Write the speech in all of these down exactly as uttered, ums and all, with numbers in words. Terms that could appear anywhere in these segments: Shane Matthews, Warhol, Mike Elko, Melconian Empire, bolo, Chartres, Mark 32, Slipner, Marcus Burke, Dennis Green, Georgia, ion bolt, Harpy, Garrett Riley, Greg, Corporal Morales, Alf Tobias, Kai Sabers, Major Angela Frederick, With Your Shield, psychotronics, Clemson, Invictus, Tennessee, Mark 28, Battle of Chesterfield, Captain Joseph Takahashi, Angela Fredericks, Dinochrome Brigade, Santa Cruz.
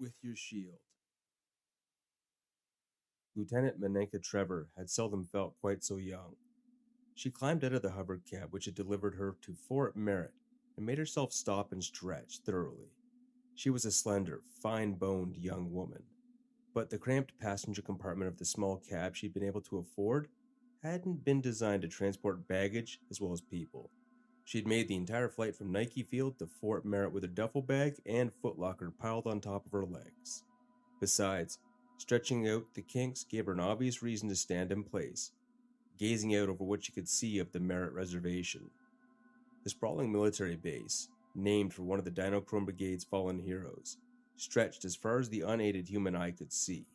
with your shield. Lieutenant Maneka Trevor had seldom felt quite so young. She climbed out of the hover cab which had delivered her to Fort Merritt and made herself stop and stretch thoroughly. She was a slender, fine-boned young woman, but the cramped passenger compartment of the small cab she'd been able to afford hadn't been designed to transport baggage as well as people. She'd made the entire flight from Nike Field to Fort Merritt with her duffel bag and footlocker piled on top of her legs. Besides, stretching out the kinks gave her an obvious reason to stand in place, gazing out over what she could see of the Merritt Reservation. The sprawling military base, named for one of the Dinochrome Brigade's fallen heroes, stretched as far as the unaided human eye could see.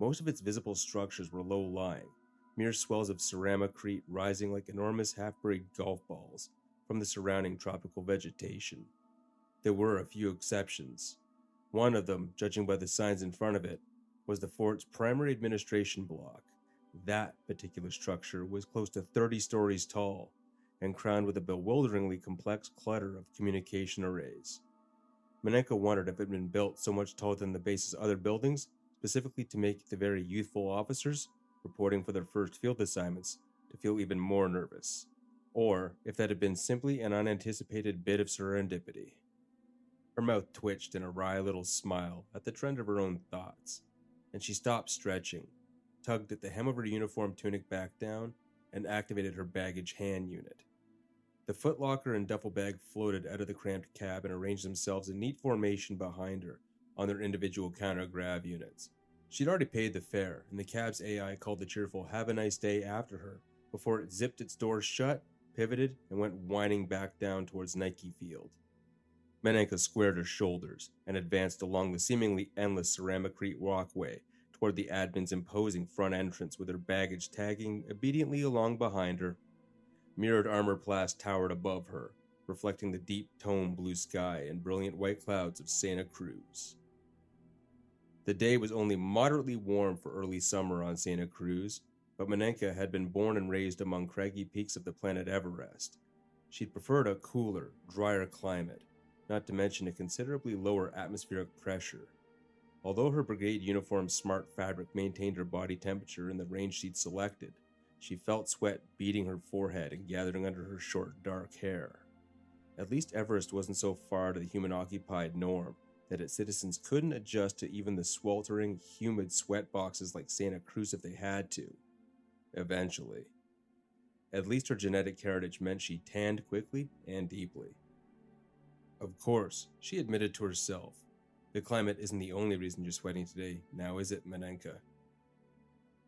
Most of its visible structures were low-lying, mere swells of ceramicrete rising like enormous half-buried golf balls from the surrounding tropical vegetation. There were a few exceptions. One of them, judging by the signs in front of it, was the fort's primary administration block. That particular structure was close to thirty stories tall and crowned with a bewilderingly complex clutter of communication arrays. Maneka wondered if it had been built so much taller than the base's other buildings, specifically to make the very youthful officers reporting for their first field assignments to feel even more nervous, or if that had been simply an unanticipated bit of serendipity. Her mouth twitched in a wry little smile at the trend of her own thoughts, and she stopped stretching, tugged at the hem of her uniform tunic back down, and activated her baggage hand unit. The footlocker and duffel bag floated out of the cramped cab and arranged themselves in neat formation behind her on their individual counter-grav units. She'd already paid the fare, and the cab's A I called the cheerful "Have a nice day" after her before it zipped its doors shut, pivoted, and went whining back down towards Nike Field. Maneka squared her shoulders and advanced along the seemingly endless ceramicrete walkway toward the admin's imposing front entrance, with her baggage tagging obediently along behind her. Mirrored armorplast towered above her, reflecting the deep toned blue sky and brilliant white clouds of Santa Cruz. The day was only moderately warm for early summer on Santa Cruz, but Maneka had been born and raised among craggy peaks of the planet Everest. She'd preferred a cooler, drier climate, not to mention a considerably lower atmospheric pressure. Although her brigade uniform's smart fabric maintained her body temperature in the range she'd selected, she felt sweat beating her forehead and gathering under her short, dark hair. At least Everest wasn't so far to the human-occupied norm that its citizens couldn't adjust to even the sweltering, humid sweatboxes like Santa Cruz if they had to. Eventually. At least her genetic heritage meant she tanned quickly and deeply. Of course, she admitted to herself, the climate isn't the only reason you're sweating today, now is it, Maneka?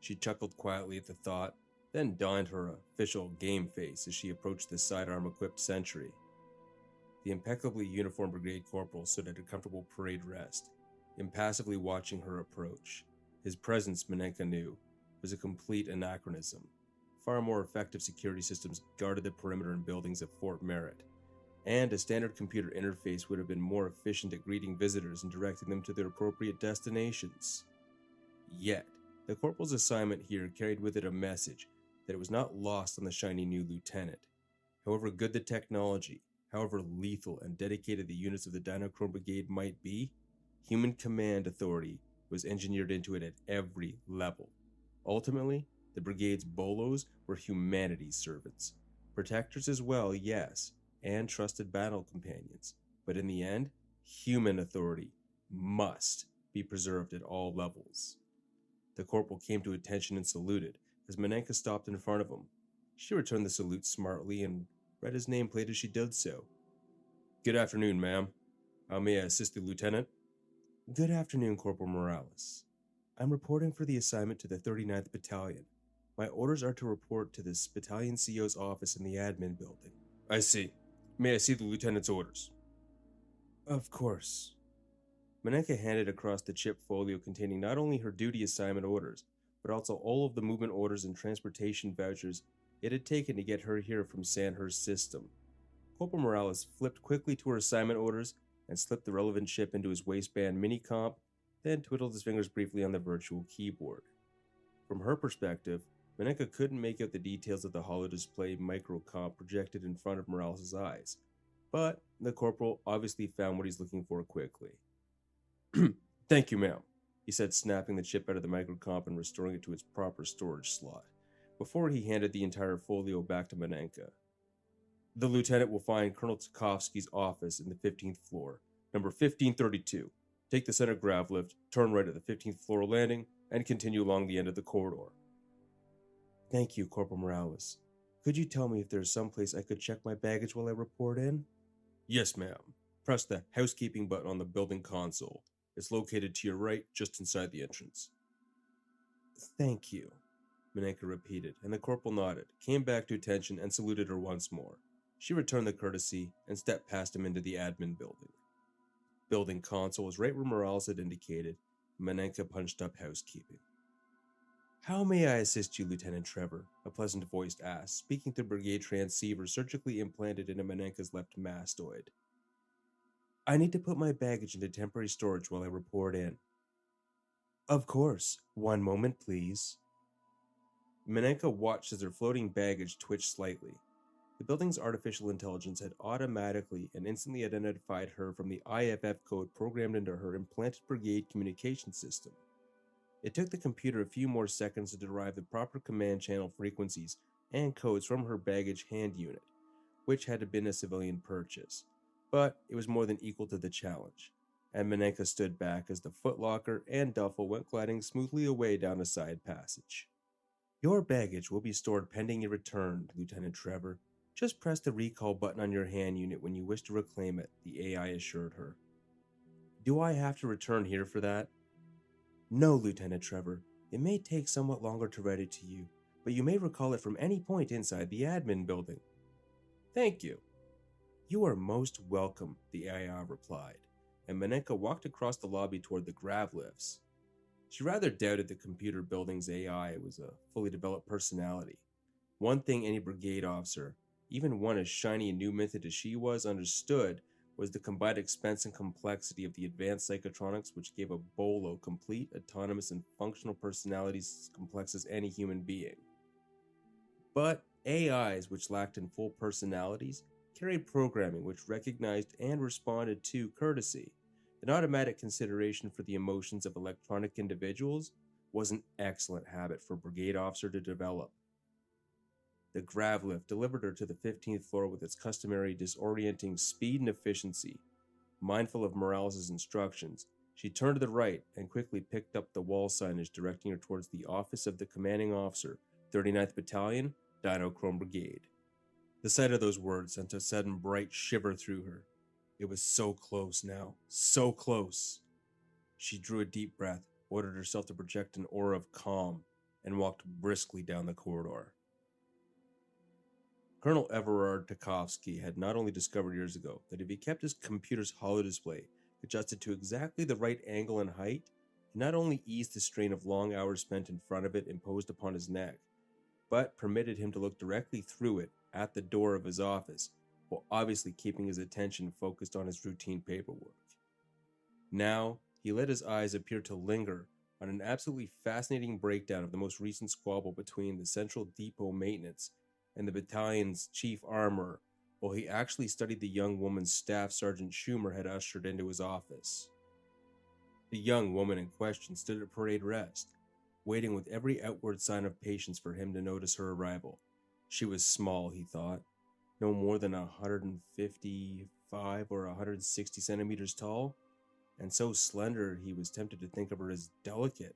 She chuckled quietly at the thought, then donned her official game face as she approached the sidearm-equipped sentry. The impeccably uniformed brigade corporal stood at a comfortable parade rest, impassively watching her approach. His presence, Maneka knew, was a complete anachronism. Far more effective security systems guarded the perimeter and buildings of Fort Merritt, and a standard computer interface would have been more efficient at greeting visitors and directing them to their appropriate destinations. Yet, the corporal's assignment here carried with it a message that it was not lost on the shiny new lieutenant. However good the technology, however lethal and dedicated the units of the Dinochrome Brigade might be, human command authority was engineered into it at every level. Ultimately, the brigade's bolos were humanity's servants. Protectors as well, yes, and trusted battle companions, but in the end, human authority must be preserved at all levels. The corporal came to attention and saluted as Maneka stopped in front of him. She returned the salute smartly and read his nameplate as she did so. "Good afternoon, ma'am. How may I assist the lieutenant?" "Good afternoon, Corporal Morales. I'm reporting for the assignment to the thirty-ninth Battalion. My orders are to report to this Battalion C O's office in the admin building." "I see. May I see the lieutenant's orders?" "Of course." Maneka handed across the chip folio containing not only her duty assignment orders, but also all of the movement orders and transportation vouchers it had taken to get her here from Sandhurst's system. Corporal Morales flipped quickly to her assignment orders and slipped the relevant chip into his waistband mini-comp, then twiddled his fingers briefly on the virtual keyboard. From her perspective, Maneka couldn't make out the details of the holodisplay microcomp projected in front of Morales' eyes, but the corporal obviously found what he's looking for quickly. Thank you, ma'am, he said, snapping the chip out of the microcomp and restoring it to its proper storage slot, before he handed the entire folio back to Maneka. The lieutenant will find Colonel Tikovsky's office in the fifteenth floor, number fifteen thirty-two. Take the center grav lift, turn right at the fifteenth floor landing, and continue along the end of the corridor. Thank you, Corporal Morales. Could you tell me if there's some place I could check my baggage while I report in? Yes, ma'am. Press the housekeeping button on the building console. It's located to your right, just inside the entrance. Thank you, Maneka repeated, and the corporal nodded, came back to attention, and saluted her once more. She returned the courtesy and stepped past him into the admin building. Building console was right where Morales had indicated. Maneka punched up housekeeping. How may I assist you, Lieutenant Trevor? A pleasant voice asked, speaking through brigade transceiver surgically implanted into Maneka's left mastoid. I need to put my baggage into temporary storage while I report in. Of course. One moment, please. Maneka watched as her floating baggage twitched slightly. The building's artificial intelligence had automatically and instantly identified her from the I F F code programmed into her implanted brigade communication system. It took the computer a few more seconds to derive the proper command channel frequencies and codes from her baggage hand unit, which had been a civilian purchase. But it was more than equal to the challenge, and Maneka stood back as the footlocker and duffel went gliding smoothly away down a side passage. Your baggage will be stored pending your return, Lieutenant Trevor. Just press the recall button on your hand unit when you wish to reclaim it, the A I assured her. Do I have to return here for that? No, Lieutenant Trevor. It may take somewhat longer to read it to you, but you may recall it from any point inside the admin building. Thank you. You are most welcome, the A I replied, and Maneka walked across the lobby toward the grav lifts. She rather doubted the computer building's A I was a fully developed personality. One thing any brigade officer, even one as shiny and new-minted as she was, understood was the combined expense and complexity of the advanced psychotronics, which gave a bolo complete, autonomous, and functional personalities as complex as any human being. But A Is which lacked in full personalities carried programming which recognized and responded to courtesy, an automatic consideration for the emotions of electronic individuals, was an excellent habit for a brigade officer to develop. The grav lift delivered her to the fifteenth floor with its customary disorienting speed and efficiency. Mindful of Morales' instructions, she turned to the right and quickly picked up the wall signage directing her towards the office of the commanding officer, thirty-ninth Battalion, Dinochrome Brigade. The sight of those words sent a sudden bright shiver through her. It was so close now, so close. She drew a deep breath, ordered herself to project an aura of calm, and walked briskly down the corridor. Colonel Everard Takahashi had not only discovered years ago that if he kept his computer's hollow display adjusted to exactly the right angle and height, he not only eased the strain of long hours spent in front of it imposed upon his neck, but permitted him to look directly through it at the door of his office, while obviously keeping his attention focused on his routine paperwork. Now, he let his eyes appear to linger on an absolutely fascinating breakdown of the most recent squabble between the Central Depot Maintenance and the battalion's chief armorer, while he actually studied the young woman Staff Sergeant Schumer had ushered into his office. The young woman in question stood at parade rest, waiting with every outward sign of patience for him to notice her arrival. She was small, he thought, no more than one hundred fifty-five or one hundred sixty centimeters tall, and so slender he was tempted to think of her as delicate.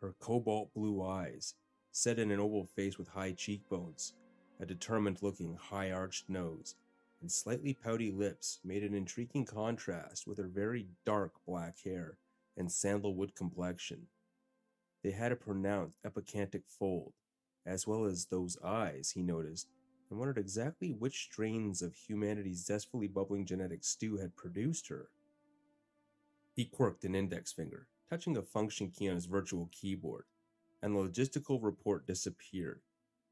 Her cobalt blue eyes, set in an oval face with high cheekbones, a determined-looking, high-arched nose, and slightly pouty lips made an intriguing contrast with her very dark black hair and sandalwood complexion. They had a pronounced epicantic fold, as well as those eyes, he noticed, and wondered exactly which strains of humanity's zestfully bubbling genetic stew had produced her. He quirked an index finger, touching a function key on his virtual keyboard, and the logistical report disappeared,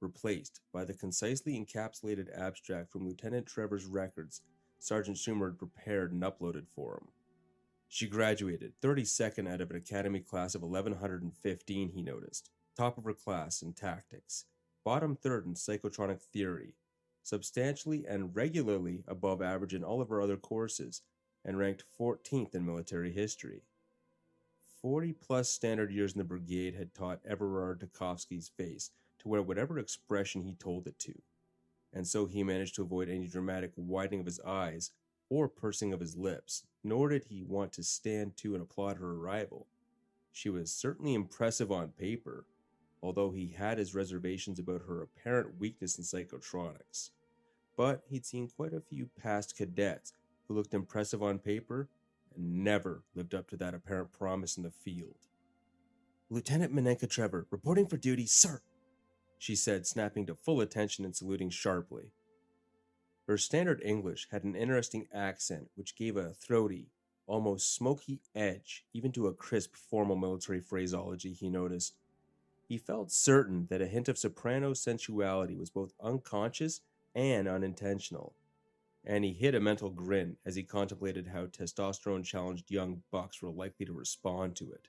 replaced by the concisely encapsulated abstract from Lieutenant Trevor's records Sergeant Schumer had prepared and uploaded for him. She graduated thirty-second out of an academy class of eleven fifteen, he noticed. Top of her class in tactics, bottom third in psychotronic theory, substantially and regularly above average in all of her other courses, and ranked fourteenth in military history. forty-plus standard years in the brigade had taught Everard Takakovsky's face to wear whatever expression he told it to, and so he managed to avoid any dramatic widening of his eyes or pursing of his lips, nor did he want to stand to and applaud her arrival. She was certainly impressive on paper, although he had his reservations about her apparent weakness in psychotronics. But he'd seen quite a few past cadets who looked impressive on paper and never lived up to that apparent promise in the field. "Lieutenant Maneka Trevor, reporting for duty, sir," she said, snapping to full attention and saluting sharply. Her standard English had an interesting accent which gave a throaty, almost smoky edge even to a crisp formal military phraseology, he noticed. He felt certain that a hint of soprano sensuality was both unconscious and unintentional, and he hid a mental grin as he contemplated how testosterone-challenged young bucks were likely to respond to it.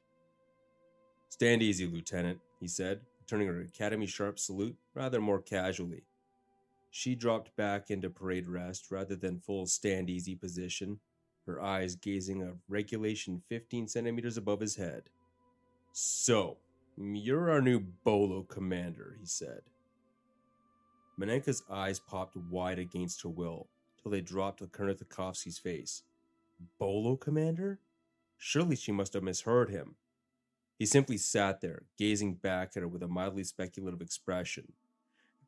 "Stand easy, Lieutenant," he said, returning her academy-sharp salute rather more casually. She dropped back into parade rest rather than full stand-easy position, her eyes gazing a regulation fifteen centimeters above his head. "So, you're our new Bolo commander," he said. Maneka's eyes popped wide against her will, till they dropped to Colonel Takakovsky's face. Bolo commander? Surely she must have misheard him. He simply sat there, gazing back at her with a mildly speculative expression,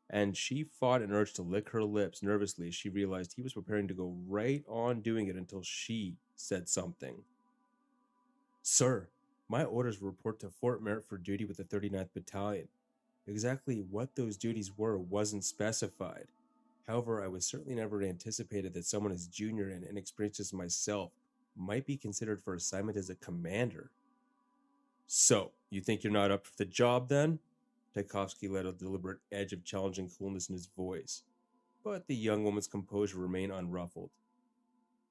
and she fought an urge to lick her lips nervously as she realized he was preparing to go right on doing it until she said something. "Sir, my orders were report to Fort Merritt for duty with the thirty-ninth Battalion. Exactly what those duties were wasn't specified. However, I was certainly never anticipated that someone as junior and inexperienced as myself might be considered for assignment as a commander." "So, you think you're not up for the job then?" Takakovsky let a deliberate edge of challenging coolness in his voice, but the young woman's composure remained unruffled.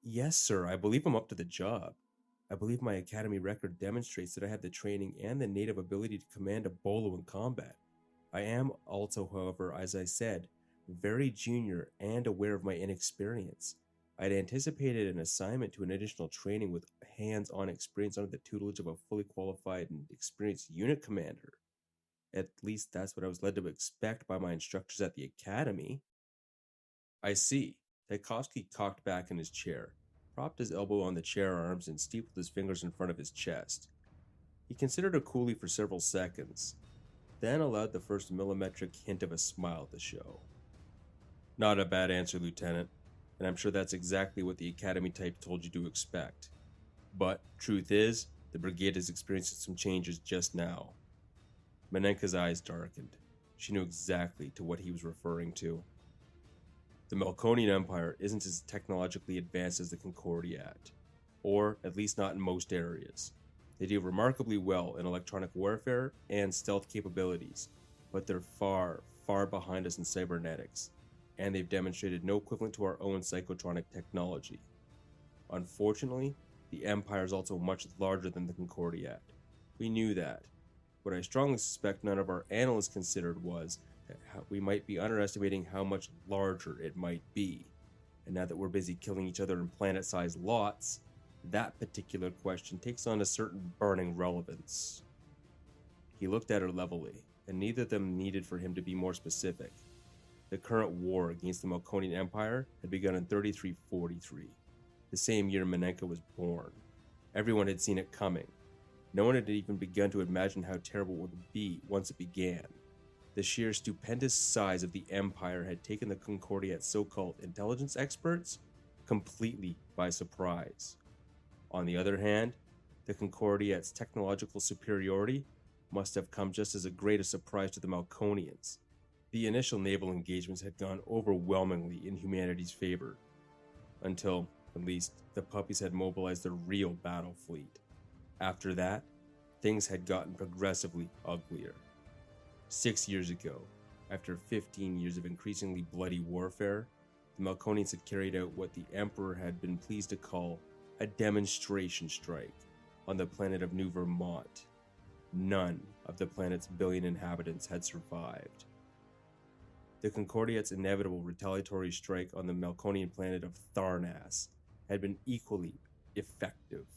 "Yes, sir, I believe I'm up to the job. I believe my academy record demonstrates that I have the training and the native ability to command a bolo in combat. I am also, however, as I said, very junior and aware of my inexperience. I'd anticipated an assignment to an additional training with hands-on experience under the tutelage of a fully qualified and experienced unit commander. At least that's what I was led to expect by my instructors at the academy." "I see." Tchaikovsky cocked back in his chair, propped his elbow on the chair arms, and steepled his fingers in front of his chest. He considered her coolly for several seconds, then allowed the first millimetric hint of a smile to show. "Not a bad answer, Lieutenant, and I'm sure that's exactly what the academy type told you to expect. But, truth is, the brigade is experiencing some changes just now." Maneka's eyes darkened. She knew exactly to what he was referring to. "The Melconian Empire isn't as technologically advanced as the Concordiat, or at least not in most areas. They do remarkably well in electronic warfare and stealth capabilities, but they're far, far behind us in cybernetics, and they've demonstrated no equivalent to our own psychotronic technology. Unfortunately, the Empire is also much larger than the Concordiat. We knew that. What I strongly suspect none of our analysts considered was that we might be underestimating how much larger it might be. And now that we're busy killing each other in planet-sized lots, that particular question takes on a certain burning relevance." He looked at her levelly, and neither of them needed for him to be more specific. The current war against the Melconian Empire had begun in thirty-three forty-three, the same year Maneka was born. Everyone had seen it coming. No one had even begun to imagine how terrible it would be once it began. The sheer stupendous size of the Empire had taken the Concordiat's so-called intelligence experts completely by surprise. On the other hand, the Concordiat's technological superiority must have come just as a great a surprise to the Melconians. The initial naval engagements had gone overwhelmingly in humanity's favor, until, at least, the puppies had mobilized their real battle fleet. After that, things had gotten progressively uglier. Six years ago, after fifteen years of increasingly bloody warfare, the Melconians had carried out what the Emperor had been pleased to call a demonstration strike on the planet of New Vermont. None of the planet's billion inhabitants had survived. The Concordiat's inevitable retaliatory strike on the Melconian planet of Tharnas had been equally effective.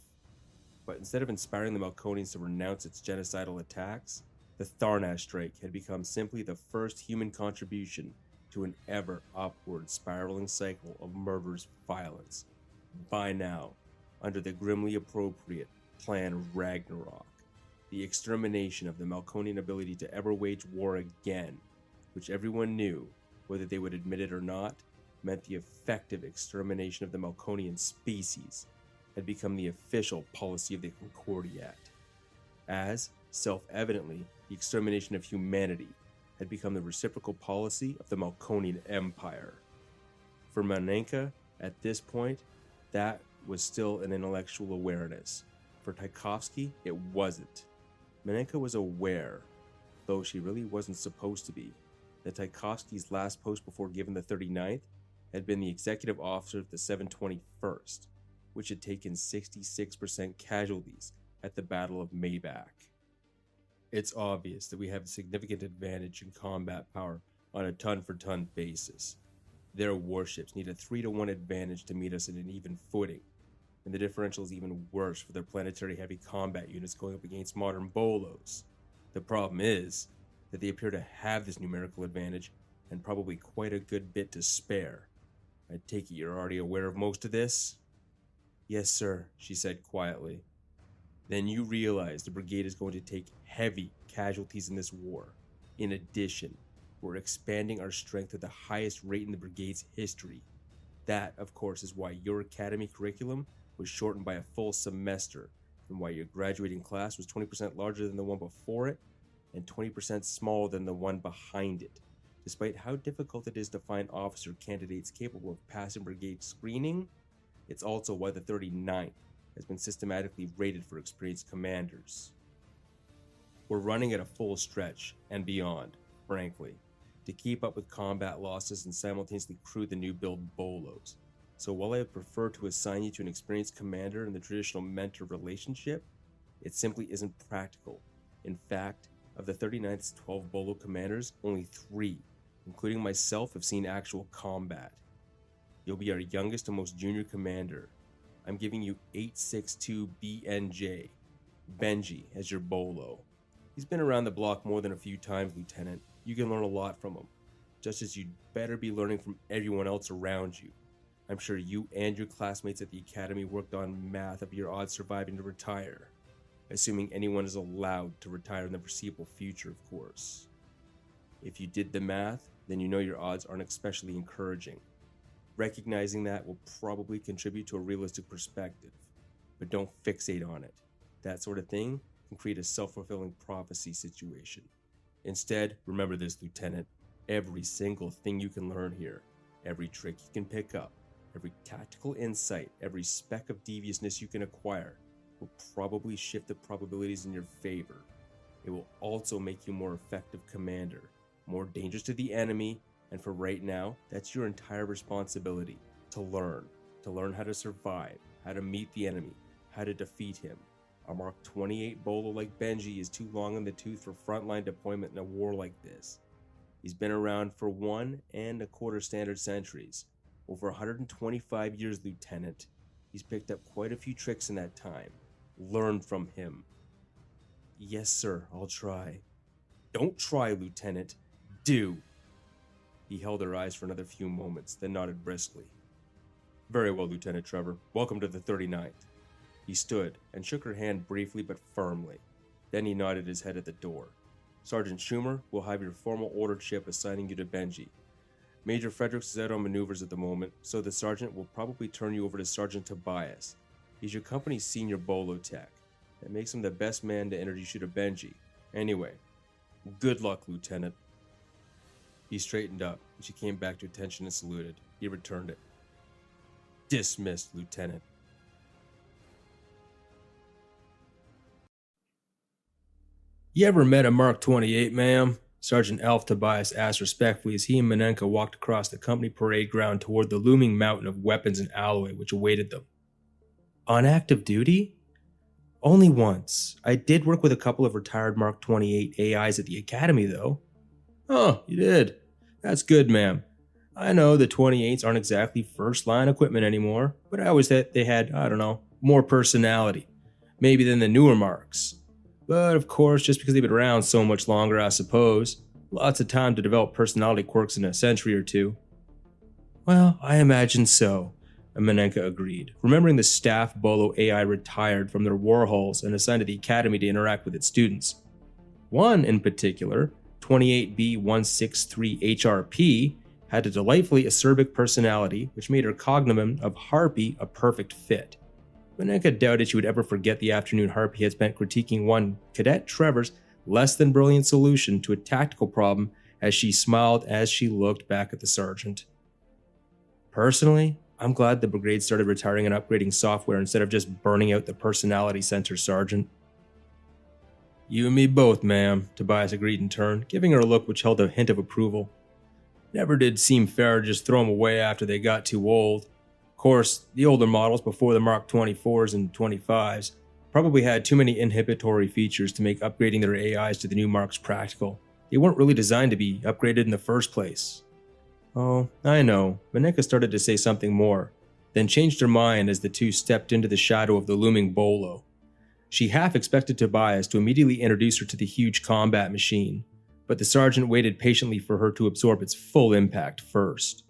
but instead of inspiring the Melconians to renounce its genocidal attacks, the Tharnash Drake had become simply the first human contribution to an ever-upward spiraling cycle of murderous violence. By now, under the grimly appropriate Plan Ragnarok, the extermination of the Melconian ability to ever wage war again, which everyone knew, whether they would admit it or not, meant the effective extermination of the Melconian species, had become the official policy of the Concordiat. As, self-evidently, the extermination of humanity had become the reciprocal policy of the Melconian Empire. For Maneka, at this point, that was still an intellectual awareness. For Tchaikovsky, it wasn't. Maneka was aware, though she really wasn't supposed to be, that Tchaikovsky's last post before given the thirty-ninth had been the executive officer of the seven twenty-first, which had taken sixty-six percent casualties at the Battle of Maybach. It's obvious that we have a significant advantage in combat power on a ton-for-ton basis. Their warships need a three to one advantage to meet us in an even footing, and the differential is even worse for their planetary heavy combat units going up against modern bolos. The problem is that they appear to have this numerical advantage and probably quite a good bit to spare. I take it you're already aware of most of this? Yes, sir, she said quietly. Then you realize the brigade is going to take heavy casualties in this war. In addition, we're expanding our strength at the highest rate in the brigade's history. That, of course, is why your academy curriculum was shortened by a full semester, and why your graduating class was twenty percent larger than the one before it, and twenty percent smaller than the one behind it. Despite how difficult it is to find officer candidates capable of passing brigade screening, it's also why the thirty-ninth has been systematically rated for experienced commanders. We're running at a full stretch, and beyond, frankly, to keep up with combat losses and simultaneously crew the new build bolos. So while I would prefer to assign you to an experienced commander in the traditional mentor relationship, it simply isn't practical. In fact, of the thirty-ninth's twelve bolo commanders, only three, including myself, have seen actual combat. You'll be our youngest and most junior commander. I'm giving you eight six two B N J, Benji, as your bolo. He's been around the block more than a few times, Lieutenant. You can learn a lot from him, just as you'd better be learning from everyone else around you. I'm sure you and your classmates at the academy worked on math of your odds surviving to retire, assuming anyone is allowed to retire in the foreseeable future, of course. If you did the math, then you know your odds aren't especially encouraging. Recognizing that will probably contribute to a realistic perspective, but don't fixate on it. That sort of thing can create a self-fulfilling prophecy situation. Instead, remember this, Lieutenant. Every single thing you can learn here, every trick you can pick up, every tactical insight, every speck of deviousness you can acquire, will probably shift the probabilities in your favor. It will also make you more effective commander, more dangerous to the enemy, and for right now, that's your entire responsibility, to learn. To learn how to survive, how to meet the enemy, how to defeat him. A Mark twenty-eight bolo like Benji is too long in the tooth for frontline deployment in a war like this. He's been around for one and a quarter standard centuries. Over one hundred twenty-five years, Lieutenant. He's picked up quite a few tricks in that time. Learn from him. Yes, sir, I'll try. Don't try, Lieutenant. Do. He held her eyes for another few moments, then nodded briskly. Very well, Lieutenant Trevor. Welcome to the thirty-ninth. He stood and shook her hand briefly but firmly. Then he nodded his head at the door. Sergeant Schumer will have your formal ordered ship assigning you to Benji. Major Fredericks is out on maneuvers at the moment, so the sergeant will probably turn you over to Sergeant Tobias. He's your company's senior bolo tech. That makes him the best man to introduce you to Benji. Anyway, good luck, Lieutenant. He straightened up, and she came back to attention and saluted. He returned it. Dismissed, Lieutenant. You ever met a Mark twenty-eight, ma'am? Sergeant Alf Tobias asked respectfully as he and Maneka walked across the company parade ground toward the looming mountain of weapons and alloy which awaited them. On active duty? Only once. I did work with a couple of retired Mark twenty-eight A Is at the academy, though. Oh, you did. That's good, ma'am. I know the twenty-eights aren't exactly first-line equipment anymore, but I always thought they had, I don't know, more personality. maybe than the newer Marks. But of course, just because they've been around so much longer, I suppose, lots of time to develop personality quirks in a century or two. Well, I imagine so, Maneka agreed, remembering the staff Bolo A I retired from their war halls and assigned to the academy to interact with its students. One in particular, twenty-eight B one sixty-three H R P, had a delightfully acerbic personality which made her cognomen of Harpy a perfect fit. Maneka doubted she would ever forget the afternoon Harpy had spent critiquing one Cadet Trevor's less than brilliant solution to a tactical problem as she smiled as she looked back at the sergeant. Personally, I'm glad the brigade started retiring and upgrading software instead of just burning out the personality center, Sergeant. You and me both, ma'am, Tobias agreed in turn, giving her a look which held a hint of approval. Never did seem fair to just throw them away after they got too old. Of course, the older models before the Mark twenty-fours and twenty-fives probably had too many inhibitory features to make upgrading their A Is to the new Marks practical. They weren't really designed to be upgraded in the first place. Oh, I know. Maneka started to say something more, then changed her mind as the two stepped into the shadow of the looming Bolo. She half expected Tobias to immediately introduce her to the huge combat machine, but the sergeant waited patiently for her to absorb its full impact first.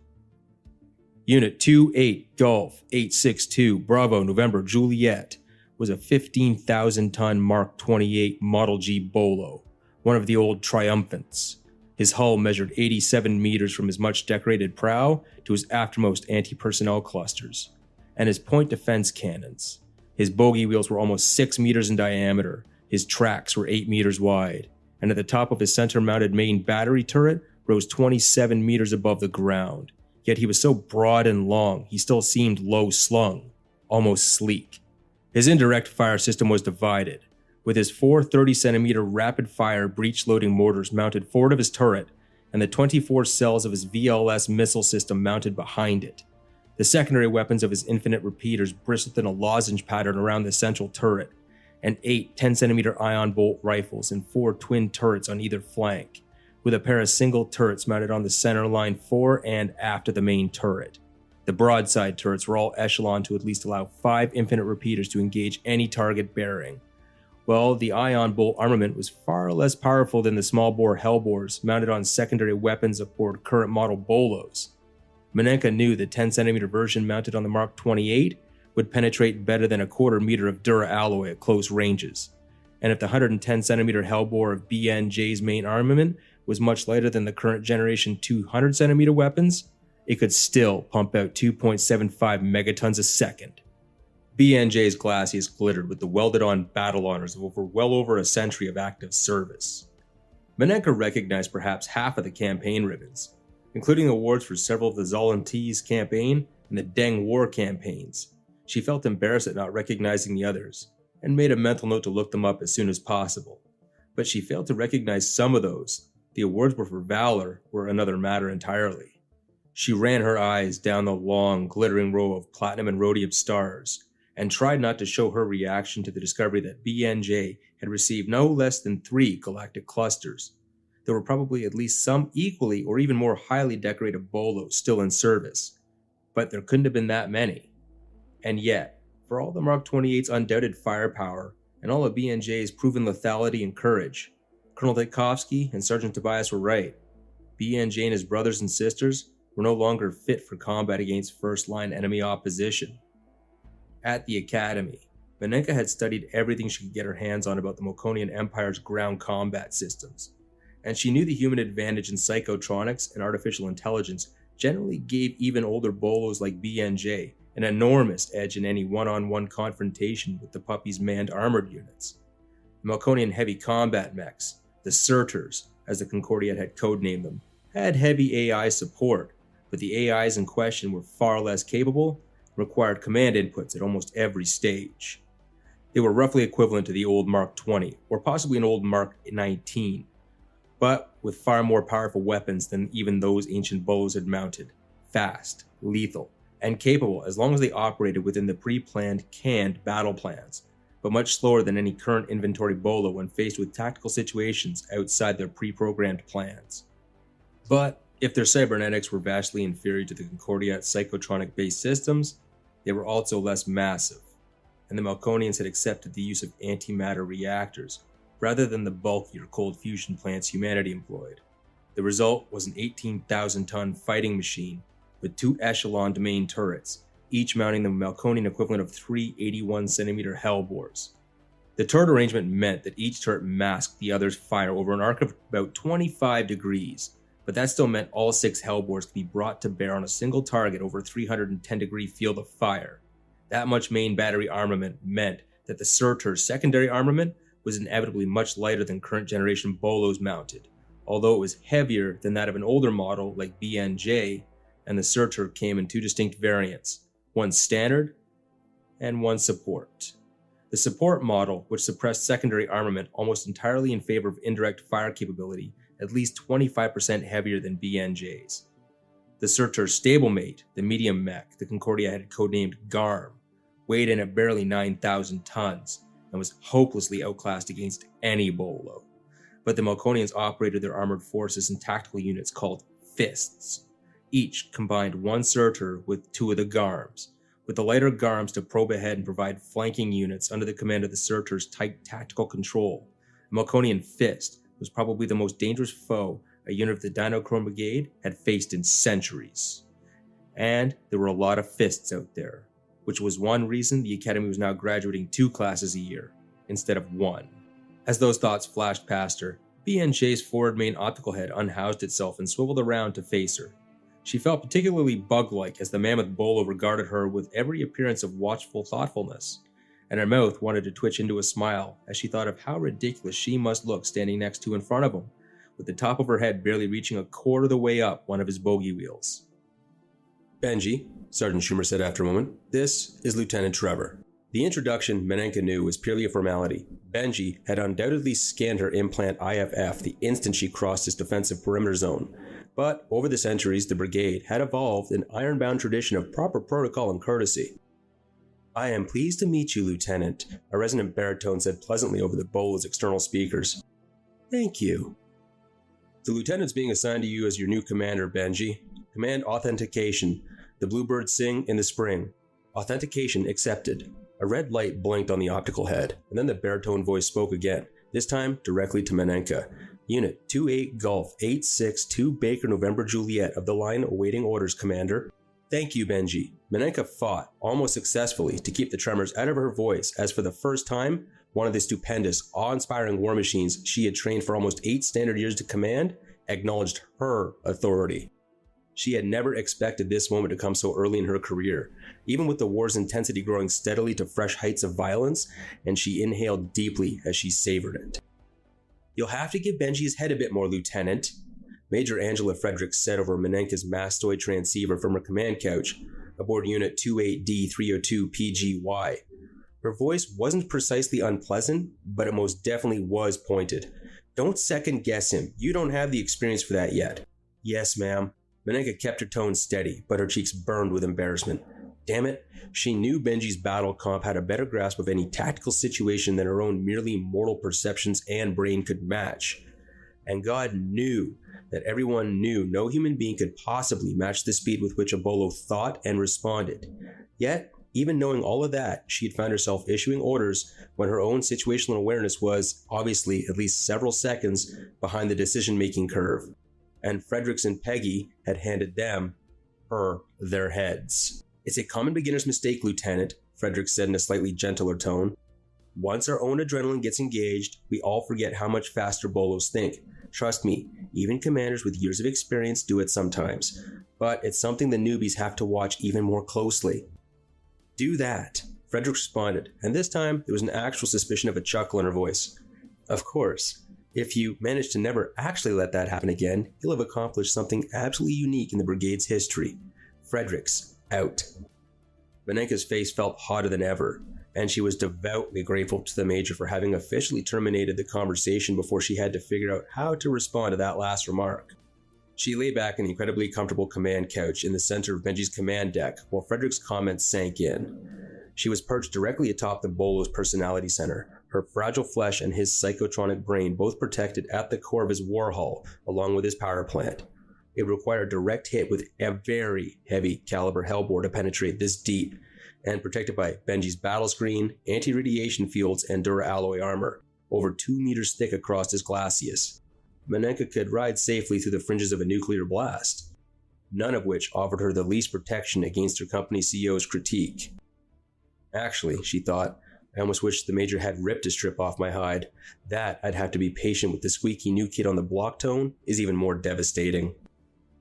Unit two eight Golf eight sixty-two Bravo November Juliet was a fifteen thousand ton Mark twenty-eight Model G Bolo, one of the old triumphants. His hull measured eighty-seven meters from his much-decorated prow to his aftermost anti-personnel clusters, and his point defense cannons. His bogey wheels were almost six meters in diameter, his tracks were eight meters wide, and at the top of his center-mounted main battery turret rose twenty-seven meters above the ground. Yet he was so broad and long, he still seemed low-slung, almost sleek. His indirect fire system was divided, with his four thirty centimeter rapid-fire breech-loading mortars mounted forward of his turret and the twenty-four cells of his V L S missile system mounted behind it. The secondary weapons of his infinite repeaters bristled in a lozenge pattern around the central turret, and eight ten centimeter ion bolt rifles and four twin turrets on either flank, with a pair of single turrets mounted on the center line fore and aft of the main turret. The broadside turrets were all echeloned to at least allow five infinite repeaters to engage any target bearing. Well, the ion bolt armament was far less powerful than the small-bore Hellbores mounted on secondary weapons aboard current model Bolos. Maneka knew the ten centimeter version mounted on the Mark twenty-eight would penetrate better than a quarter meter of Dura-alloy at close ranges, and if the one hundred ten centimeter Hellbore of B N J's main armament was much lighter than the current generation two hundred centimeter weapons, it could still pump out two point seven five megatons a second. B N J's glassies glittered with the welded-on battle honors of over well over a century of active service. Maneka recognized perhaps half of the campaign ribbons, including awards for several of the Zolantese campaign and the Deng War campaigns. She felt embarrassed at not recognizing the others, and made a mental note to look them up as soon as possible. But she failed to recognize some of those. The awards were for valor were another matter entirely. She ran her eyes down the long, glittering row of platinum and rhodium stars, and tried not to show her reaction to the discovery that B N J had received no less than three galactic clusters. There were probably at least some equally or even more highly decorated Bolos still in service, but there couldn't have been that many. And yet, for all the Mark twenty-eight's undoubted firepower and all of B N J's proven lethality and courage, Colonel Tikovsky and Sergeant Tobias were right. B N J and his brothers and sisters were no longer fit for combat against first-line enemy opposition. At the academy, Maneka had studied everything she could get her hands on about the Melconian Empire's ground combat systems, and she knew the human advantage in psychotronics and artificial intelligence generally gave even older Bolos like B N J an enormous edge in any one-on-one confrontation with the puppy's manned armored units. The Melconian heavy combat mechs, the Surturs, as the Concordiat had codenamed them, had heavy A I support, but the A Is in question were far less capable, required command inputs at almost every stage. They were roughly equivalent to the old Mark twenty, or possibly an old Mark nineteen, but with far more powerful weapons than even those ancient Bolos had mounted, fast, lethal, and capable as long as they operated within the pre-planned, canned battle plans, but much slower than any current inventory Bolo when faced with tactical situations outside their pre-programmed plans. But if their cybernetics were vastly inferior to the Concordiat's psychotronic-based systems, they were also less massive. and the Melconians had accepted the use of antimatter reactors rather than the bulkier cold fusion plants humanity employed. The result was an eighteen thousand ton fighting machine with two echeloned main turrets, each mounting the Melconian equivalent of three eighty-one centimeter Hellbores. The turret arrangement meant that each turret masked the other's fire over an arc of about twenty-five degrees, but that still meant all six Hellbores could be brought to bear on a single target over a three hundred ten degree field of fire. That much main battery armament meant that the Surturs' secondary armament was inevitably much lighter than current generation Bolos mounted, although it was heavier than that of an older model like B N J, and the Surtur came in two distinct variants, one standard and one support. The support model, which suppressed secondary armament almost entirely in favor of indirect fire capability, at least twenty-five percent heavier than B N J's. The Surtur's stablemate, the medium mech the Concordia had codenamed Garm, weighed in at barely nine thousand tons and was hopelessly outclassed against any Bolo. But the Melconians operated their armored forces in tactical units called Fists. Each combined one Surtur with two of the Garms, with the lighter Garms to probe ahead and provide flanking units under the command of the Surtur's tight tactical control. The Melconian Fist was probably the most dangerous foe a unit of the Dinochrome Brigade had faced in centuries. And there were a lot of fists out there, which was one reason the Academy was now graduating two classes a year, instead of one. As those thoughts flashed past her, B N J's forward main optical head unhoused itself and swiveled around to face her. She felt particularly bug-like as the mammoth Bolo regarded her with every appearance of watchful thoughtfulness, and her mouth wanted to twitch into a smile as she thought of how ridiculous she must look standing next to in front of him, with the top of her head barely reaching a quarter of the way up one of his bogey wheels. "Benji," Sergeant Schumer said after a moment, "this is Lieutenant Trevor." The introduction, Maneka knew, was purely a formality. Benji had undoubtedly scanned her implant I F F the instant she crossed his defensive perimeter zone. But over the centuries, the brigade had evolved an ironbound tradition of proper protocol and courtesy. "I am pleased to meet you, Lieutenant," a resonant baritone said pleasantly over the Bola's external speakers. "Thank you." "The lieutenant's being assigned to you as your new commander, Benji. Command authentication. The bluebirds sing in the spring. Authentication accepted." A red light blinked on the optical head, and then the baritone voice spoke again, this time directly to Maneka. "Unit two eight Golf eight six two Baker November Juliet of the line awaiting orders, Commander." "Thank you, Benji." Maneka fought, almost successfully, to keep the tremors out of her voice as for the first time, one of the stupendous, awe-inspiring war machines she had trained for almost eight standard years to command acknowledged her authority. She had never expected this moment to come so early in her career, even with the war's intensity growing steadily to fresh heights of violence, and she inhaled deeply as she savored it. "You'll have to give Benji his head a bit more, Lieutenant," Major Angela Frederick said over Maneka's mastoid transceiver from her command couch, aboard Unit two eight D three oh two P G Y. Her voice wasn't precisely unpleasant, but it most definitely was pointed. "Don't second-guess him. You don't have the experience for that yet." "Yes, ma'am." Maneka kept her tone steady, but her cheeks burned with embarrassment. Damn it, she knew Benji's battle comp had a better grasp of any tactical situation than her own merely mortal perceptions and brain could match. And God knew that everyone knew no human being could possibly match the speed with which a Bolo thought and responded. Yet, even knowing all of that, she had found herself issuing orders when her own situational awareness was, obviously, at least several seconds behind the decision-making curve. And Fredericks and Peggy had handed them, her, their heads. "It's a common beginner's mistake, Lieutenant," Fredericks said in a slightly gentler tone. "Once our own adrenaline gets engaged, we all forget how much faster Bolos think. Trust me, even commanders with years of experience do it sometimes. But it's something the newbies have to watch even more closely." "Do that," Frederick responded, and this time there was an actual suspicion of a chuckle in her voice. "Of course, if you manage to never actually let that happen again, you'll have accomplished something absolutely unique in the brigade's history. Fredericks, out." Maneka's face felt hotter than ever, and she was devoutly grateful to the Major for having officially terminated the conversation before she had to figure out how to respond to that last remark. She lay back in the incredibly comfortable command couch in the center of Benji's command deck while Frederick's comments sank in. She was perched directly atop the Bolo's personality center, her fragile flesh and his psychotronic brain both protected at the core of his war hull, along with his power plant. It required direct hit with a very heavy caliber Hellbore to penetrate this deep, and protected by Benji's battle screen, anti-radiation fields, and Dura-alloy armor, over two meters thick across his glacius. Maneka could ride safely through the fringes of a nuclear blast, none of which offered her the least protection against her company C O's critique. Actually, she thought, I almost wish the Major had ripped a strip off my hide. That I'd have to be patient with the squeaky new kid on the block tone is even more devastating.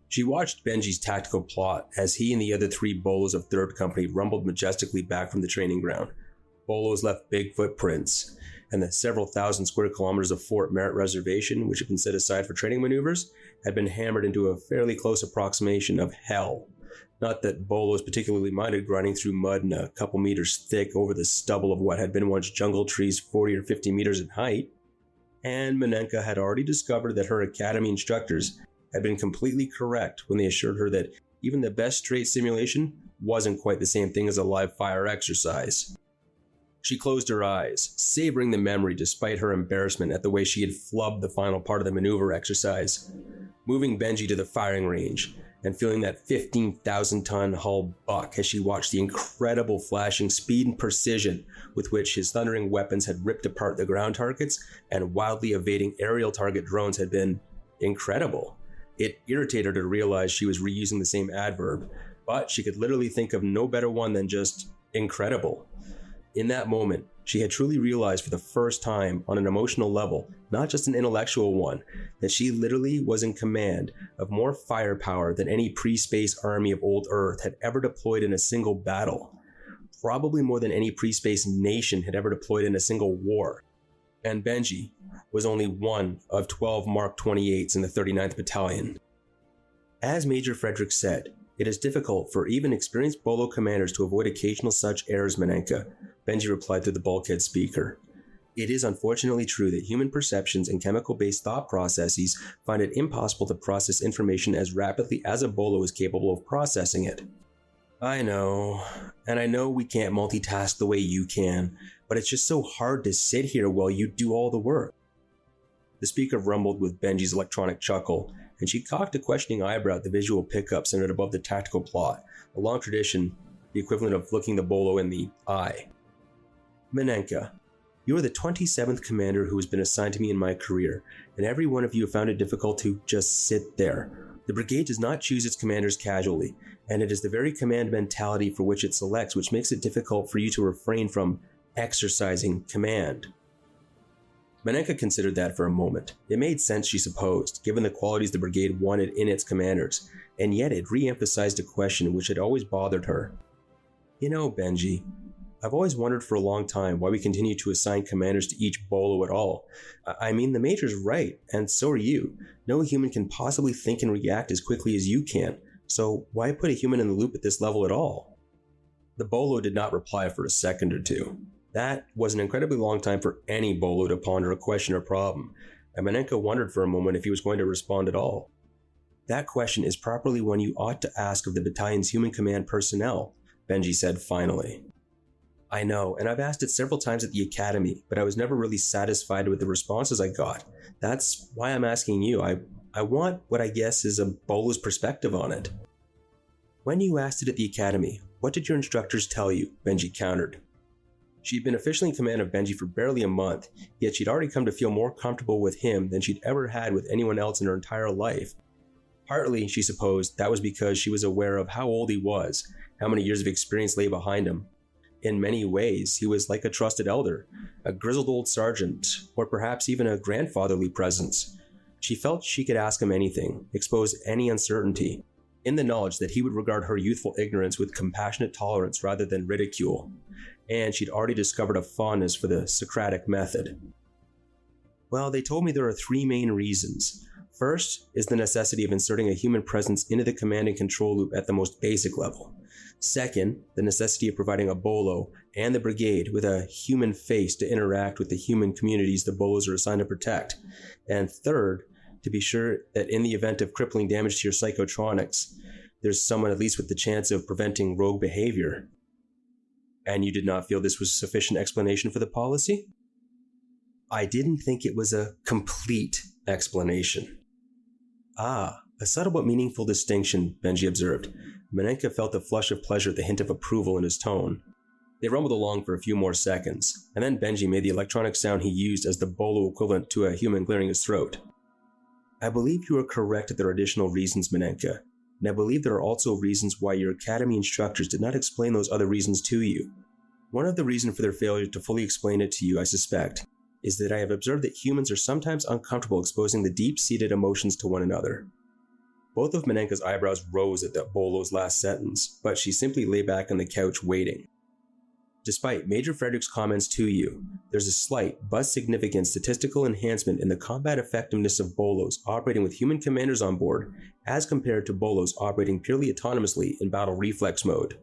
She watched Benji's tactical plot as he and the other three bolos of Third Company rumbled majestically back from the training ground. Bolos left big footprints, and the several thousand square kilometers of Fort Merritt Reservation, which had been set aside for training maneuvers, had been hammered into a fairly close approximation of hell. Not that bolos particularly minded grinding through mud and a couple meters thick over the stubble of what had been once jungle trees forty or fifty meters in height, and Maneka had already discovered that her academy instructors had been completely correct when they assured her that even the best straight simulation wasn't quite the same thing as a live fire exercise. She closed her eyes, savoring the memory despite her embarrassment at the way she had flubbed the final part of the maneuver exercise, moving Benji to the firing range and feeling that fifteen thousand ton hull buck as she watched the incredible flashing speed and precision with which his thundering weapons had ripped apart the ground targets and wildly evading aerial target drones had been incredible. It irritated her to realize she was reusing the same adverb, but she could literally think of no better one than just incredible. In that moment, she had truly realized for the first time on an emotional level, not just an intellectual one, that she literally was in command of more firepower than any pre-space army of old Earth had ever deployed in a single battle. Probably more than any pre-space nation had ever deployed in a single war. And Benji was only one of twelve Mark twenty-eights in the thirty-ninth Battalion. As Major Frederick said, it is difficult for even experienced bolo commanders to avoid occasional such errors, Maneka, Benji replied through the bulkhead speaker. It is unfortunately true that human perceptions and chemical-based thought processes find it impossible to process information as rapidly as a bolo is capable of processing it. I know, and I know we can't multitask the way you can, but it's just so hard to sit here while you do all the work. The speaker rumbled with Benji's electronic chuckle, and she cocked a questioning eyebrow at the visual pickup centered above the tactical plot, a long tradition, the equivalent of looking the bolo in the eye. Maneka, you are the twenty-seventh commander who has been assigned to me in my career, and every one of you have found it difficult to just sit there. The brigade does not choose its commanders casually, and it is the very command mentality for which it selects which makes it difficult for you to refrain from exercising command. Maneka considered that for a moment. It made sense, she supposed, given the qualities the brigade wanted in its commanders, and yet it re-emphasized a question which had always bothered her. You know, Benji, I've always wondered for a long time why we continue to assign commanders to each bolo at all. I mean, the Major's right, and so are you. No human can possibly think and react as quickly as you can, so why put a human in the loop at this level at all? The bolo did not reply for a second or two. That was an incredibly long time for any bolo to ponder a question or problem, and Maneka wondered for a moment if he was going to respond at all. That question is properly one you ought to ask of the battalion's human command personnel, Benji said finally. I know, and I've asked it several times at the academy, but I was never really satisfied with the responses I got. That's why I'm asking you. I I want what I guess is a bolo's perspective on it. When you asked it at the academy, what did your instructors tell you? Benji countered. She'd been officially in command of Benji for barely a month, yet she'd already come to feel more comfortable with him than she'd ever had with anyone else in her entire life. Partly, she supposed, that was because she was aware of how old he was, how many years of experience lay behind him. In many ways, he was like a trusted elder, a grizzled old sergeant, or perhaps even a grandfatherly presence. She felt she could ask him anything, expose any uncertainty, in the knowledge that he would regard her youthful ignorance with compassionate tolerance rather than ridicule. And she'd already discovered a fondness for the Socratic method. Well, they told me there are three main reasons. First is the necessity of inserting a human presence into the command and control loop at the most basic level. Second, the necessity of providing a bolo and the brigade with a human face to interact with the human communities the bolos are assigned to protect. And third, to be sure that in the event of crippling damage to your psychotronics, there's someone at least with the chance of preventing rogue behavior. And you did not feel this was sufficient explanation for the policy? I didn't think it was a complete explanation. Ah, a subtle but meaningful distinction, Benji observed. Maneka felt a flush of pleasure at the hint of approval in his tone. They rumbled along for a few more seconds, and then Benji made the electronic sound he used as the bolo equivalent to a human clearing his throat. I believe you are correct that there are additional reasons, Maneka, and I believe there are also reasons why your academy instructors did not explain those other reasons to you. One of the reasons for their failure to fully explain it to you, I suspect, is that I have observed that humans are sometimes uncomfortable exposing the deep-seated emotions to one another. Both of Maneka's eyebrows rose at that Bolo's last sentence, but she simply lay back on the couch waiting. Despite Major Frederick's comments to you, there's a slight but significant statistical enhancement in the combat effectiveness of Bolos operating with human commanders on board as compared to Bolos operating purely autonomously in battle reflex mode.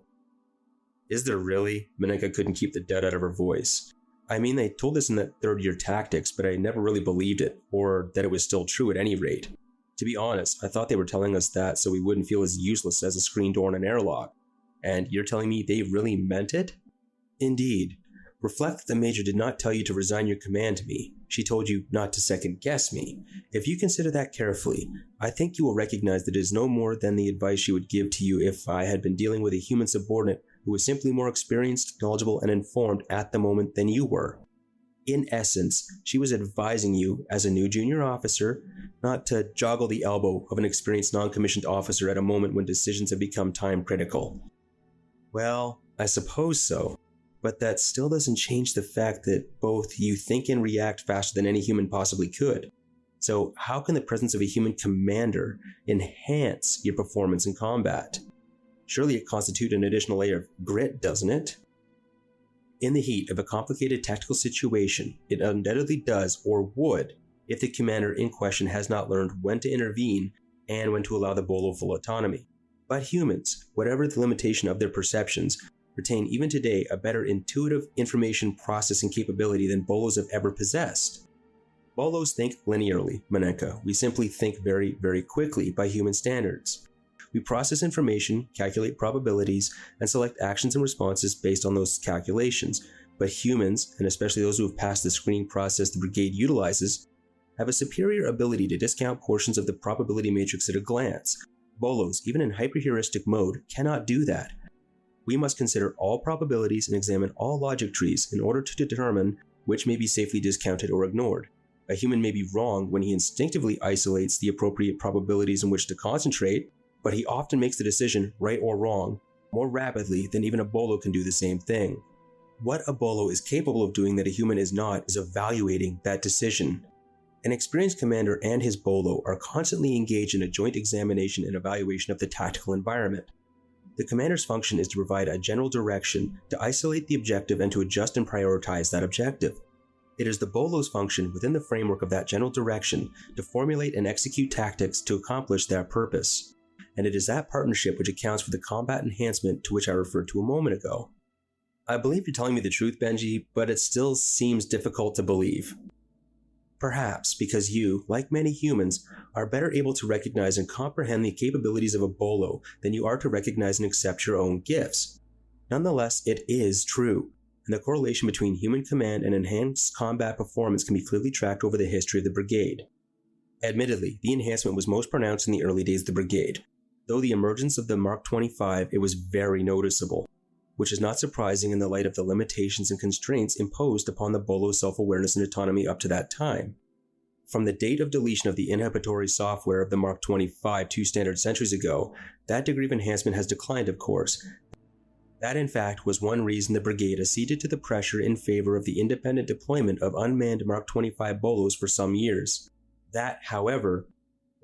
Is there really? Maneka couldn't keep the doubt out of her voice. I mean, they told us in that third year tactics, but I never really believed it, or that it was still true at any rate. To be honest, I thought they were telling us that so we wouldn't feel as useless as a screen door in an airlock. And you're telling me they really meant it? Indeed. Reflect that the Major did not tell you to resign your command to me. She told you not to second-guess me. If you consider that carefully, I think you will recognize that it is no more than the advice she would give to you if I had been dealing with a human subordinate who was simply more experienced, knowledgeable, and informed at the moment than you were. In essence, she was advising you, as a new junior officer, not to joggle the elbow of an experienced non-commissioned officer at a moment when decisions have become time-critical. Well, I suppose so. But that still doesn't change the fact that both you think and react faster than any human possibly could. So how can the presence of a human commander enhance your performance in combat? Surely it constitutes an additional layer of grit, doesn't it? In the heat of a complicated tactical situation, it undoubtedly does or would if the commander in question has not learned when to intervene and when to allow the Bolo full autonomy. But humans, whatever the limitation of their perceptions, retain even today a better intuitive information processing capability than Bolos have ever possessed. Bolos think linearly, Maneka. We simply think very, very quickly by human standards. We process information, calculate probabilities, and select actions and responses based on those calculations, but humans, and especially those who have passed the screening process the brigade utilizes, have a superior ability to discount portions of the probability matrix at a glance. Bolos, even in hyperheuristic mode, cannot do that. We must consider all probabilities and examine all logic trees in order to determine which may be safely discounted or ignored. A human may be wrong when he instinctively isolates the appropriate probabilities in which to concentrate, but he often makes the decision, right or wrong, more rapidly than even a Bolo can do the same thing. What a Bolo is capable of doing that a human is not is evaluating that decision. An experienced commander and his Bolo are constantly engaged in a joint examination and evaluation of the tactical environment. The commander's function is to provide a general direction, to isolate the objective, and to adjust and prioritize that objective. It is the Bolo's function within the framework of that general direction to formulate and execute tactics to accomplish that purpose. And it is that partnership which accounts for the combat enhancement to which I referred to a moment ago. I believe you're telling me the truth, Benji, but it still seems difficult to believe. Perhaps because you, like many humans, are better able to recognize and comprehend the capabilities of a Bolo than you are to recognize and accept your own gifts. Nonetheless, it is true, and the correlation between human command and enhanced combat performance can be clearly tracked over the history of the brigade. Admittedly, the enhancement was most pronounced in the early days of the brigade. Though the emergence of the Mark twenty-five, it was very noticeable, which is not surprising in the light of the limitations and constraints imposed upon the Bolo's self-awareness and autonomy up to that time. From the date of deletion of the inhibitory software of the Mark twenty-five two standard centuries ago, that degree of enhancement has declined, of course. That, in fact, was one reason the brigade acceded to the pressure in favor of the independent deployment of unmanned Mark twenty-five Bolos for some years. That, however,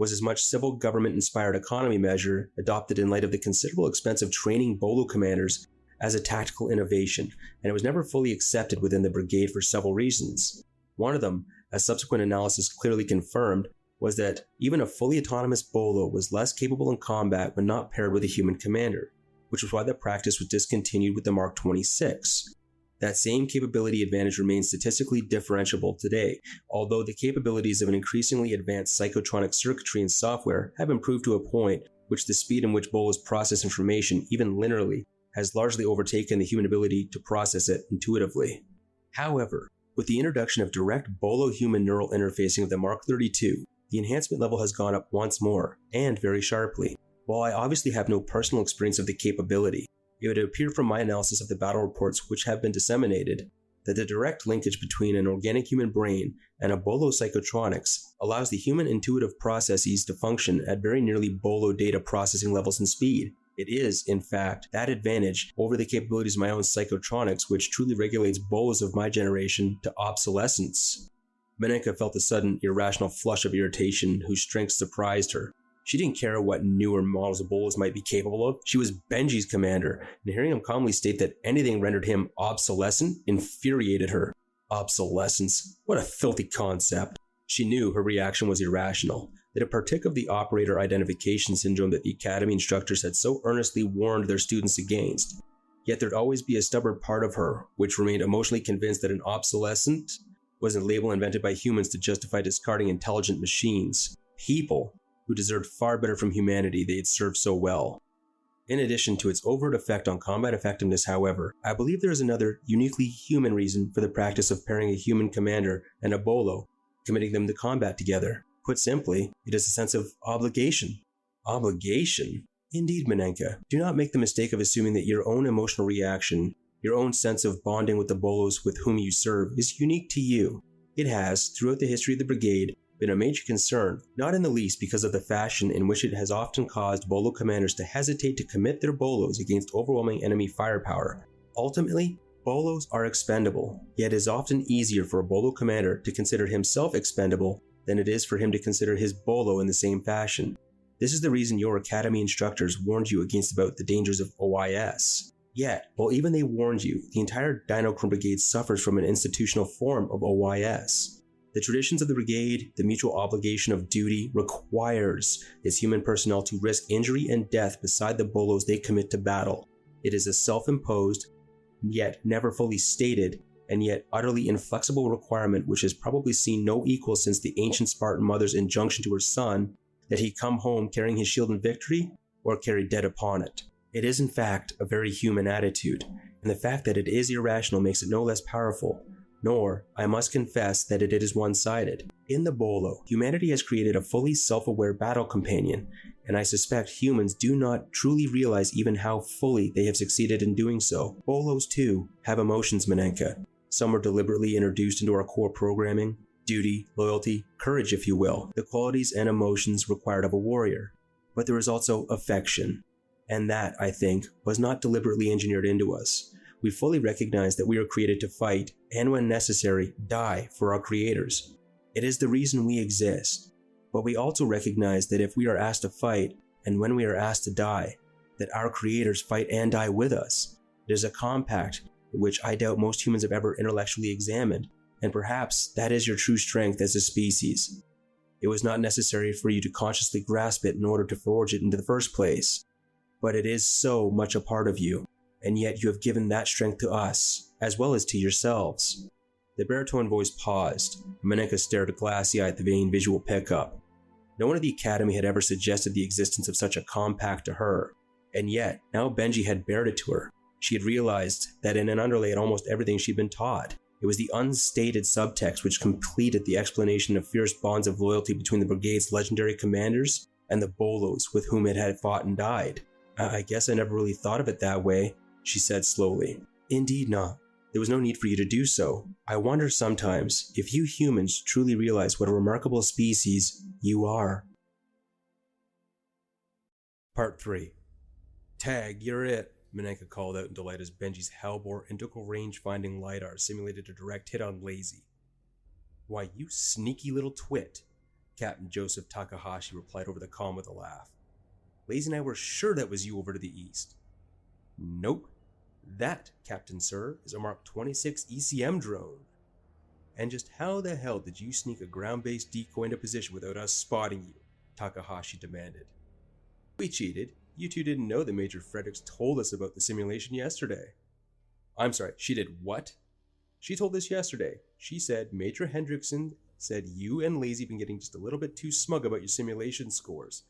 was as much civil government-inspired economy measure adopted in light of the considerable expense of training Bolo commanders as a tactical innovation, and it was never fully accepted within the brigade for several reasons. One of them, as subsequent analysis clearly confirmed, was that even a fully autonomous Bolo was less capable in combat when not paired with a human commander, which was why the practice was discontinued with the Mark twenty-six. That same capability advantage remains statistically differentiable today, although the capabilities of an increasingly advanced psychotronic circuitry and software have improved to a point which the speed in which Bolos process information, even linearly, has largely overtaken the human ability to process it intuitively. However, with the introduction of direct Bolo-human neural interfacing of the Mark thirty-two, the enhancement level has gone up once more, and very sharply. While I obviously have no personal experience of the capability, it would appear from my analysis of the battle reports which have been disseminated that the direct linkage between an organic human brain and a bolo psychotronics allows the human intuitive processes to function at very nearly bolo data processing levels and speed. It is, in fact, that advantage over the capabilities of my own psychotronics which truly regulates bolos of my generation to obsolescence. Maneka felt a sudden, irrational flush of irritation whose strength surprised her. She didn't care what newer models of bolos might be capable of. She was Benji's commander, and hearing him calmly state that anything rendered him obsolescent infuriated her. Obsolescence? What a filthy concept. She knew her reaction was irrational, that it partook of the operator identification syndrome that the academy instructors had so earnestly warned their students against. Yet there'd always be a stubborn part of her, which remained emotionally convinced that an obsolescent was a label invented by humans to justify discarding intelligent machines. People who deserved far better from humanity they had served so well. In addition to its overt effect on combat effectiveness, however, I believe there is another uniquely human reason for the practice of pairing a human commander and a bolo, committing them to combat together. Put simply, it is a sense of obligation. Obligation? Indeed, Maneka. Do not make the mistake of assuming that your own emotional reaction, your own sense of bonding with the bolos with whom you serve, is unique to you. It has, throughout the history of the brigade, been a major concern, not in the least because of the fashion in which it has often caused bolo commanders to hesitate to commit their bolos against overwhelming enemy firepower. Ultimately, bolos are expendable, yet it is often easier for a bolo commander to consider himself expendable than it is for him to consider his bolo in the same fashion. This is the reason your academy instructors warned you against about the dangers of O I S. Yet, while even they warned you, the entire Dinochrome Brigade suffers from an institutional form of O I S. The traditions of the brigade, the mutual obligation of duty, requires its human personnel to risk injury and death beside the bolos they commit to battle. It is a self-imposed, yet never fully stated, and yet utterly inflexible requirement which has probably seen no equal since the ancient Spartan mother's injunction to her son that he come home carrying his shield in victory or carry dead upon it. It is in fact a very human attitude, and the fact that it is irrational makes it no less powerful. Nor, I must confess that it is one-sided. In the bolo, humanity has created a fully self-aware battle companion, and I suspect humans do not truly realize even how fully they have succeeded in doing so. Bolos, too, have emotions, Maneka. Some are deliberately introduced into our core programming, duty, loyalty, courage, if you will, the qualities and emotions required of a warrior. But there is also affection, and that, I think, was not deliberately engineered into us. We fully recognize that we are created to fight, and when necessary, die for our creators. It is the reason we exist. But we also recognize that if we are asked to fight, and when we are asked to die, that our creators fight and die with us. It is a compact, which I doubt most humans have ever intellectually examined, and perhaps that is your true strength as a species. It was not necessary for you to consciously grasp it in order to forge it into the first place, but it is so much a part of you. And yet you have given that strength to us, as well as to yourselves. The baritone voice paused. Maneka stared glassy-eyed at the vain visual pickup. No one at the academy had ever suggested the existence of such a compact to her, and yet, now Benji had bared it to her. She had realized that in an underlay at almost everything she'd been taught. It was the unstated subtext which completed the explanation of fierce bonds of loyalty between the brigade's legendary commanders and the bolos with whom it had fought and died. I, I guess I never really thought of it that way, she said slowly. Indeed not. There was no need for you to do so. I wonder sometimes if you humans truly realize what a remarkable species you are. Part three. Tag, you're it, Maneka called out in delight as Benji's Hellbore integral range-finding lidar simulated a direct hit on Lazy. Why, you sneaky little twit, Captain Joseph Takahashi replied over the comm with a laugh. Lazy and I were sure that was you over to the east. Nope. That, Captain Sir, is a Mark twenty-six E C M drone. And just how the hell did you sneak a ground-based decoy into position without us spotting you? Takahashi demanded. We cheated. You two didn't know that Major Fredericks told us about the simulation yesterday. I'm sorry, she did what? She told us yesterday. She said Major Hendrickson said you and Lazy have been getting just a little bit too smug about your simulation scores.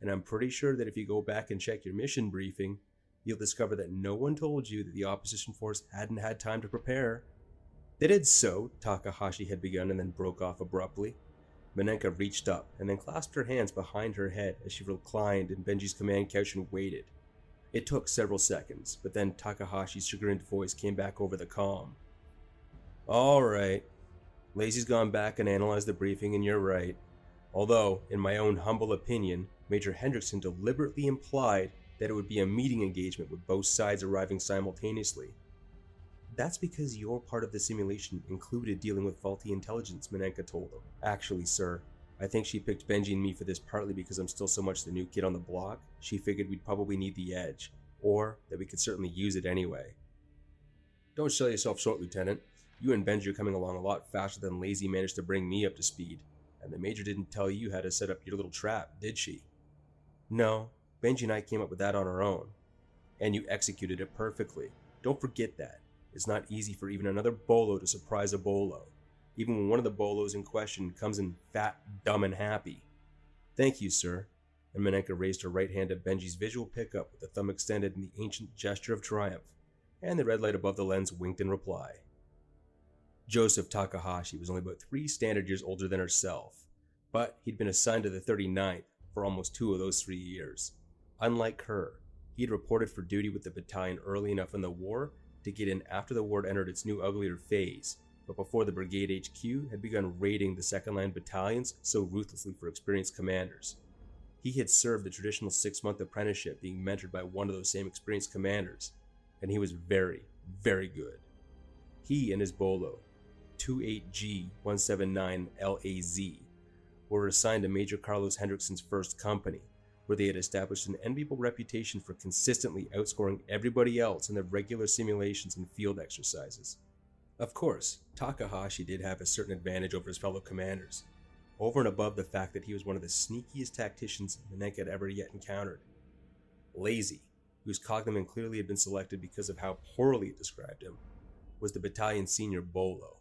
And I'm pretty sure that if you go back and check your mission briefing, you'll discover that no one told you that the opposition force hadn't had time to prepare. They did so, Takahashi had begun and then broke off abruptly. Maneka reached up and then clasped her hands behind her head as she reclined in Benji's command couch and waited. It took several seconds, but then Takahashi's chagrined voice came back over the comm. All right. Lazy's gone back and analyzed the briefing, and you're right. Although, in my own humble opinion, Major Hendrickson deliberately implied that it would be a meeting engagement with both sides arriving simultaneously. That's because your part of the simulation included dealing with faulty intelligence, Maneka told him. Actually, sir, I think she picked Benji and me for this partly because I'm still so much the new kid on the block. She figured we'd probably need the edge, or that we could certainly use it anyway. Don't sell yourself short, Lieutenant. You and Benji are coming along a lot faster than Lazy managed to bring me up to speed. And the Major didn't tell you how to set up your little trap, did she? No, Benji and I came up with that on our own. And you executed it perfectly. Don't forget that. It's not easy for even another bolo to surprise a bolo, even when one of the bolos in question comes in fat, dumb, and happy. Thank you, sir. And Maneka raised her right hand to Benji's visual pickup with the thumb extended in the ancient gesture of triumph, and the red light above the lens winked in reply. Joseph Takahashi was only about three standard years older than herself, but he'd been assigned to the thirty-ninth for almost two of those three years. Unlike her, he'd reported for duty with the battalion early enough in the war to get in after the war entered its new uglier phase, but before the brigade H Q had begun raiding the second-line battalions so ruthlessly for experienced commanders. He had served the traditional six-month apprenticeship being mentored by one of those same experienced commanders, and he was very, very good. He and his bolo, two eight G one seven nine L A Z, were assigned to Major Carlos Hendrickson's first company, where they had established an enviable reputation for consistently outscoring everybody else in their regular simulations and field exercises. Of course, Takahashi did have a certain advantage over his fellow commanders, over and above the fact that he was one of the sneakiest tacticians Maneka had ever yet encountered. Lazy, whose cognomen clearly had been selected because of how poorly it described him, was the battalion's senior bolo.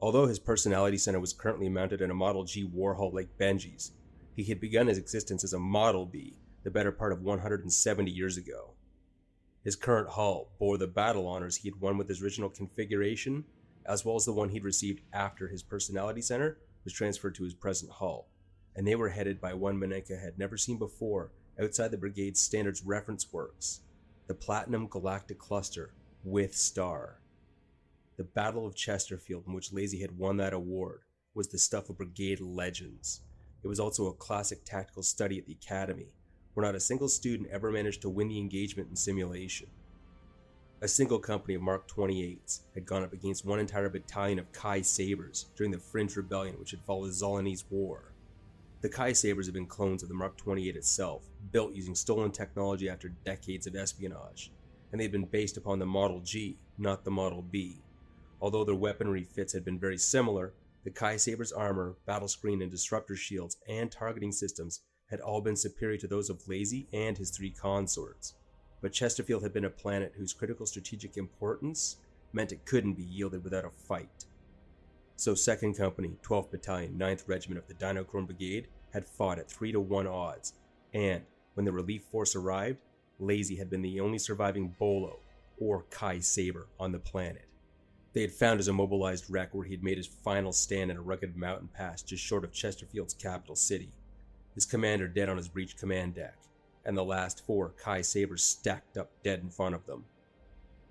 Although his personality center was currently mounted in a Model G Warhol like Benji's, he had begun his existence as a Model B, the better part of one hundred seventy years ago. His current hull bore the battle honors he had won with his original configuration, as well as the one he'd received after his personality center was transferred to his present hull, and they were headed by one Maneka had never seen before outside the brigade's standards reference works, the Platinum Galactic Cluster with Star. The Battle of Chesterfield, in which Lazy had won that award, was the stuff of brigade legends. It was also a classic tactical study at the academy, where not a single student ever managed to win the engagement in simulation. A single company of Mark twenty-eights had gone up against one entire battalion of Kai Sabers during the Fringe Rebellion which had followed the Zolonese War. The Kai Sabers had been clones of the Mark twenty-eight itself, built using stolen technology after decades of espionage, and they had been based upon the Model G, not the Model B. Although their weaponry fits had been very similar, the Kai Sabers' armor, battle screen, and disruptor shields and targeting systems had all been superior to those of Lazy and his three consorts. But Chesterfield had been a planet whose critical strategic importance meant it couldn't be yielded without a fight. So second Company, twelfth Battalion, ninth Regiment of the Dinochrome Brigade had fought at three to one odds, and when the relief force arrived, Lazy had been the only surviving bolo, or Kai Saber, on the planet. They had found his immobilized wreck where he had made his final stand in a rugged mountain pass just short of Chesterfield's capital city, his commander dead on his breached command deck, and the last four Kai Sabers stacked up dead in front of them.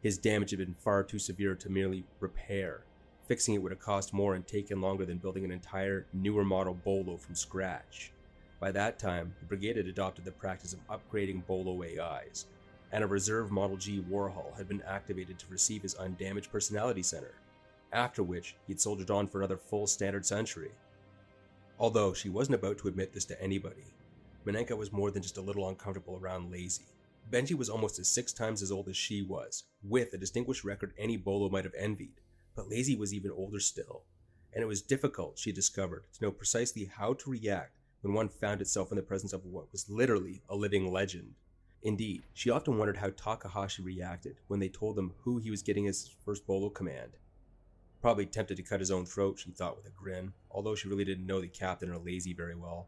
His damage had been far too severe to merely repair. Fixing it would have cost more and taken longer than building an entire newer model bolo from scratch. By that time, the brigade had adopted the practice of upgrading bolo A Is, and a reserve Model G Warhol had been activated to receive his undamaged personality center, after which he'd soldiered on for another full standard century. Although she wasn't about to admit this to anybody, Maneka was more than just a little uncomfortable around Lazy. Benji was almost as six times as old as she was, with a distinguished record any bolo might have envied, but Lazy was even older still, and it was difficult, she discovered, to know precisely how to react when one found itself in the presence of what was literally a living legend. Indeed, she often wondered how Takahashi reacted when they told him who he was getting as his first bolo command. Probably tempted to cut his own throat, she thought with a grin, although she really didn't know the captain or Lazy very well.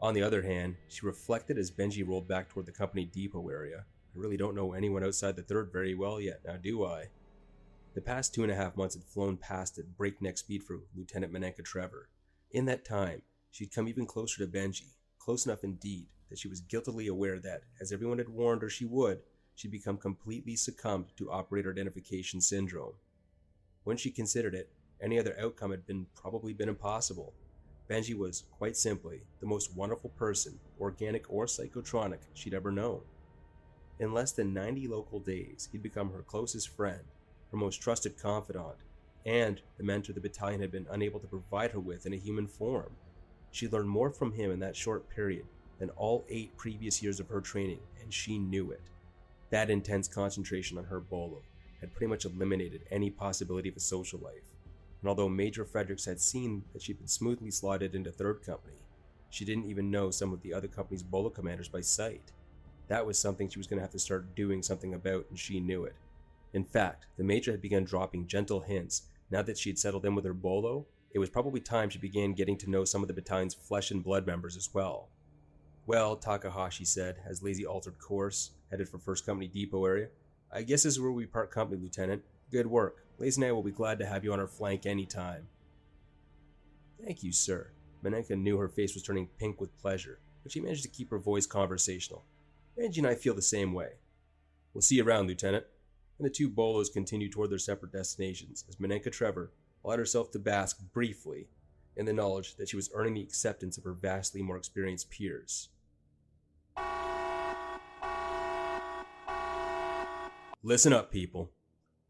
On the other hand, she reflected as Benji rolled back toward the company depot area. I really don't know anyone outside the third very well yet, now do I? The past two and a half months had flown past at breakneck speed for Lieutenant Maneka Trevor. In that time, she'd come even closer to Benji, close enough indeed that she was guiltily aware that, as everyone had warned her she would, she'd become completely succumbed to operator identification syndrome. When she considered it, any other outcome had been probably been impossible. Benji was, quite simply, the most wonderful person, organic or psychotronic, she'd ever known. In less than ninety local days, he'd become her closest friend, her most trusted confidant, and the mentor the battalion had been unable to provide her with in a human form. She learned more from him in that short period than all eight previous years of her training, and she knew it. That intense concentration on her bolo had pretty much eliminated any possibility of a social life. And although Major Fredericks had seen that she'd been smoothly slotted into third Company, she didn't even know some of the other company's bolo commanders by sight. That was something she was going to have to start doing something about, and she knew it. In fact, the Major had begun dropping gentle hints. Now that she had settled in with her bolo, it was probably time she began getting to know some of the battalion's flesh and blood members as well. "Well," Takahashi said, as Lazy altered course, headed for First Company Depot area, "I guess this is where we part company, Lieutenant. Good work. Lazy and I will be glad to have you on our flank anytime." "Thank you, sir." Maneka knew her face was turning pink with pleasure, but she managed to keep her voice conversational. "Benji and I feel the same way." "We'll see you around, Lieutenant." And the two bolos continued toward their separate destinations as Maneka Trevor allowed herself to bask briefly in the knowledge that she was earning the acceptance of her vastly more experienced peers. "Listen up, people."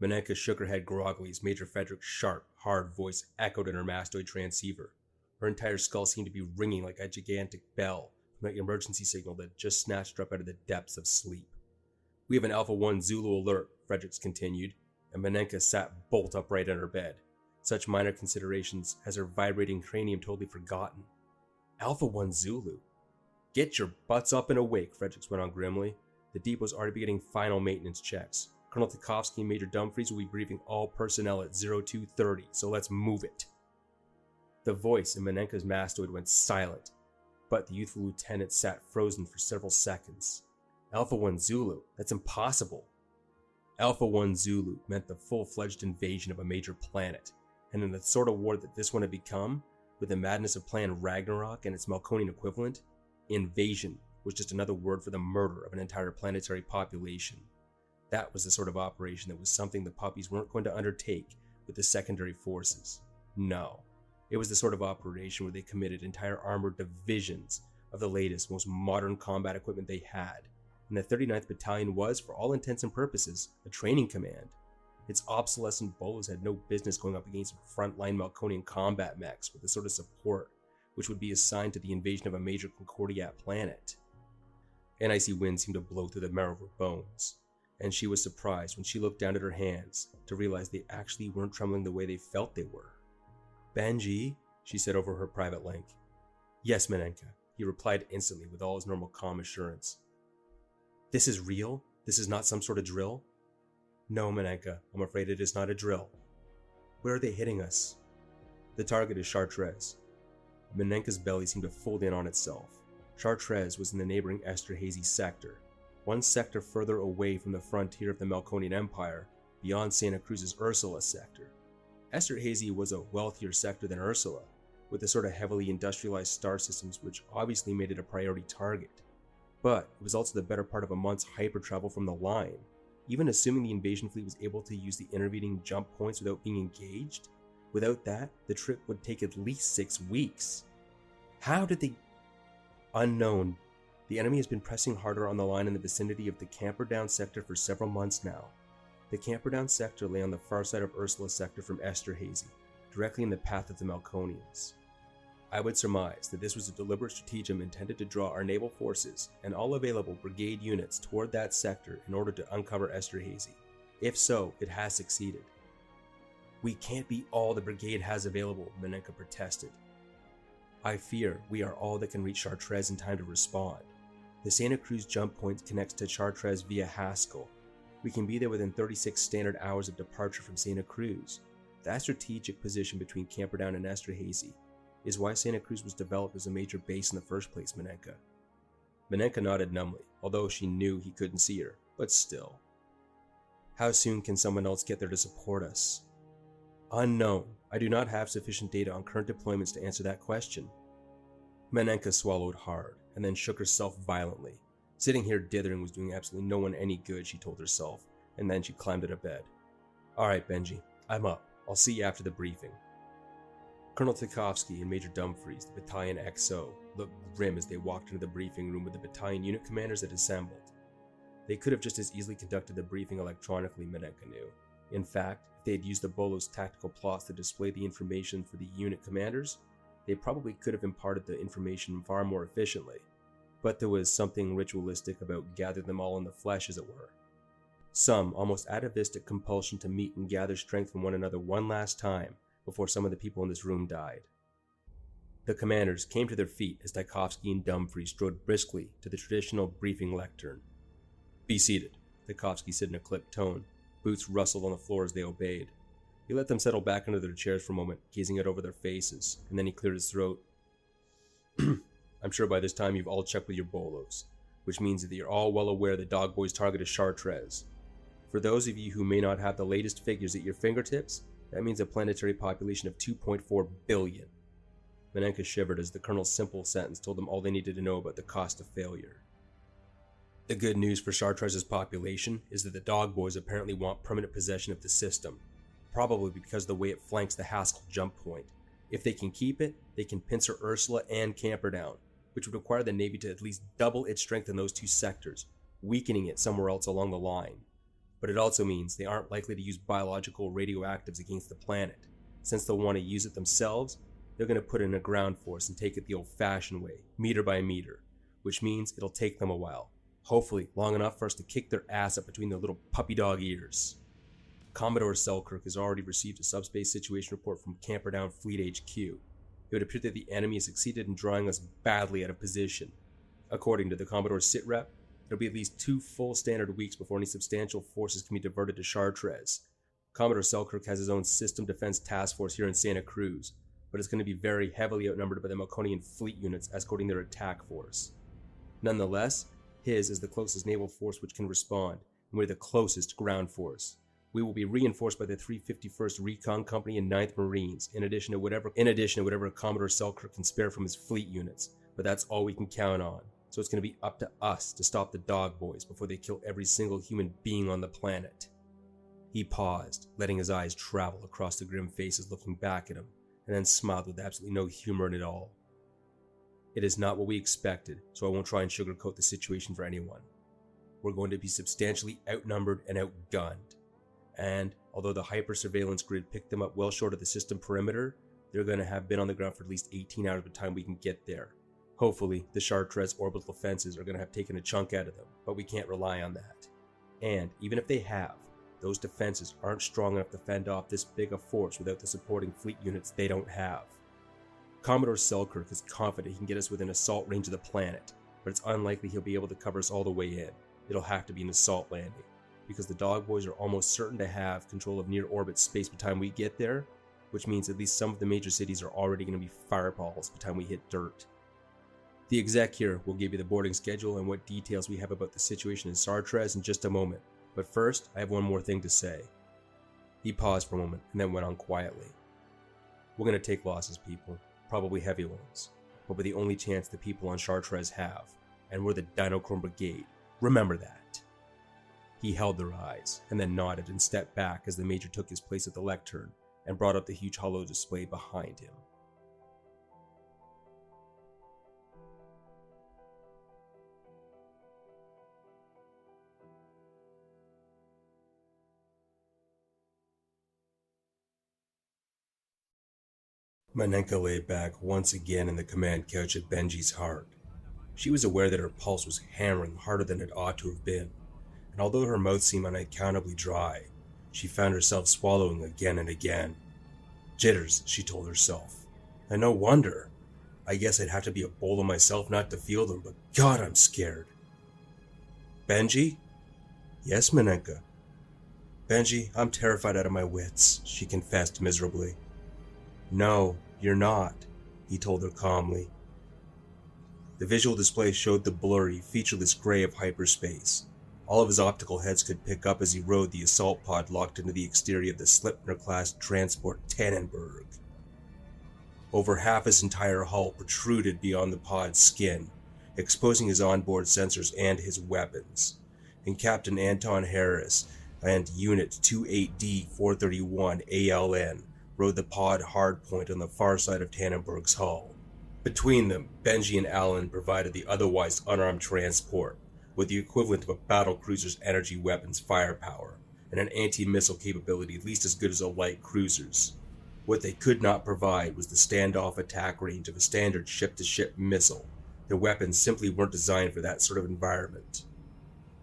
Maneka shook her head groggily as Major Frederick's sharp, hard voice echoed in her mastoid transceiver. Her entire skull seemed to be ringing like a gigantic bell from the emergency signal that just snatched her up out of the depths of sleep. "We have an Alpha one Zulu alert," Fredericks continued, and Maneka sat bolt upright in her bed, such minor considerations as her vibrating cranium totally forgotten. Alpha one Zulu? "Get your butts up and awake," Fredericks went on grimly. "The Depot's already beginning final maintenance checks. Colonel Tikovsky and Major Dumfries will be briefing all personnel at oh two thirty, so let's move it." The voice in Maneka's mastoid went silent, but the youthful lieutenant sat frozen for several seconds. Alpha one Zulu? That's impossible. Alpha one Zulu meant the full-fledged invasion of a major planet, and in the sort of war that this one had become, with the madness of Plan Ragnarok and its Melconian equivalent, invasion was just another word for the murder of an entire planetary population. That was the sort of operation that was something the puppies weren't going to undertake with the secondary forces. No. It was the sort of operation where they committed entire armored divisions of the latest, most modern combat equipment they had, and the thirty-ninth Battalion was, for all intents and purposes, a training command. Its obsolescent bolos had no business going up against frontline Melconian combat mechs with the sort of support which would be assigned to the invasion of a major Concordiat planet. An icy wind seemed to blow through the marrow of her bones, and she was surprised when she looked down at her hands to realize they actually weren't trembling the way they felt they were. "Benji," she said over her private link. "Yes, Maneka," he replied instantly with all his normal calm assurance. "This is real? This is not some sort of drill?" "No, Maneka, I'm afraid it is not a drill." "Where are they hitting us?" "The target is Chartres." Maneka's belly seemed to fold in on itself. Chartres was in the neighboring Esterhazy sector, one sector further away from the frontier of the Melconian Empire, beyond Santa Cruz's Ursula sector. Esterhazy was a wealthier sector than Ursula, with the sort of heavily industrialized star systems which obviously made it a priority target. But it was also the better part of a month's hyper-travel from the line. Even assuming the invasion fleet was able to use the intervening jump points without being engaged, without that, the trip would take at least six weeks. How did they... Unknown. The enemy has been pressing harder on the line in the vicinity of the Camperdown sector for several months now. The Camperdown sector lay on the far side of Ursula sector from Esterhazy, directly in the path of the Melconians. I would surmise that this was a deliberate stratagem intended to draw our naval forces and all available brigade units toward that sector in order to uncover Esterhazy. If so, it has succeeded. "We can't be all the brigade has available," Maneka protested. "I fear we are all that can reach Chartres in time to respond. The Santa Cruz jump point connects to Chartres via Haskell. We can be there within thirty-six standard hours of departure from Santa Cruz. That strategic position between Camperdown and Esterhazy is why Santa Cruz was developed as a major base in the first place, Maneka." Maneka nodded numbly, although she knew he couldn't see her, but still. "How soon can someone else get there to support us?" "Unknown. I do not have sufficient data on current deployments to answer that question." Maneka swallowed hard, and then shook herself violently, Sitting here dithering was doing absolutely no one any good, she told herself, and then she climbed out of bed. Alright, Benji, I'm up. I'll see you after the briefing. Colonel Tikovsky and Major Dumfries, the battalion X O, looked grim as they walked into the briefing room with the battalion unit commanders that assembled. They could have just as easily conducted the briefing electronically, Maneka knew. In fact, if they had used Ebolo's tactical plots to display the information for the unit commanders, they probably could have imparted the information far more efficiently. But there was something ritualistic about gathering them all in the flesh, as it were. Some almost atavistic compulsion to meet and gather strength from one another one last time before some of the people in this room died. The commanders came to their feet as Takahashi and Dumfries strode briskly to the traditional briefing lectern. "Be seated," Takahashi said in a clipped tone. Boots rustled on the floor as they obeyed. He let them settle back into their chairs for a moment, gazing out over their faces, and then he cleared his throat. "I'm sure by this time you've all checked with your bolos, which means that you're all well aware the dog boys' target is Chartres. For those of you who may not have the latest figures at your fingertips, that means a planetary population of two point four billion. Maneka shivered as the colonel's simple sentence told them all they needed to know about the cost of failure. The good news for Chartres' population is that the dog boys apparently want permanent possession of the system, probably because of the way it flanks the Haskell jump point. If they can keep it, they can pincer Ursula and Camper down, which would require the Navy to at least double its strength in those two sectors, weakening it somewhere else along the line. But it also means they aren't likely to use biological radioactives against the planet. Since they'll want to use it themselves, they're going to put in a ground force and take it the old-fashioned way, meter by meter, which means it'll take them a while, hopefully long enough for us to kick their ass up between their little puppy dog ears. Commodore Selkirk has already received a subspace situation report from Camperdown Fleet H Q. It would appear that the enemy has succeeded in drawing us badly out of position. According to the Commodore's sitrep, it'll be at least two full standard weeks before any substantial forces can be diverted to Chartres. Commodore Selkirk has his own system defense task force here in Santa Cruz, but it's going to be very heavily outnumbered by the Melconian fleet units escorting their attack force. Nonetheless, his is the closest naval force which can respond, and we're the closest ground force. We will be reinforced by the three hundred fifty-first Recon Company and ninth Marines, in addition to whatever in addition to whatever Commodore Selkirk can spare from his fleet units, but that's all we can count on. So it's going to be up to us to stop the dog boys before they kill every single human being on the planet. He paused, letting his eyes travel across the grim faces looking back at him, and then smiled with absolutely no humor in it all. It is not what we expected, so I won't try and sugarcoat the situation for anyone. We're going to be substantially outnumbered and outgunned. And, although the hyper-surveillance grid picked them up well short of the system perimeter, they're going to have been on the ground for at least eighteen hours by the time we can get there. Hopefully, the Chartres orbital fences are going to have taken a chunk out of them, but we can't rely on that. And, even if they have, those defenses aren't strong enough to fend off this big a force without the supporting fleet units they don't have. Commodore Selkirk is confident he can get us within assault range of the planet, but it's unlikely he'll be able to cover us all the way in. It'll have to be an assault landing, because the dog boys are almost certain to have control of near-orbit space by the time we get there, which means at least some of the major cities are already going to be fireballs by the time we hit dirt. The exec here will give you the boarding schedule and what details we have about the situation in Chartres in just a moment, but first, I have one more thing to say. He paused for a moment and then went on quietly. We're going to take losses, people, probably heavy ones, but we're the only chance the people on Chartres have, and we're the Dinochrome Brigade. Remember that. He held their eyes, and then nodded and stepped back as the Major took his place at the lectern and brought up the huge hollow display behind him. Maneka lay back once again in the command couch at Benji's heart. She was aware that her pulse was hammering harder than it ought to have been, and although her mouth seemed unaccountably dry, she found herself swallowing again and again. Jitters, she told herself. And no wonder. I guess I'd have to be a bolo myself not to feel them, but God, I'm scared. Benji? Yes, Maneka. Benji, I'm terrified out of my wits, she confessed miserably. No, you're not, he told her calmly. The visual display showed the blurry, featureless gray of hyperspace. All of his optical heads could pick up as he rode the assault pod locked into the exterior of the Slipner-class transport Tannenberg. Over half his entire hull protruded beyond the pod's skin, exposing his onboard sensors and his weapons, and Captain Anton Harris and Unit twenty-eight D four thirty-one A L N rode the pod hardpoint on the far side of Tannenberg's hull. Between them, Benji and Allen provided the otherwise unarmed transport with the equivalent of a battlecruiser's energy weapons firepower and an anti-missile capability at least as good as a light cruiser's. What they could not provide was the standoff attack range of a standard ship-to-ship missile. Their weapons simply weren't designed for that sort of environment.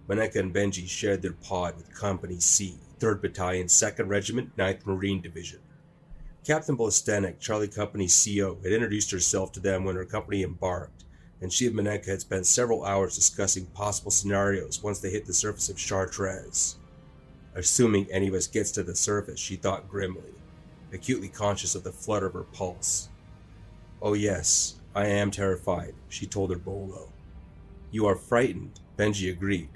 Maneka and Benji shared their pod with Company C, third Battalion, second Regiment, ninth Marine Division. Captain Blastenik, Charlie Company C O, had introduced herself to them when her company embarked, and she and Maneka had spent several hours discussing possible scenarios once they hit the surface of Chartres. Assuming any of us gets to the surface, she thought grimly, acutely conscious of the flutter of her pulse. Oh yes, I am terrified, she told her bolo. You are frightened, Benji agreed.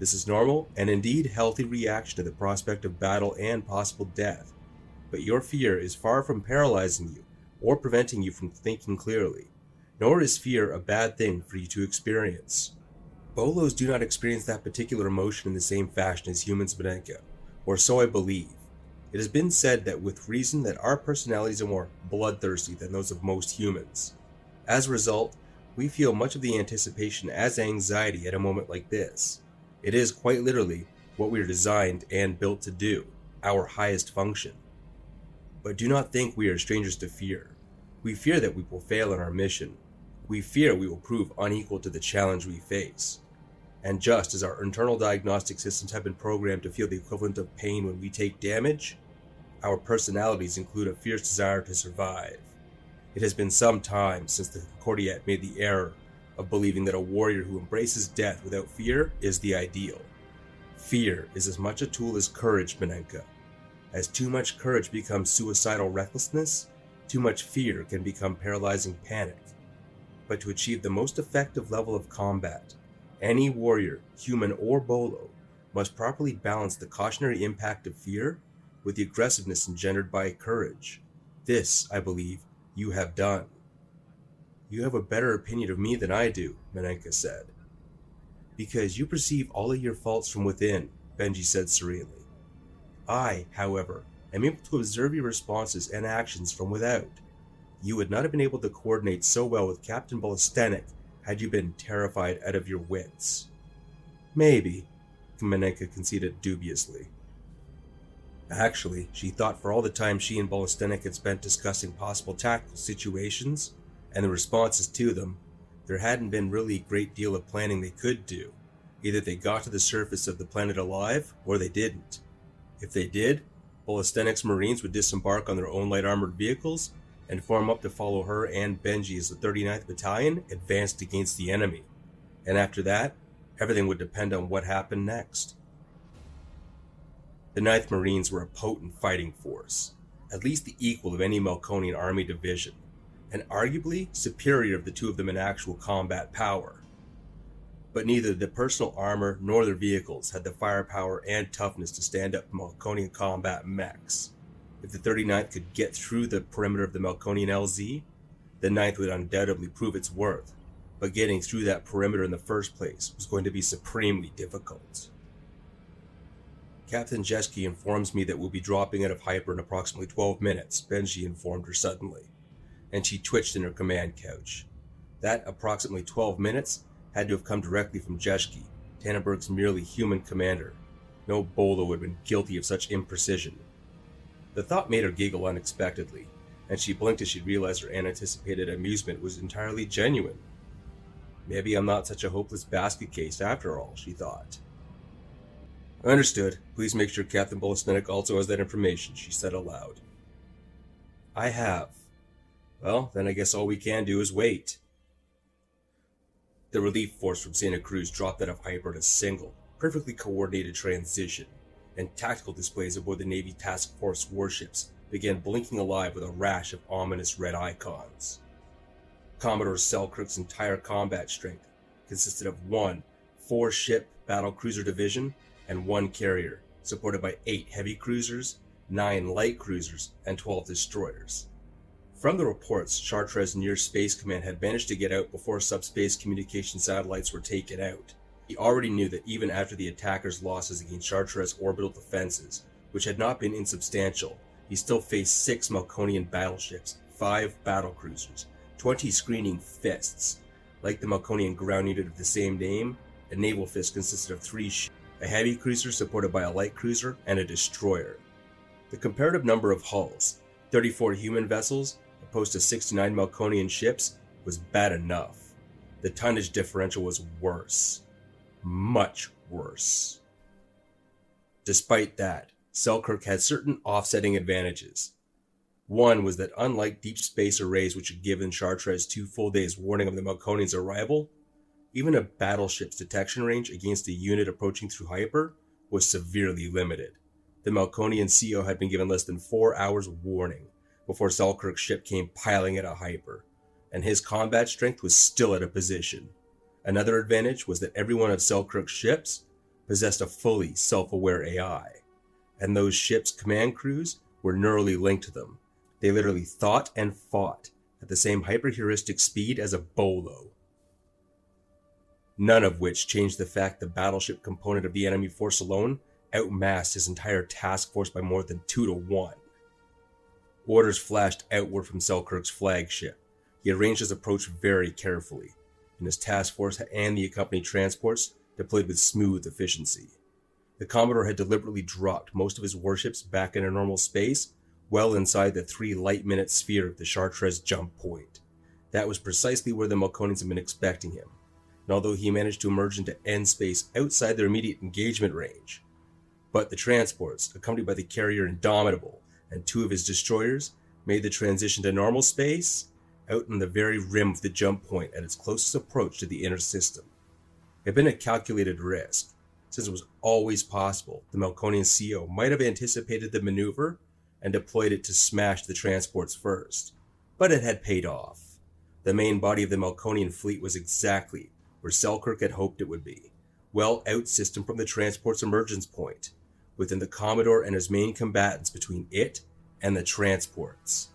This is normal and indeed healthy reaction to the prospect of battle and possible death, but your fear is far from paralyzing you or preventing you from thinking clearly, nor is fear a bad thing for you to experience. Bolos do not experience that particular emotion in the same fashion as humans, Benenka, or so I believe. It has been said that with reason that our personalities are more bloodthirsty than those of most humans. As a result, we feel much of the anticipation as anxiety at a moment like this. It is quite literally what we are designed and built to do, our highest function. But do not think we are strangers to fear. We fear that we will fail in our mission. We fear we will prove unequal to the challenge we face. And just as our internal diagnostic systems have been programmed to feel the equivalent of pain when we take damage, our personalities include a fierce desire to survive. It has been some time since the Concordiat made the error of believing that a warrior who embraces death without fear is the ideal. Fear is as much a tool as courage, Benenka. As too much courage becomes suicidal recklessness, too much fear can become paralyzing panic. But to achieve the most effective level of combat, any warrior, human or bolo, must properly balance the cautionary impact of fear with the aggressiveness engendered by courage. This, I believe, you have done. You have a better opinion of me than I do, Maneka said. Because you perceive all of your faults from within, Benji said serenely. I, however, am able to observe your responses and actions from without. You would not have been able to coordinate so well with Captain Balastenik had you been terrified out of your wits. Maybe, Maneka conceded dubiously. Actually, she thought for all the time she and Balastenik had spent discussing possible tactical situations, and the responses to them, there hadn't been really a great deal of planning they could do. Either they got to the surface of the planet alive, or they didn't. If they did, Bolastenik's Marines would disembark on their own light-armored vehicles and form up to follow her and Benji as the thirty-ninth Battalion advanced against the enemy. And after that, everything would depend on what happened next. The ninth Marines were a potent fighting force, at least the equal of any Melconian army division, and arguably superior of the two of them in actual combat power. But neither the personal armor nor their vehicles had the firepower and toughness to stand up to Melconian combat mechs. If the thirty-ninth could get through the perimeter of the Melconian L Z, the ninth would undoubtedly prove its worth, but getting through that perimeter in the first place was going to be supremely difficult. Captain Jeske informs me that we'll be dropping out of hyper in approximately twelve minutes, Benji informed her suddenly, and she twitched in her command couch. That approximately twelve minutes had to have come directly from Jeske, Tannenberg's merely human commander. No bolo would have been guilty of such imprecision. The thought made her giggle unexpectedly, and she blinked as she realized her unanticipated amusement was entirely genuine. Maybe I'm not such a hopeless basket case after all, she thought. Understood. Please make sure Captain Bolesnik also has that information, she said aloud. I have. Well, then I guess all we can do is wait. The relief force from Santa Cruz dropped out of hyper in a single, perfectly coordinated transition, and tactical displays aboard the Navy Task Force warships began blinking alive with a rash of ominous red icons. Commodore Selkirk's entire combat strength consisted of one four-ship battlecruiser division and one carrier, supported by eight heavy cruisers, nine light cruisers, and twelve destroyers. From the reports, Chartres' near Space Command had managed to get out before subspace communication satellites were taken out. He already knew that even after the attackers' losses against Chartres' orbital defenses, which had not been insubstantial, he still faced six Melconian battleships, five battlecruisers, twenty screening fists. Like the Melconian ground unit of the same name, a naval fist consisted of three ships, a heavy cruiser supported by a light cruiser, and a destroyer. The comparative number of hulls, thirty-four human vessels, opposed to sixty-nine Melconian ships, was bad enough. The tonnage differential was worse. Much worse. Despite that, Selkirk had certain offsetting advantages. One was that unlike deep space arrays which had given Chartres two full days' warning of the Melconians' arrival, even a battleship's detection range against a unit approaching through hyper was severely limited. The Melconian C O had been given less than four hours' warning before Selkirk's ship came piling at a hyper, and his combat strength was still at a position. Another advantage was that every one of Selkirk's ships possessed a fully self-aware A I, and those ships' command crews were neurally linked to them. They literally thought and fought at the same hyper-heuristic speed as a bolo. None of which changed the fact the battleship component of the enemy force alone outmassed his entire task force by more than two to one. Orders flashed outward from Selkirk's flagship. He arranged his approach very carefully, and his task force and the accompanying transports deployed with smooth efficiency. The Commodore had deliberately dropped most of his warships back into normal space, well inside the three light-minute sphere of the Chartres jump point. That was precisely where the Melconians had been expecting him, and although he managed to emerge into end space outside their immediate engagement range, but the transports, accompanied by the carrier Indomitable and two of his destroyers, made the transition to normal space out on the very rim of the jump point at its closest approach to the inner system. It had been a calculated risk. Since it was always possible, the Melconian C O might have anticipated the maneuver and deployed it to smash the transports first, but it had paid off. The main body of the Melconian fleet was exactly where Selkirk had hoped it would be, well out-system from the transport's emergence point, within the Commodore and his main combatants between it and the transports.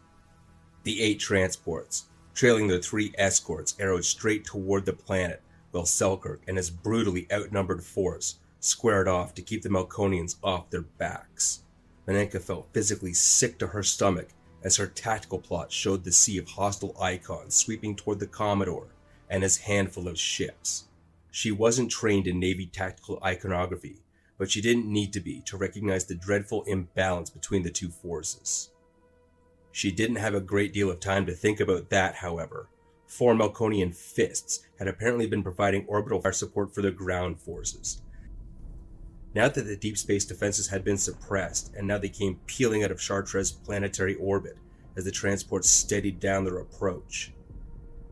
The eight transports, trailing their three escorts, arrowed straight toward the planet, while Selkirk and his brutally outnumbered force squared off to keep the Melconians off their backs. Maneka felt physically sick to her stomach as her tactical plot showed the sea of hostile icons sweeping toward the Commodore and his handful of ships. She wasn't trained in Navy tactical iconography, but she didn't need to be to recognize the dreadful imbalance between the two forces. She didn't have a great deal of time to think about that, however. Four Melconian fists had apparently been providing orbital fire support for the ground forces. Now that the deep space defenses had been suppressed, and now they came peeling out of Chartres' planetary orbit as the transports steadied down their approach.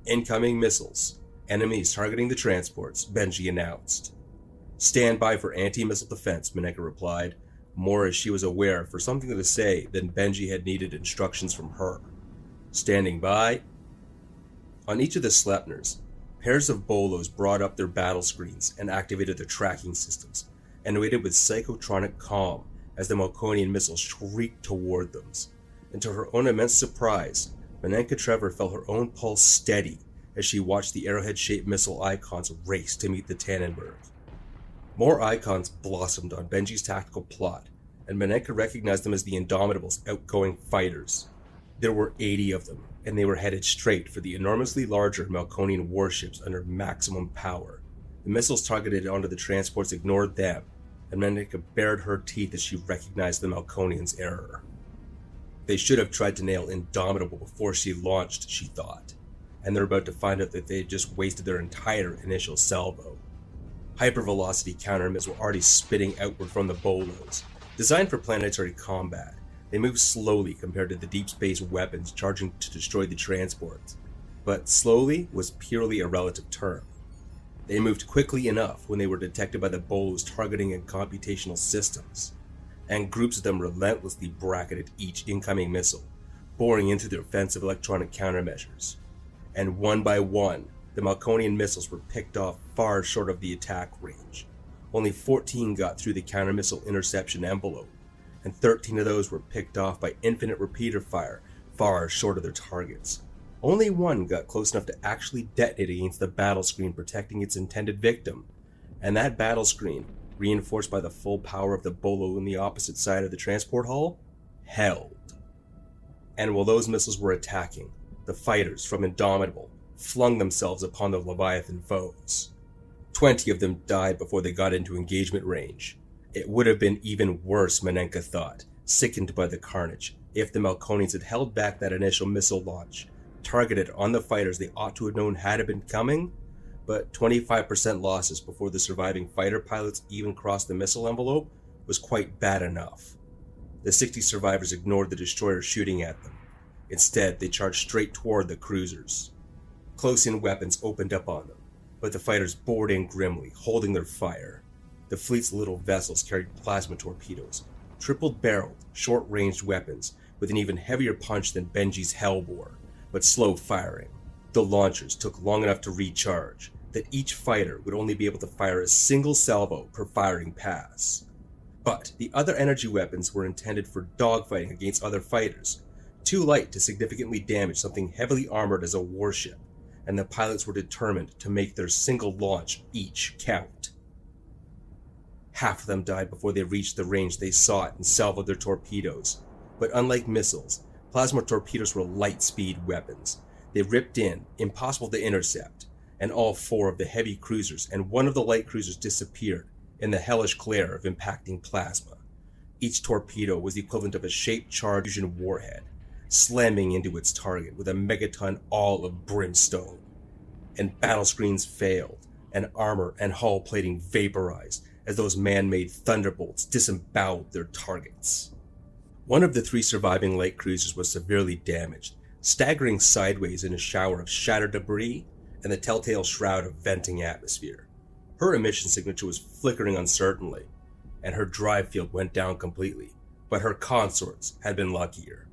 Incoming missiles. Enemies targeting the transports, Benji announced. Stand by for anti-missile defense, Maneka replied, more as she was aware for something to say than Benji had needed instructions from her. Standing by. On each of the Sleipners, pairs of bolos brought up their battle screens and activated their tracking systems, and waited with psychotronic calm as the Melconian missiles shrieked toward them. And to her own immense surprise, Maneka Trevor felt her own pulse steady as she watched the arrowhead-shaped missile icons race to meet the Tannenberg. More icons blossomed on Benji's tactical plot, and Maneka recognized them as the Indomitable's outgoing fighters. There were eighty of them, and they were headed straight for the enormously larger Melconian warships under maximum power. The missiles targeted onto the transports ignored them, and Maneka bared her teeth as she recognized the Melconians' error. They should have tried to nail Indomitable before she launched, she thought, and they're about to find out that they had just wasted their entire initial salvo. Hypervelocity counter-missiles were already spitting outward from the bolos. Designed for planetary combat, they moved slowly compared to the deep space weapons charging to destroy the transports. But slowly was purely a relative term. They moved quickly enough when they were detected by the bolos' targeting and computational systems, and groups of them relentlessly bracketed each incoming missile, boring into their offensive electronic countermeasures. And one by one, the Melconian missiles were picked off far short of the attack range. Only fourteen got through the counter-missile interception envelope, and thirteen of those were picked off by infinite repeater fire far short of their targets. Only one got close enough to actually detonate against the battle screen protecting its intended victim, and that battle screen, reinforced by the full power of the bolo in the opposite side of the transport hull, held. And while those missiles were attacking, the fighters from Indomitable flung themselves upon the Leviathan foes. Twenty of them died before they got into engagement range. It would have been even worse, Maneka thought, sickened by the carnage, if the Melconians had held back that initial missile launch, targeted on the fighters they ought to have known had been coming, but twenty-five percent losses before the surviving fighter pilots even crossed the missile envelope was quite bad enough. The sixty survivors ignored the destroyer shooting at them. Instead, they charged straight toward the cruisers. Close-in weapons opened up on them, but the fighters bored in grimly, holding their fire. The fleet's little vessels carried plasma torpedoes, triple-barreled, short-ranged weapons with an even heavier punch than Benji's Hellbore, but slow firing. The launchers took long enough to recharge, that each fighter would only be able to fire a single salvo per firing pass. But the other energy weapons were intended for dogfighting against other fighters, too light to significantly damage something heavily armored as a warship, and the pilots were determined to make their single launch each count. Half of them died before they reached the range they sought and salved their torpedoes, but unlike missiles, plasma torpedoes were light-speed weapons. They ripped in, impossible to intercept, and all four of the heavy cruisers and one of the light cruisers disappeared in the hellish glare of impacting plasma. Each torpedo was the equivalent of a shape-charged fusion warhead, slamming into its target with a megaton all of brimstone. And battle screens failed, and armor and hull plating vaporized as those man-made thunderbolts disemboweled their targets. One of the three surviving light cruisers was severely damaged, staggering sideways in a shower of shattered debris and the telltale shroud of venting atmosphere. Her emission signature was flickering uncertainly, and her drive field went down completely, but her consorts had been luckier.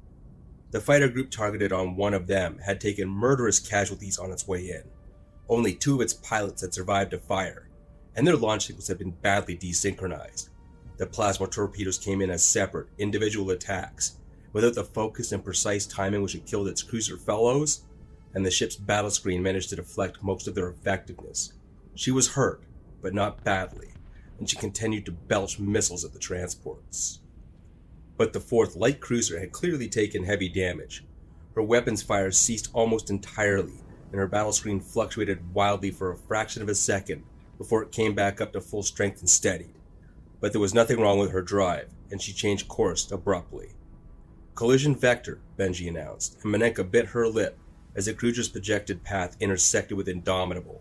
The fighter group targeted on one of them had taken murderous casualties on its way in. Only two of its pilots had survived a fire, and their launch signals had been badly desynchronized. The plasma torpedoes came in as separate, individual attacks, without the focus and precise timing which had killed its cruiser fellows, and the ship's battle screen managed to deflect most of their effectiveness. She was hurt, but not badly, and she continued to belch missiles at the transports. But the fourth light cruiser had clearly taken heavy damage. Her weapons fire ceased almost entirely, and her battle screen fluctuated wildly for a fraction of a second before it came back up to full strength and steadied. But there was nothing wrong with her drive, and she changed course abruptly. Collision vector, Benji announced, and Maneka bit her lip as the cruiser's projected path intersected with Indomitable.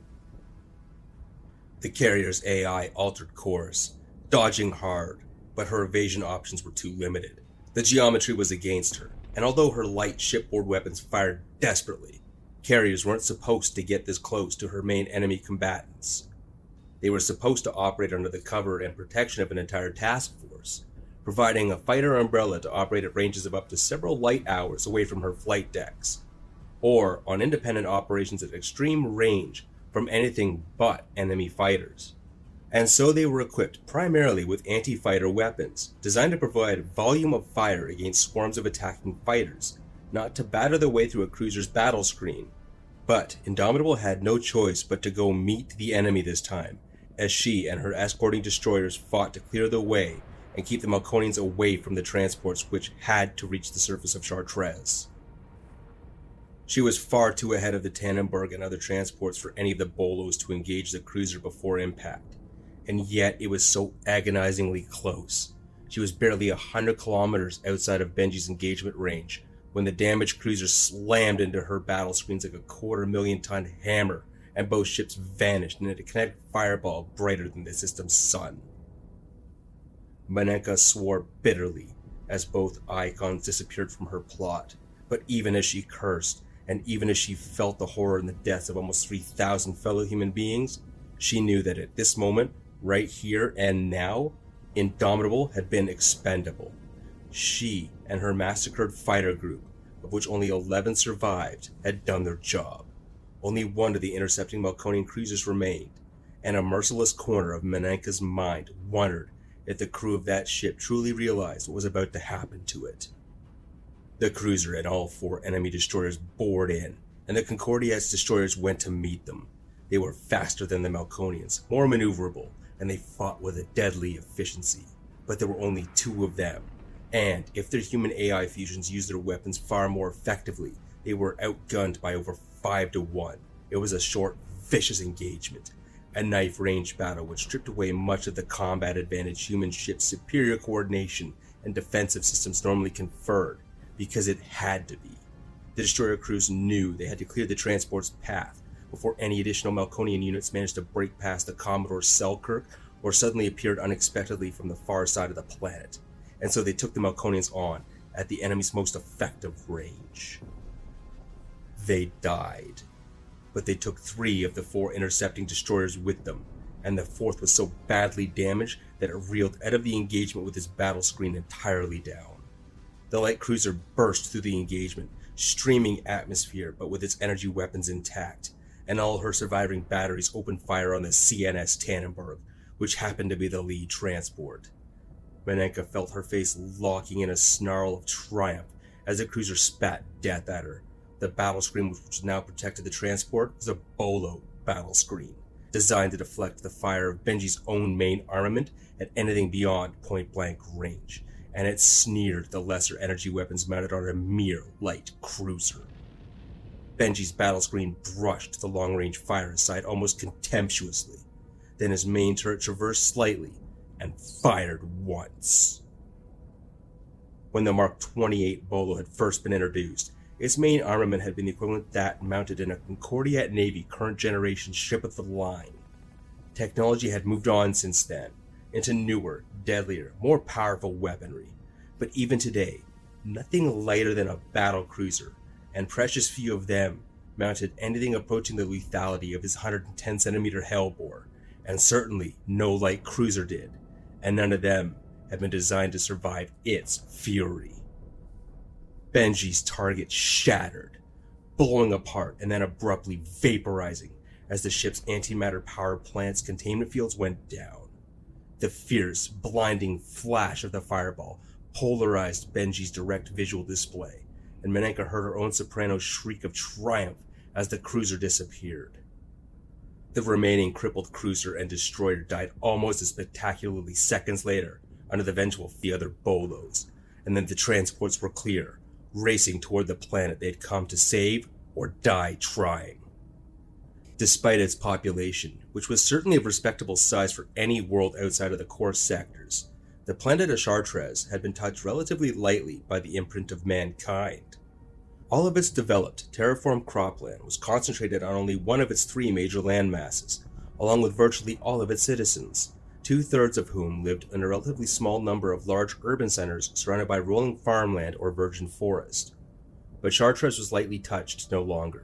The carrier's A I altered course, dodging hard, but her evasion options were too limited. The geometry was against her, and although her light shipboard weapons fired desperately, carriers weren't supposed to get this close to her main enemy combatants. They were supposed to operate under the cover and protection of an entire task force, providing a fighter umbrella to operate at ranges of up to several light hours away from her flight decks, or on independent operations at extreme range from anything but enemy fighters. And so they were equipped primarily with anti-fighter weapons, designed to provide volume of fire against swarms of attacking fighters, not to batter their way through a cruiser's battle screen. But Indomitable had no choice but to go meet the enemy this time, as she and her escorting destroyers fought to clear the way and keep the Melconians away from the transports which had to reach the surface of Chartres. She was far too ahead of the Tannenberg and other transports for any of the bolos to engage the cruiser before impact, and yet it was so agonizingly close. She was barely a hundred kilometers outside of Benji's engagement range when the damaged cruiser slammed into her battle screens like a quarter million ton hammer, and both ships vanished into a kinetic fireball brighter than the system's sun. Maneka swore bitterly as both icons disappeared from her plot, but even as she cursed, and even as she felt the horror and the deaths of almost three thousand fellow human beings, she knew that at this moment, right here and now, Indomitable had been expendable. She and her massacred fighter group, of which only eleven survived, had done their job. Only one of the intercepting Melconian cruisers remained, and a merciless corner of Maneka's mind wondered if the crew of that ship truly realized what was about to happen to it. The cruiser and all four enemy destroyers bored in, and the Concordiat's destroyers went to meet them. They were faster than the Melconians, more maneuverable, and they fought with a deadly efficiency. But there were only two of them, and if their human A I fusions used their weapons far more effectively, they were outgunned by over five to one. It was a short, vicious engagement, a knife-range battle which stripped away much of the combat advantage human ships' superior coordination and defensive systems normally conferred, because it had to be. The destroyer crews knew they had to clear the transport's path before any additional Melconian units managed to break past the Commodore Selkirk or suddenly appeared unexpectedly from the far side of the planet, and so they took the Melconians on at the enemy's most effective range. They died, but they took three of the four intercepting destroyers with them, and the fourth was so badly damaged that it reeled out of the engagement with its battle screen entirely down. The light cruiser burst through the engagement, streaming atmosphere but with its energy weapons intact, and all her surviving batteries opened fire on the C N S Tannenberg, which happened to be the lead transport. Maneka felt her face locking in a snarl of triumph as the cruiser spat death at her. The battle screen which now protected the transport was a bolo battle screen, designed to deflect the fire of Benji's own main armament at anything beyond point-blank range, and it sneered the lesser energy weapons mounted on a mere light cruiser. Benji's battle screen brushed the long-range fire aside almost contemptuously. Then his main turret traversed slightly and fired once. When the Mark twenty-eight bolo had first been introduced, its main armament had been the equivalent of that mounted in a Concordiat Navy current generation ship of the line. Technology had moved on since then, into newer, deadlier, more powerful weaponry, but even today, nothing lighter than a battle cruiser, and precious few of them mounted anything approaching the lethality of his one hundred ten centimeter Hellbore, and certainly no light cruiser did, and none of them had been designed to survive its fury. Benji's target shattered, blowing apart and then abruptly vaporizing as the ship's antimatter power plant's containment fields went down. The fierce, blinding flash of the fireball polarized Benji's direct visual display, and Maneka heard her own soprano shriek of triumph as the cruiser disappeared. The remaining crippled cruiser and destroyer died almost as spectacularly seconds later under the vengeful of the other bolos, and then the transports were clear, racing toward the planet they had come to save or die trying. Despite its population, which was certainly of respectable size for any world outside of the core sectors, the planet of Chartres had been touched relatively lightly by the imprint of mankind. All of its developed, terraformed cropland was concentrated on only one of its three major landmasses, along with virtually all of its citizens, two-thirds of whom lived in a relatively small number of large urban centers surrounded by rolling farmland or virgin forest. But Chartres was lightly touched no longer.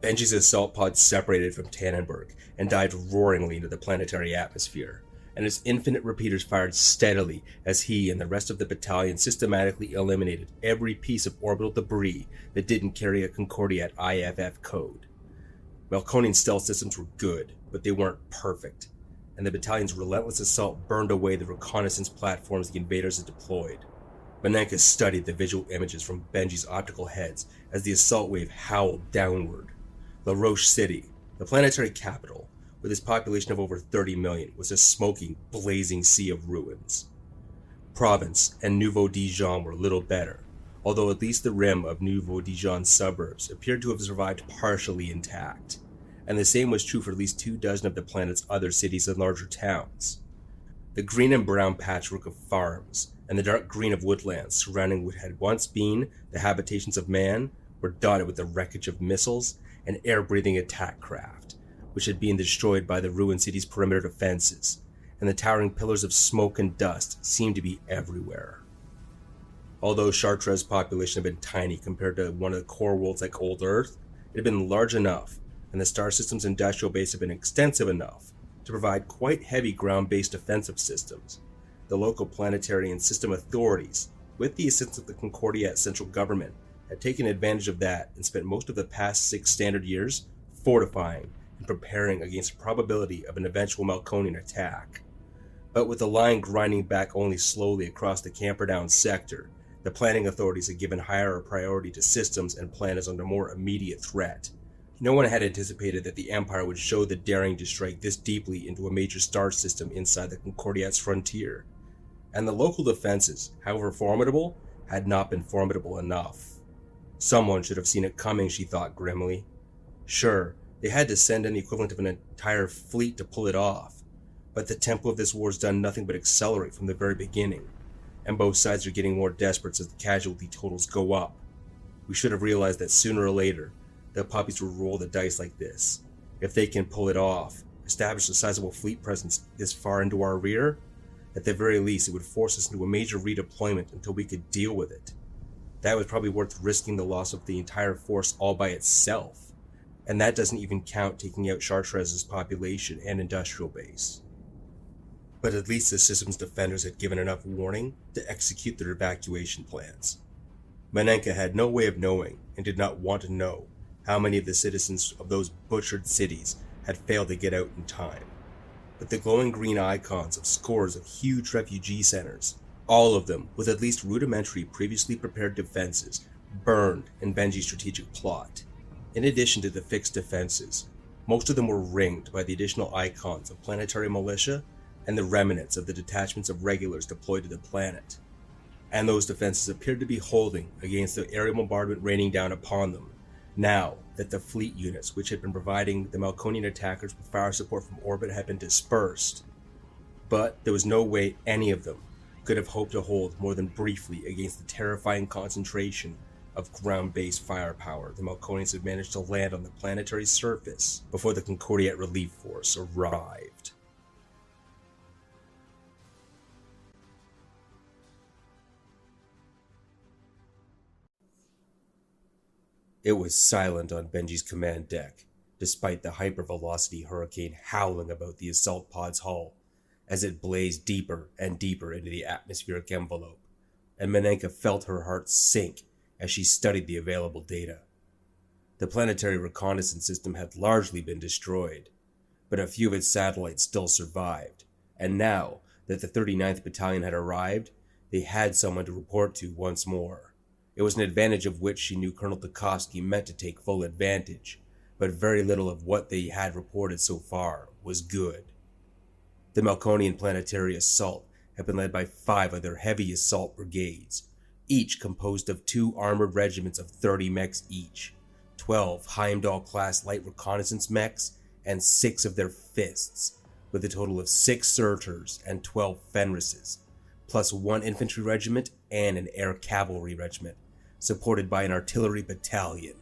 Benji's assault pod separated from Tannenberg and dived roaringly into the planetary atmosphere, and his infinite repeaters fired steadily as he and the rest of the battalion systematically eliminated every piece of orbital debris that didn't carry a Concordiat I F F code. Melconian stealth systems were good, but they weren't perfect, and the battalion's relentless assault burned away the reconnaissance platforms the invaders had deployed. Maneka studied the visual images from Benji's optical heads as the assault wave howled downward. La Roche City, the planetary capital, with its population of over thirty million, was a smoking, blazing sea of ruins. Provence and Nouveau Dijon were little better, although at least the rim of Nouveau Dijon's suburbs appeared to have survived partially intact, and the same was true for at least two dozen of the planet's other cities and larger towns. The green and brown patchwork of farms and the dark green of woodlands surrounding what had once been the habitations of man were dotted with the wreckage of missiles and air-breathing attack craft, which had been destroyed by the ruined city's perimeter defenses, and the towering pillars of smoke and dust seemed to be everywhere. Although Chartres' population had been tiny compared to one of the core worlds like Old Earth, it had been large enough, and the star system's industrial base had been extensive enough to provide quite heavy ground-based defensive systems. The local planetary and system authorities, with the assistance of the Concordiat central government, had taken advantage of that and spent most of the past six standard years fortifying and preparing against the probability of an eventual Melconian attack. But with the line grinding back only slowly across the Camperdown sector, The planning authorities had given higher priority to systems and planners under more immediate threat. No one had anticipated that the Empire would show the daring to strike this deeply into a major star system inside the Concordiat's frontier. And the local defenses, however formidable, had not been formidable enough. Someone should have seen it coming, she thought grimly. Sure, they had to send in the equivalent of an entire fleet to pull it off, but the tempo of this war has done nothing but accelerate from the very beginning, and both sides are getting more desperate as the casualty totals go up. We should have realized that sooner or later, the puppies would roll the dice like this. If they can pull it off, establish a sizable fleet presence this far into our rear, at the very least it would force us into a major redeployment until we could deal with it. That was probably worth risking the loss of the entire force all by itself, and that doesn't even count taking out Chartres' population and industrial base. But at least the system's defenders had given enough warning to execute their evacuation plans. Maneka had no way of knowing, and did not want to know, how many of the citizens of those butchered cities had failed to get out in time. But the glowing green icons of scores of huge refugee centers, all of them with at least rudimentary previously prepared defenses, burned in Benji's strategic plot. In addition to the fixed defenses, most of them were ringed by the additional icons of planetary militia and the remnants of the detachments of regulars deployed to the planet. And those defenses appeared to be holding against the aerial bombardment raining down upon them, now that the fleet units which had been providing the Melconian attackers with fire support from orbit had been dispersed. But there was no way any of them could have hoped to hold more than briefly against the terrifying concentration of ground-based firepower the Melconians had managed to land on the planetary surface before the Concordiat Relief Force arrived. It was silent on Benji's command deck, despite the hypervelocity hurricane howling about the assault pod's hull as it blazed deeper and deeper into the atmospheric envelope, and Maneka felt her heart sink as she studied the available data. The planetary reconnaissance system had largely been destroyed, but a few of its satellites still survived, and now that the thirty-ninth Battalion had arrived, they had someone to report to once more. It was an advantage of which she knew Colonel Tikovsky meant to take full advantage, but very little of what they had reported so far was good. The Melconian planetary assault had been led by five of their heavy assault brigades, each composed of two armored regiments of thirty mechs each, twelve Heimdall-class light reconnaissance mechs, and six of their fists, with a total of six Surturs and twelve Fenrises, plus one infantry regiment and an air cavalry regiment, supported by an artillery battalion.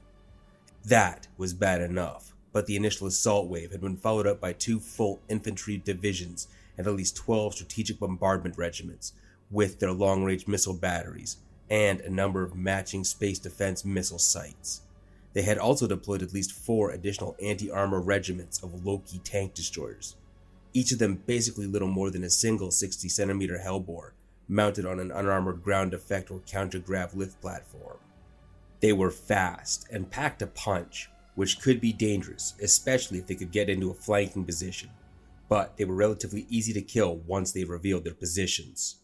That was bad enough, but the initial assault wave had been followed up by two full infantry divisions and at least twelve strategic bombardment regiments, with their long-range missile batteries and a number of matching space defense missile sites. They had also deployed at least four additional anti-armor regiments of Loki tank destroyers, each of them basically little more than a single sixty centimeter Hellbore, mounted on an unarmored ground effect or counter-grav lift platform. They were fast and packed a punch, which could be dangerous, especially if they could get into a flanking position, but they were relatively easy to kill once they revealed their positions.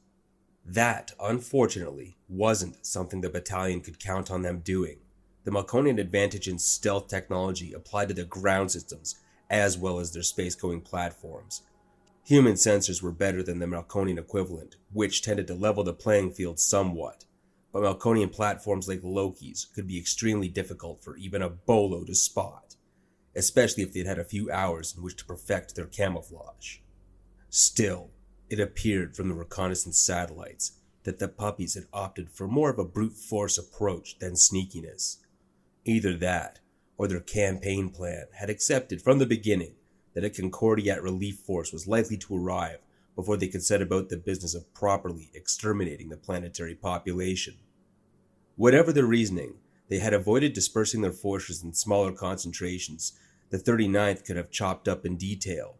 That, unfortunately, wasn't something the battalion could count on them doing. The Melconian advantage in stealth technology applied to their ground systems as well as their space-going platforms. Human sensors were better than the Melconian equivalent, which tended to level the playing field somewhat, but Melconian platforms like Loki's could be extremely difficult for even a bolo to spot, especially if they'd had a few hours in which to perfect their camouflage. Still, it appeared from the reconnaissance satellites that the puppies had opted for more of a brute force approach than sneakiness. Either that, or their campaign plan had accepted from the beginning that a Concordiat relief force was likely to arrive before they could set about the business of properly exterminating the planetary population. Whatever their reasoning, they had avoided dispersing their forces in smaller concentrations the thirty-ninth could have chopped up in detail.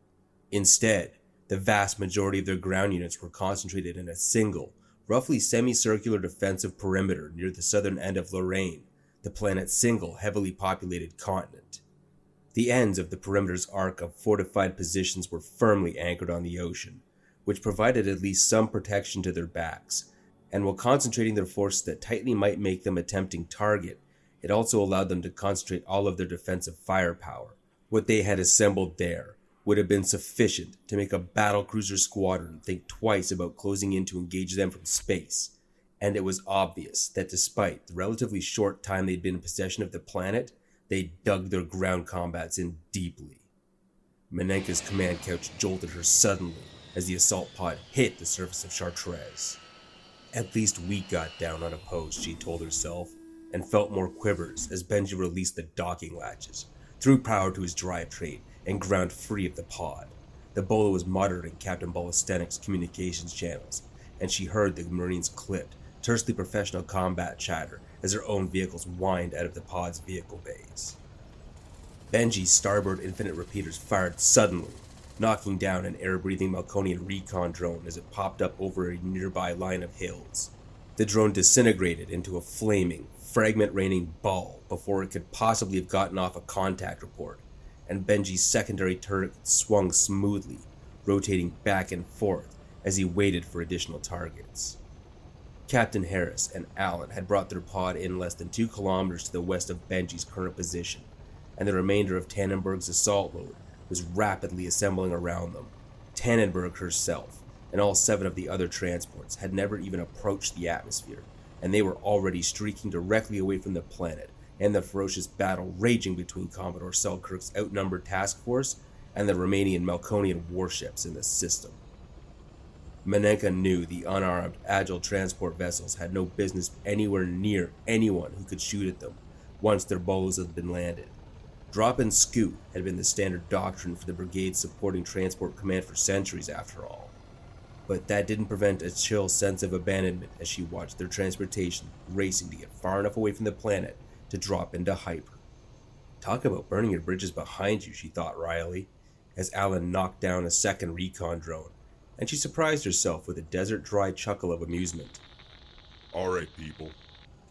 Instead, the vast majority of their ground units were concentrated in a single, roughly semicircular defensive perimeter near the southern end of Lorraine, the planet's single heavily populated continent. The ends of the perimeter's arc of fortified positions were firmly anchored on the ocean, which provided at least some protection to their backs, and while concentrating their forces that tightly might make them a tempting target, it also allowed them to concentrate all of their defensive firepower. What they had assembled there would have been sufficient to make a battlecruiser squadron think twice about closing in to engage them from space, and it was obvious that despite the relatively short time they'd been in possession of the planet, they dug their ground combats in deeply. Maneka's command couch jolted her suddenly as the assault pod hit the surface of Chartres. At least we got down unopposed, she told herself, and felt more quivers as Benji released the docking latches, threw power to his drivetrain, and ground free of the pod. The Bola was monitoring Captain Balastenic's communications channels, and she heard the Marines' clipped, tersely professional combat chatter as their own vehicles whined out of the pod's vehicle bays. Benji's starboard infinite repeaters fired suddenly, knocking down an air-breathing Melconian recon drone as it popped up over a nearby line of hills. The drone disintegrated into a flaming, fragment-raining ball before it could possibly have gotten off a contact report, and Benji's secondary turret swung smoothly, rotating back and forth as he waited for additional targets. Captain Harris and Allen had brought their pod in less than two kilometers to the west of Benji's current position, and the remainder of Tannenberg's assault load was rapidly assembling around them. Tannenberg herself, and all seven of the other transports, had never even approached the atmosphere, and they were already streaking directly away from the planet and the ferocious battle raging between Commodore Selkirk's outnumbered task force and the Romanian Melconian warships in the system. Maneka knew the unarmed, agile transport vessels had no business anywhere near anyone who could shoot at them once their bolos had been landed. Drop and scoot had been the standard doctrine for the brigade supporting Transport Command for centuries, after all. But that didn't prevent a chill sense of abandonment as she watched their transportation racing to get far enough away from the planet to drop into hyper. Talk about burning your bridges behind you, she thought wryly, as Alan knocked down a second recon drone, and she surprised herself with a desert-dry chuckle of amusement. "All right, people."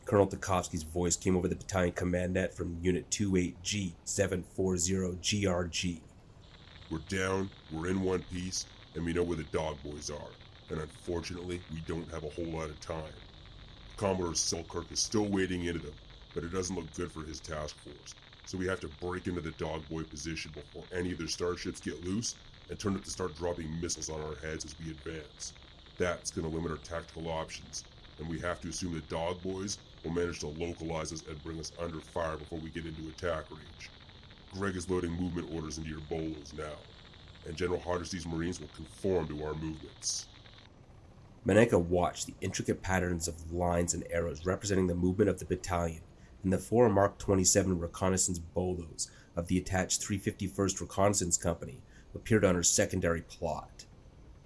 Colonel Tikovsky's voice came over the battalion command net from Unit twenty-eight G seven forty G R G. "We're down, we're in one piece, and we know where the dog boys are, and unfortunately, we don't have a whole lot of time. Commodore Selkirk is still wading into them, but it doesn't look good for his task force, so we have to break into the dog boy position before any of their starships get loose and turn it to start dropping missiles on our heads as we advance. That's going to limit our tactical options, and we have to assume the dog boys will manage to localize us and bring us under fire before we get into attack range. Greg is loading movement orders into your bolos now, and General Hardesty's Marines will conform to our movements." Maneka watched the intricate patterns of lines and arrows representing the movement of the battalion and the four Mark twenty-seven reconnaissance bolos of the attached three hundred fifty-first Reconnaissance Company appeared on her secondary plot.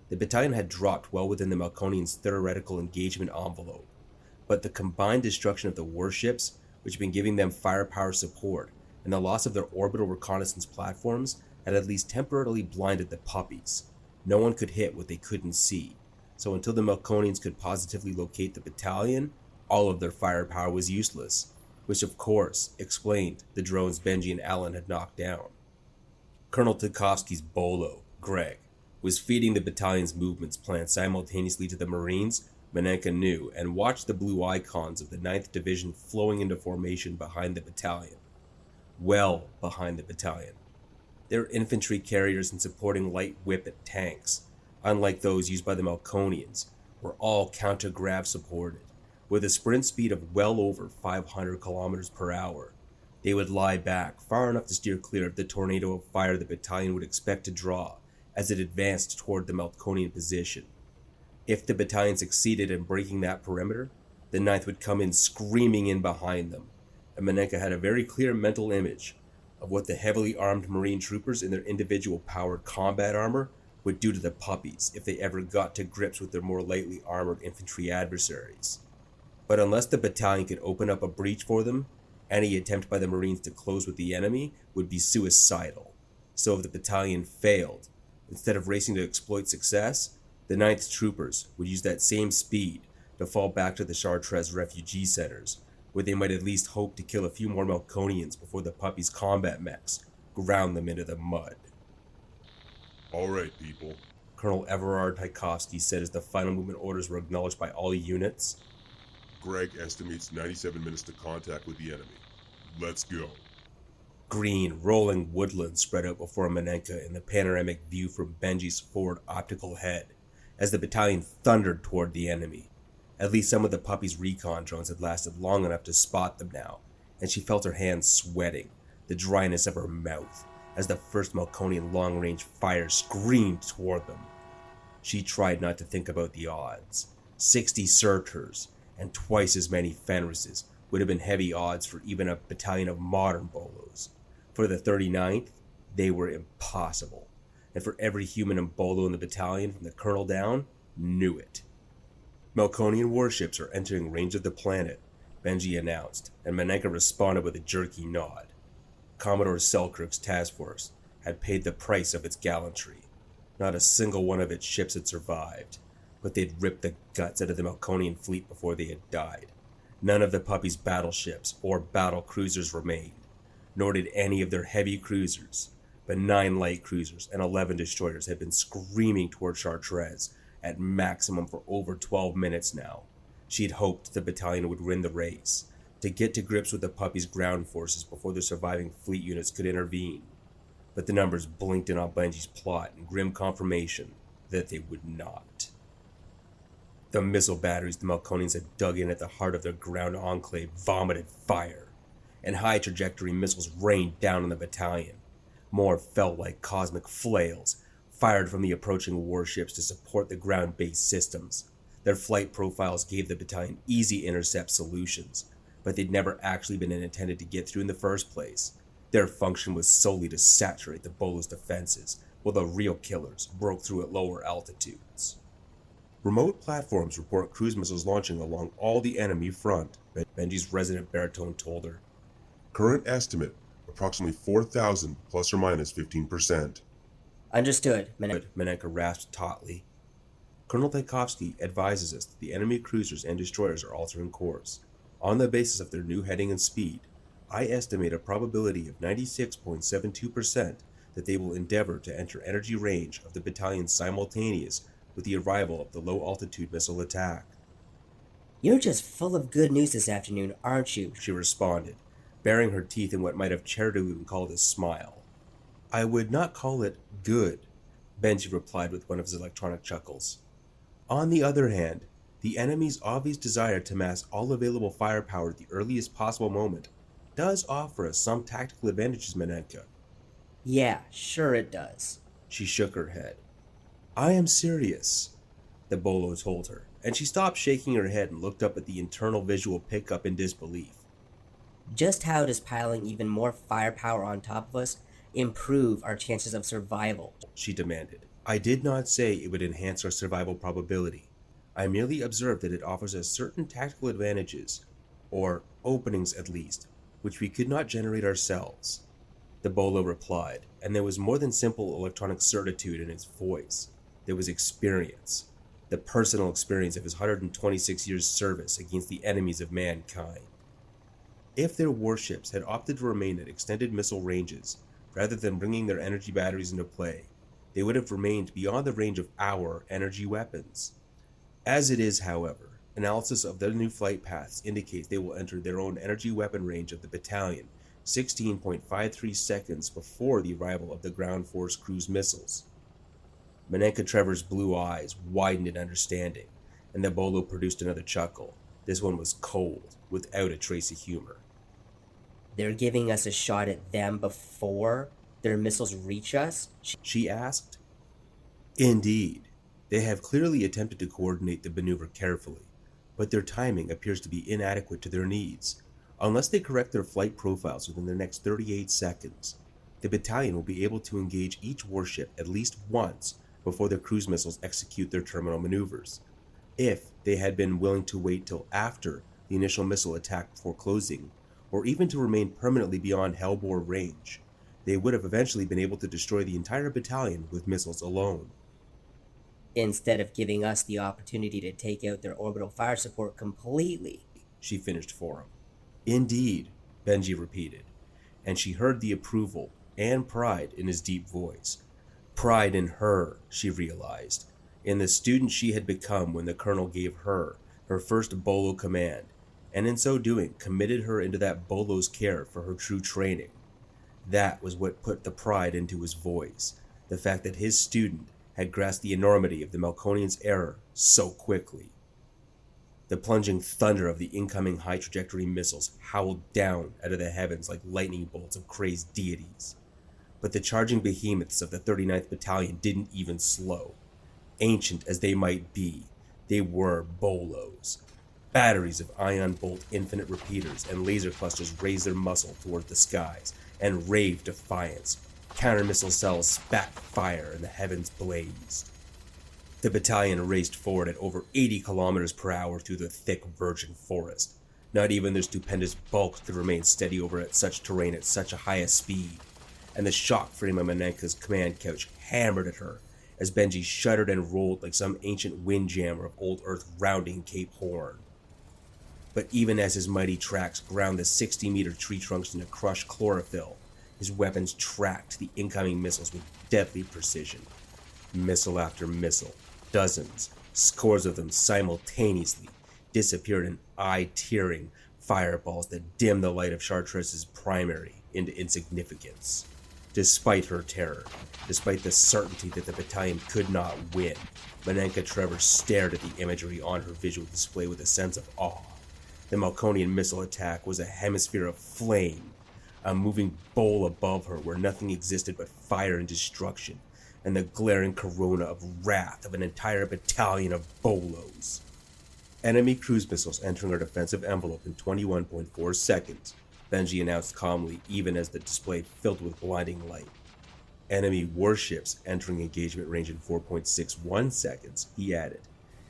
The battalion had dropped well within the Melconian's theoretical engagement envelope, but the combined destruction of the warships, which had been giving them firepower support, and the loss of their orbital reconnaissance platforms had at least temporarily blinded the puppies. No one could hit what they couldn't see, so until the Melconians could positively locate the battalion, all of their firepower was useless, which of course explained the drones Benji and Allen had knocked down. Colonel Tikovsky's bolo, Greg, was feeding the battalion's movements planned simultaneously to the Marines, Maneka knew, and watched the blue icons of the ninth Division flowing into formation behind the battalion. Well behind the battalion. Their infantry carriers and supporting light whippet tanks, unlike those used by the Melconians, were all counter-grav supported, with a sprint speed of well over five hundred kilometers per hour. They would lie back far enough to steer clear of the tornado of fire the battalion would expect to draw as it advanced toward the Melconian position. If the battalion succeeded in breaking that perimeter, the ninth would come in screaming in behind them, and Maneka had a very clear mental image of what the heavily armed Marine troopers in their individual powered combat armor would do to the puppies if they ever got to grips with their more lightly armored infantry adversaries. But unless the battalion could open up a breach for them, any attempt by the Marines to close with the enemy would be suicidal. So if the battalion failed, instead of racing to exploit success, the ninth troopers would use that same speed to fall back to the Chartres refugee centers, where they might at least hope to kill a few more Melconians before the puppies' combat mechs ground them into the mud. "All right, people," Colonel Everard Tikovsky said as the final movement orders were acknowledged by all units. Greg estimates ninety-seven minutes to contact with the enemy. Let's go. Green, rolling woodland spread out before Maneka in the panoramic view from Benji's forward optical head as the battalion thundered toward the enemy. At least some of the puppy's recon drones had lasted long enough to spot them now, and she felt her hands sweating, the dryness of her mouth, as the first Melconian long-range fire screamed toward them. She tried not to think about the odds. Sixty Surturs and twice as many Fenrises would have been heavy odds for even a battalion of modern bolos. For the thirty-ninth, they were impossible, and for every human and bolo in the battalion from the colonel down, knew it. Melconian warships are entering range of the planet, Benji announced, and Maneka responded with a jerky nod. Commodore Selkirk's task force had paid the price of its gallantry. Not a single one of its ships had survived, but they'd ripped the guts out of the Melconian fleet before they had died. None of the puppy's battleships or battle cruisers remained, nor did any of their heavy cruisers, but nine light cruisers and eleven destroyers had been screaming toward Chartres at maximum for over twelve minutes now. She'd hoped the battalion would win the race, to get to grips with the puppy's ground forces before the surviving fleet units could intervene, but the numbers blinked in on Benji's plot in grim confirmation that they would not. The missile batteries the Melconians had dug in at the heart of their ground enclave vomited fire, and high-trajectory missiles rained down on the battalion. More fell like cosmic flails, fired from the approaching warships to support the ground-based systems. Their flight profiles gave the battalion easy intercept solutions, but they'd never actually been intended to get through in the first place. Their function was solely to saturate the bolo's defenses, while the real killers broke through at lower altitudes. Remote platforms report cruise missiles launching along all the enemy front, Benji's resident baritone told her. Current estimate, approximately four thousand plus or minus fifteen percent. Understood, Maneka. Maneka rasped tautly. Colonel Tikovsky advises us that the enemy cruisers and destroyers are altering course. On the basis of their new heading and speed, I estimate a probability of ninety-six point seven two percent that they will endeavor to enter energy range of the battalion simultaneous with the arrival of the low-altitude missile attack. You're just full of good news this afternoon, aren't you? She responded, baring her teeth in what might have charitably been called a smile. I would not call it good, Benji replied with one of his electronic chuckles. On the other hand, the enemy's obvious desire to mass all available firepower at the earliest possible moment does offer us some tactical advantages, Maneka. Yeah, sure it does. She shook her head. I am serious, the bolo told her, and she stopped shaking her head and looked up at the internal visual pickup in disbelief. Just how does piling even more firepower on top of us improve our chances of survival? She demanded. I did not say it would enhance our survival probability. I merely observed that it offers us certain tactical advantages, or openings at least, which we could not generate ourselves. The bolo replied, and there was more than simple electronic certitude in his voice. There was experience, the personal experience of his one hundred twenty-six years' service against the enemies of mankind. If their warships had opted to remain at extended missile ranges, rather than bringing their energy batteries into play, they would have remained beyond the range of our energy weapons. As it is, however, analysis of their new flight paths indicates they will enter their own energy weapon range of the battalion sixteen point five three seconds before the arrival of the ground force cruise missiles. Maneka Trevor's blue eyes widened in understanding, and the bolo produced another chuckle. This one was cold, without a trace of humor. They're giving us a shot at them before their missiles reach us? She asked. Indeed. They have clearly attempted to coordinate the maneuver carefully, but their timing appears to be inadequate to their needs. Unless they correct their flight profiles within the next thirty-eight seconds, the battalion will be able to engage each warship at least once before their cruise missiles execute their terminal maneuvers. If they had been willing to wait till after the initial missile attack before closing, or even to remain permanently beyond Hellbore range, they would have eventually been able to destroy the entire battalion with missiles alone. Instead of giving us the opportunity to take out their orbital fire support completely, she finished for him. Indeed, Benji repeated, and she heard the approval and pride in his deep voice. Pride in her, she realized, in the student she had become when the colonel gave her her first bolo command, and in so doing committed her into that bolo's care for her true training. That was what put the pride into his voice, the fact that his student had grasped the enormity of the Melconian's error so quickly. The plunging thunder of the incoming high-trajectory missiles howled down out of the heavens like lightning bolts of crazed deities. But the charging behemoths of the thirty-ninth Battalion didn't even slow. Ancient as they might be, they were bolos. Batteries of ion bolt infinite repeaters and laser clusters raised their muzzle toward the skies and raved defiance. Counter-missile cells spat fire and the heavens blazed. The battalion raced forward at over eighty kilometers per hour through the thick virgin forest. Not even their stupendous bulk could remain steady over at such terrain at such a high a speed, and the shock frame of Maneka's command couch hammered at her as Benji shuddered and rolled like some ancient windjammer of old Earth rounding Cape Horn. But even as his mighty tracks ground the sixty-meter tree trunks into crushed chlorophyll, his weapons tracked the incoming missiles with deadly precision. Missile after missile, dozens, scores of them simultaneously disappeared in eye-tearing fireballs that dimmed the light of Chartres's primary into insignificance. Despite her terror, despite the certainty that the battalion could not win, Maneka Trevor stared at the imagery on her visual display with a sense of awe. The Melconian missile attack was a hemisphere of flame, a moving bowl above her where nothing existed but fire and destruction, and the glaring corona of wrath of an entire battalion of bolos. Enemy cruise missiles entering our defensive envelope in twenty-one point four seconds, Benji announced calmly even as the display filled with blinding light. Enemy warships entering engagement range in four point six one seconds, he added,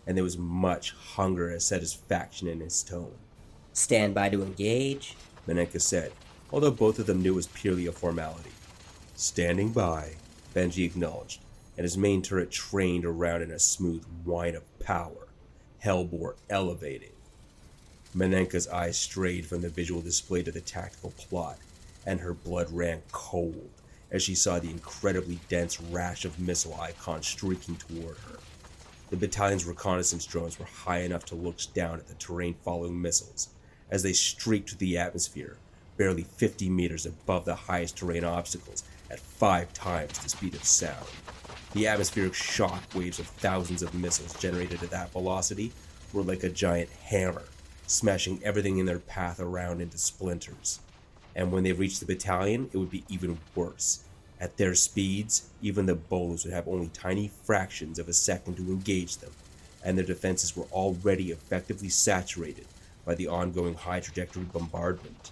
and there was much hunger and satisfaction in his tone. Stand by to engage, Maneka said, although both of them knew it was purely a formality. Standing by, Benji acknowledged, and his main turret trained around in a smooth whine of power, Hellbore elevating. Maneka's eyes strayed from the visual display to the tactical plot, and her blood ran cold as she saw the incredibly dense rash of missile icons streaking toward her. The battalion's reconnaissance drones were high enough to look down at the terrain following missiles as they streaked through the atmosphere, barely fifty meters above the highest terrain obstacles, at five times the speed of sound. The atmospheric shock waves of thousands of missiles generated at that velocity were like a giant hammer, smashing everything in their path around into splinters. And when they reached the battalion, it would be even worse. At their speeds, even the bolos would have only tiny fractions of a second to engage them, and their defenses were already effectively saturated by the ongoing high-trajectory bombardment.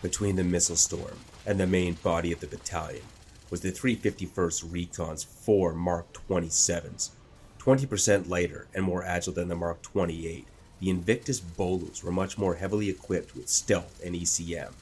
Between the missile storm and the main body of the battalion was the three hundred fifty-first Recon's four Mark twenty-sevens. twenty percent lighter and more agile than the Mark twenty-eight, the Invictus bolos were much more heavily equipped with stealth and E C M.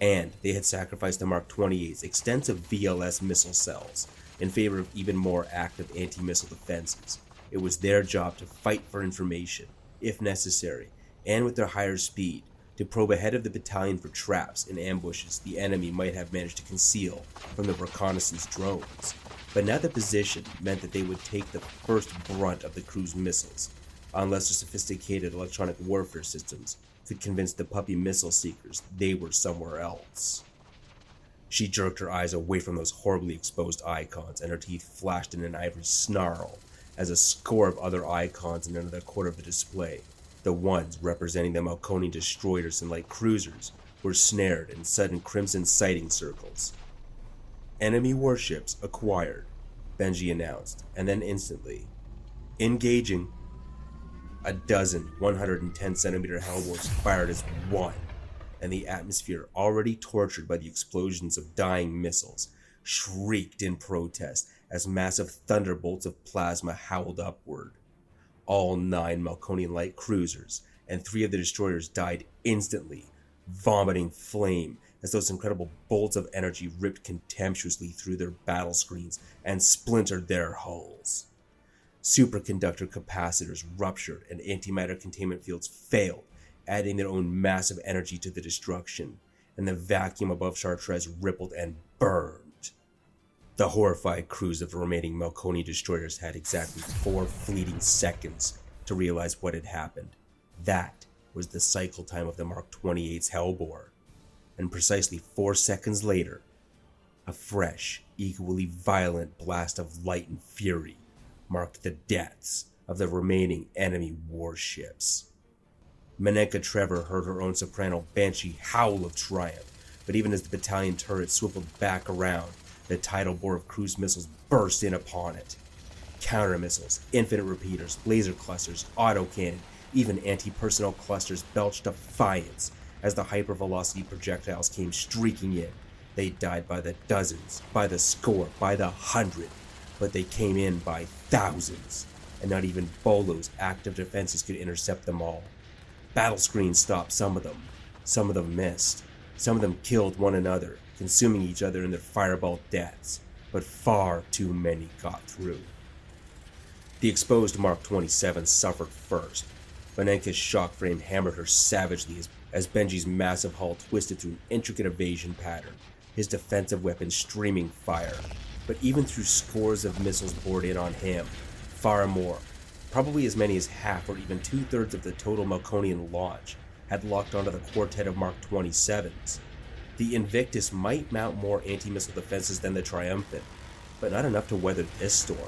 And they had sacrificed the Mark twenty-eight's extensive V L S missile cells in favor of even more active anti-missile defenses. It was their job to fight for information, if necessary, and with their higher speed, to probe ahead of the battalion for traps and ambushes the enemy might have managed to conceal from the reconnaissance drones. But now the position meant that they would take the first brunt of the cruise missiles, unless their sophisticated electronic warfare systems could convince the puppy missile seekers they were somewhere else. She jerked her eyes away from those horribly exposed icons, and her teeth flashed in an ivory snarl as a score of other icons in another quarter of the display, the ones representing the Melconian destroyers and light cruisers, were snared in sudden crimson sighting circles. Enemy warships acquired, Benji announced, and then instantly, engaging. A dozen one hundred ten centimeter hellbores fired as one, and the atmosphere, already tortured by the explosions of dying missiles, shrieked in protest as massive thunderbolts of plasma howled upward. All nine Melconian light cruisers and three of the destroyers died instantly, vomiting flame as those incredible bolts of energy ripped contemptuously through their battle screens and splintered their hulls. Superconductor capacitors ruptured and antimatter containment fields failed, adding their own massive energy to the destruction, and the vacuum above Chartres rippled and burned. The horrified crews of the remaining Melconian destroyers had exactly four fleeting seconds to realize what had happened. That was the cycle time of the Mark twenty-eight's Hellbore. And precisely four seconds later, a fresh, equally violent blast of light and fury marked the deaths of the remaining enemy warships. Maneka Trevor heard her own soprano banshee howl of triumph, but even as the battalion turret swiveled back around, the tidal bore of cruise missiles burst in upon it. Counter missiles, infinite repeaters, laser clusters, autocannon, even anti-personnel clusters belched defiance as the hypervelocity projectiles came streaking in. They died by the dozens, by the score, by the hundred, but they came in by thousands, and not even Bolo's active defenses could intercept them all. Battle screens stopped some of them, some of them missed, some of them killed one another, consuming each other in their fireball deaths, but far too many got through. The exposed Mark twenty-seven suffered first. Maneka's shock frame hammered her savagely as, as Benji's massive hull twisted through an intricate evasion pattern, his defensive weapon streaming fire. But even through scores of missiles bored in on him, far more, probably as many as half or even two-thirds of the total Melconian launch, had locked onto the quartet of Mark twenty-sevens. The Invictus might mount more anti-missile defenses than the Triumphant, but not enough to weather this storm.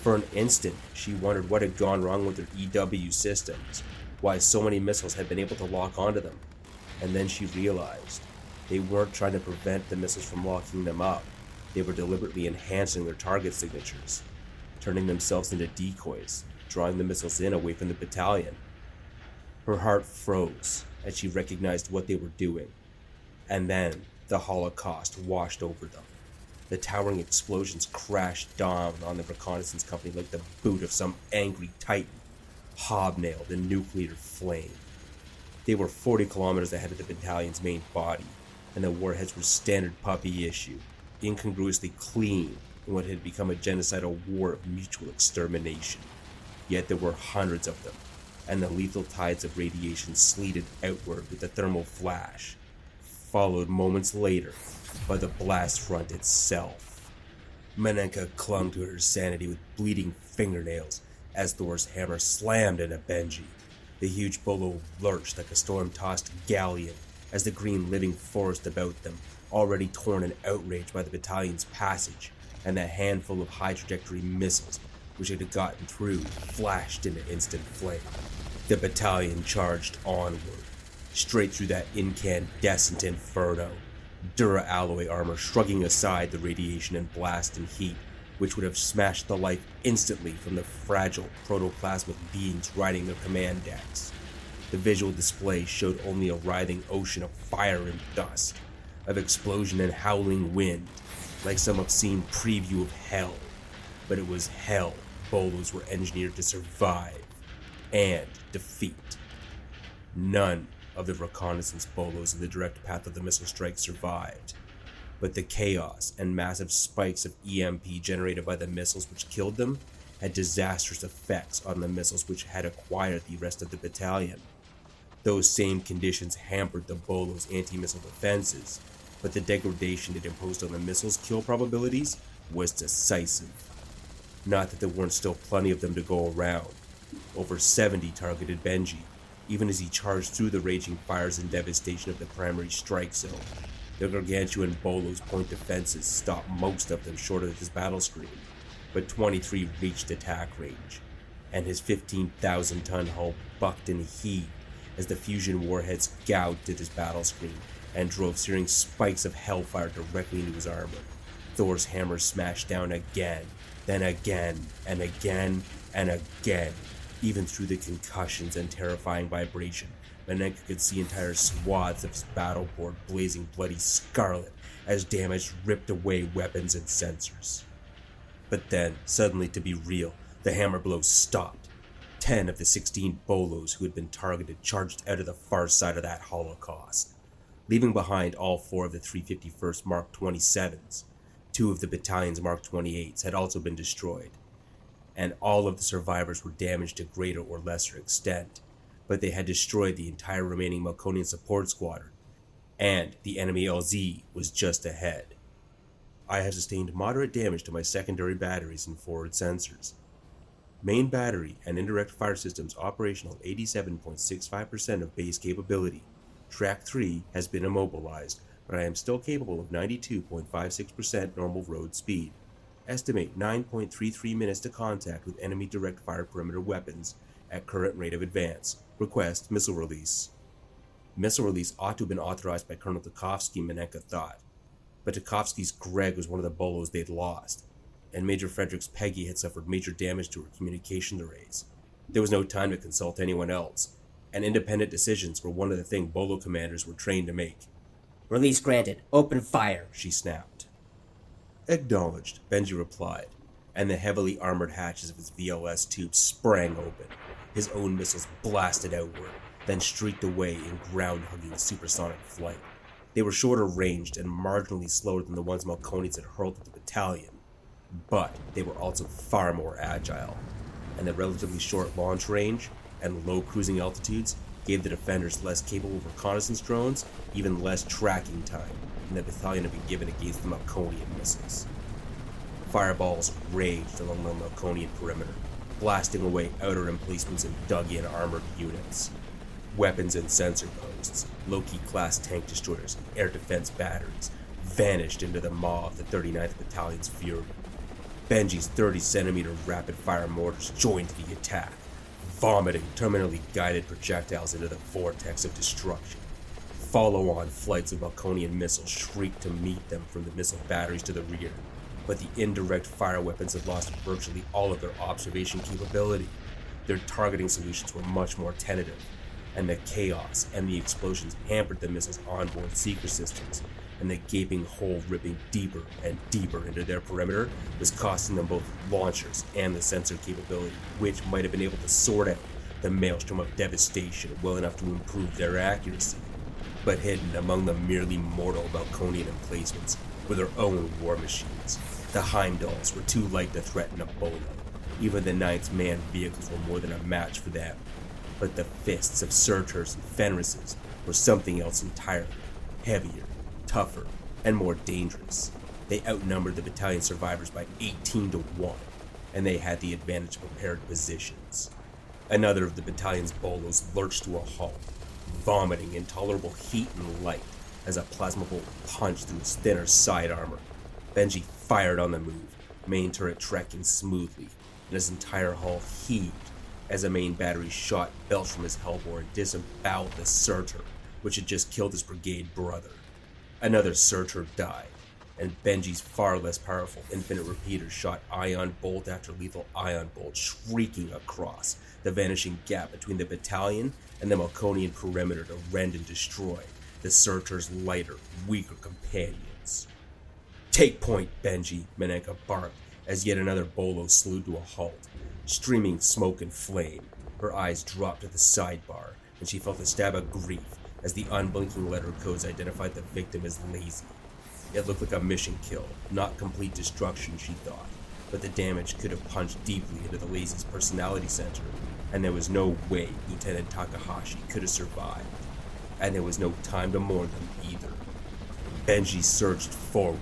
For an instant, she wondered what had gone wrong with their E W systems, why so many missiles had been able to lock onto them. And then she realized they weren't trying to prevent the missiles from locking them up. They were deliberately enhancing their target signatures, turning themselves into decoys, drawing the missiles in away from the battalion. Her heart froze as she recognized what they were doing. And then the Holocaust washed over them. The towering explosions crashed down on the reconnaissance company like the boot of some angry titan, hobnailed in nuclear flame. They were forty kilometers ahead of the battalion's main body, and the warheads were standard puppy issue, incongruously clean in what had become a genocidal war of mutual extermination. Yet there were hundreds of them, and the lethal tides of radiation sleeted outward with a thermal flash, followed moments later by the blast front itself. Maneka clung to her sanity with bleeding fingernails as Thor's hammer slammed into Benji. The huge Bolo lurched like a storm-tossed galleon as the green living forest about them, already torn and outraged by the battalion's passage, and the handful of high-trajectory missiles which it had gotten through flashed into instant flame. The battalion charged onward, straight through that incandescent inferno, Dura-alloy armor shrugging aside the radiation and blast and heat, which would have smashed the life instantly from the fragile protoplasmic beings riding their command decks. The visual display showed only a writhing ocean of fire and dust, of explosion and howling wind, like some obscene preview of hell. But it was hell Bolos were engineered to survive and defeat. None of the reconnaissance Bolos in the direct path of the missile strike survived, but the chaos and massive spikes of E M P generated by the missiles which killed them had disastrous effects on the missiles which had acquired the rest of the battalion. Those same conditions hampered the Bolos' anti-missile defenses, but the degradation it imposed on the missiles' kill probabilities was decisive. Not that there weren't still plenty of them to go around. Over seventy targeted Benji, even as he charged through the raging fires and devastation of the primary strike zone. The gargantuan Bolo's point defenses stopped most of them short of his battle screen, but twenty-three reached attack range, and his fifteen thousand ton hull bucked and heaved as the fusion warheads gouged at his battle screen and drove searing spikes of hellfire directly into his armor. Thor's hammer smashed down again, then again, and again, and again. Even through the concussions and terrifying vibration, Maneka could see entire swaths of his battleboard blazing bloody scarlet as damage ripped away weapons and sensors. But then, suddenly to be real, the hammer blows stopped. Ten of the sixteen Bolos who had been targeted charged out of the far side of that Holocaust, leaving behind all four of the three hundred fifty-first Mark twenty-sevens. Two of the battalion's Mark twenty-eights had also been destroyed, and all of the survivors were damaged to greater or lesser extent, but they had destroyed the entire remaining Melconian support squadron, and the enemy L Z was just ahead. I have sustained moderate damage to my secondary batteries and forward sensors. Main battery and indirect fire systems operational at eighty-seven point six five percent of base capability. Track three has been immobilized, but I am still capable of ninety-two point five six percent normal road speed. Estimate nine point three three minutes to contact with enemy direct fire perimeter weapons at current rate of advance. Request missile release. Missile release ought to have been authorized by Colonel Tikovsky, Maneka thought, but Tikovsky's Greg was one of the bolos they'd lost, and Major Frederick's Peggy had suffered major damage to her communication arrays. There was no time to consult anyone else, and independent decisions were one of the things bolo commanders were trained to make. Release granted. Open fire, she snapped. Acknowledged, Benji replied, and the heavily armored hatches of his V L S tube sprang open. His own missiles blasted outward, then streaked away in ground-hugging supersonic flight. They were shorter ranged and marginally slower than the ones Melconians had hurled at the battalion, but they were also far more agile, and their relatively short launch range and low cruising altitudes gave the defenders less capable reconnaissance drones, even less tracking time, than the battalion had been given against the Melconian missiles. Fireballs raged along the Melconian perimeter, blasting away outer emplacements and dug-in armored units. Weapons and sensor posts, Loki-class tank destroyers, and air defense batteries vanished into the maw of the thirty-ninth Battalion's fury. Benji's thirty-centimeter rapid-fire mortars joined the attack, vomiting terminally guided projectiles into the vortex of destruction. Follow-on flights of Melconian missiles shrieked to meet them from the missile batteries to the rear, but the indirect fire weapons had lost virtually all of their observation capability. Their targeting solutions were much more tentative, and the chaos and the explosions hampered the missiles' onboard seeker systems, and the gaping hole ripping deeper and deeper into their perimeter was costing them both launchers and the sensor capability, which might have been able to sort out the maelstrom of devastation well enough to improve their accuracy. But hidden among the merely mortal Melconian emplacements were their own war machines. The Heimdalls were too light to threaten a bolo. Even the ninth's manned vehicles were more than a match for them. But the fists of Surturs and Fenrises were something else entirely, heavier, tougher, and more dangerous. They outnumbered the battalion survivors by eighteen to one, and they had the advantage of prepared positions. Another of the battalion's bolos lurched to a halt, vomiting intolerable heat and light as a plasma bolt punched through its thinner side armor. Benji fired on the move, main turret tracking smoothly, and his entire hull heaved as a main battery shot belched from his Hellbore and disemboweled the Surtur, which had just killed his brigade brother. Another Surtur died, and Benji's far less powerful infinite repeater shot ion bolt after lethal ion bolt, shrieking across the vanishing gap between the battalion and the Melconian perimeter to rend and destroy the Surtur's lighter, weaker companions. "Take point, Benji," Maneka barked as yet another bolo slew to a halt. Streaming smoke and flame, her eyes dropped to the sidebar, and she felt a stab of grief as the unblinking letter codes identified the victim as Lazy. It looked like a mission kill, not complete destruction, she thought, but the damage could have punched deeply into the Lazy's personality center, and there was no way Lieutenant Takahashi could have survived. And there was no time to mourn them either. Benji surged forward,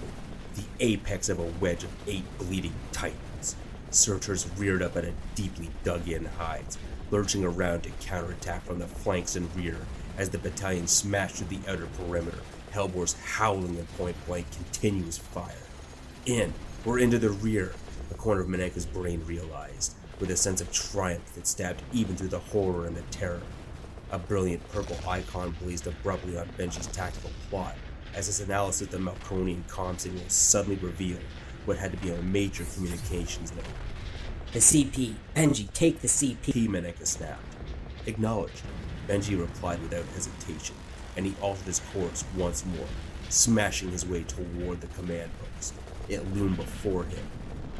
the apex of a wedge of eight bleeding titans. Searchers reared up out of deeply dug-in hides, lurching around to counterattack from the flanks and rear as the battalion smashed through the outer perimeter, Hellbores howling in point-blank continuous fire. In, or into the rear, a corner of Maneka's brain realized, with a sense of triumph that stabbed even through the horror and the terror. A brilliant purple icon blazed abruptly on Benji's tactical plot as his analysis of the Melconian comm signal suddenly revealed what had to be a major communications note. "The C P. Benji, take the C P," Maneka snapped. "Acknowledged," Benji replied without hesitation, and he altered his course once more, smashing his way toward the command post. It loomed before him,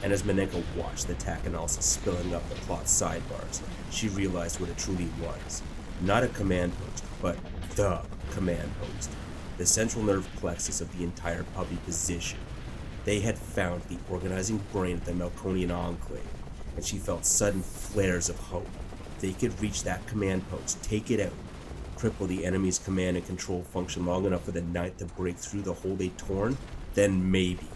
and as Maneka watched the attack analysis spilling up the plot's sidebars, she realized what it truly was. Not a command post, but the command post, the central nerve plexus of the entire puppy position. They had found the organizing brain of the Melconian enclave, and she felt sudden flares of hope. They could reach that command post, take it out, cripple the enemy's command and control function long enough for the ninth to break through the hole they'd torn, then maybe,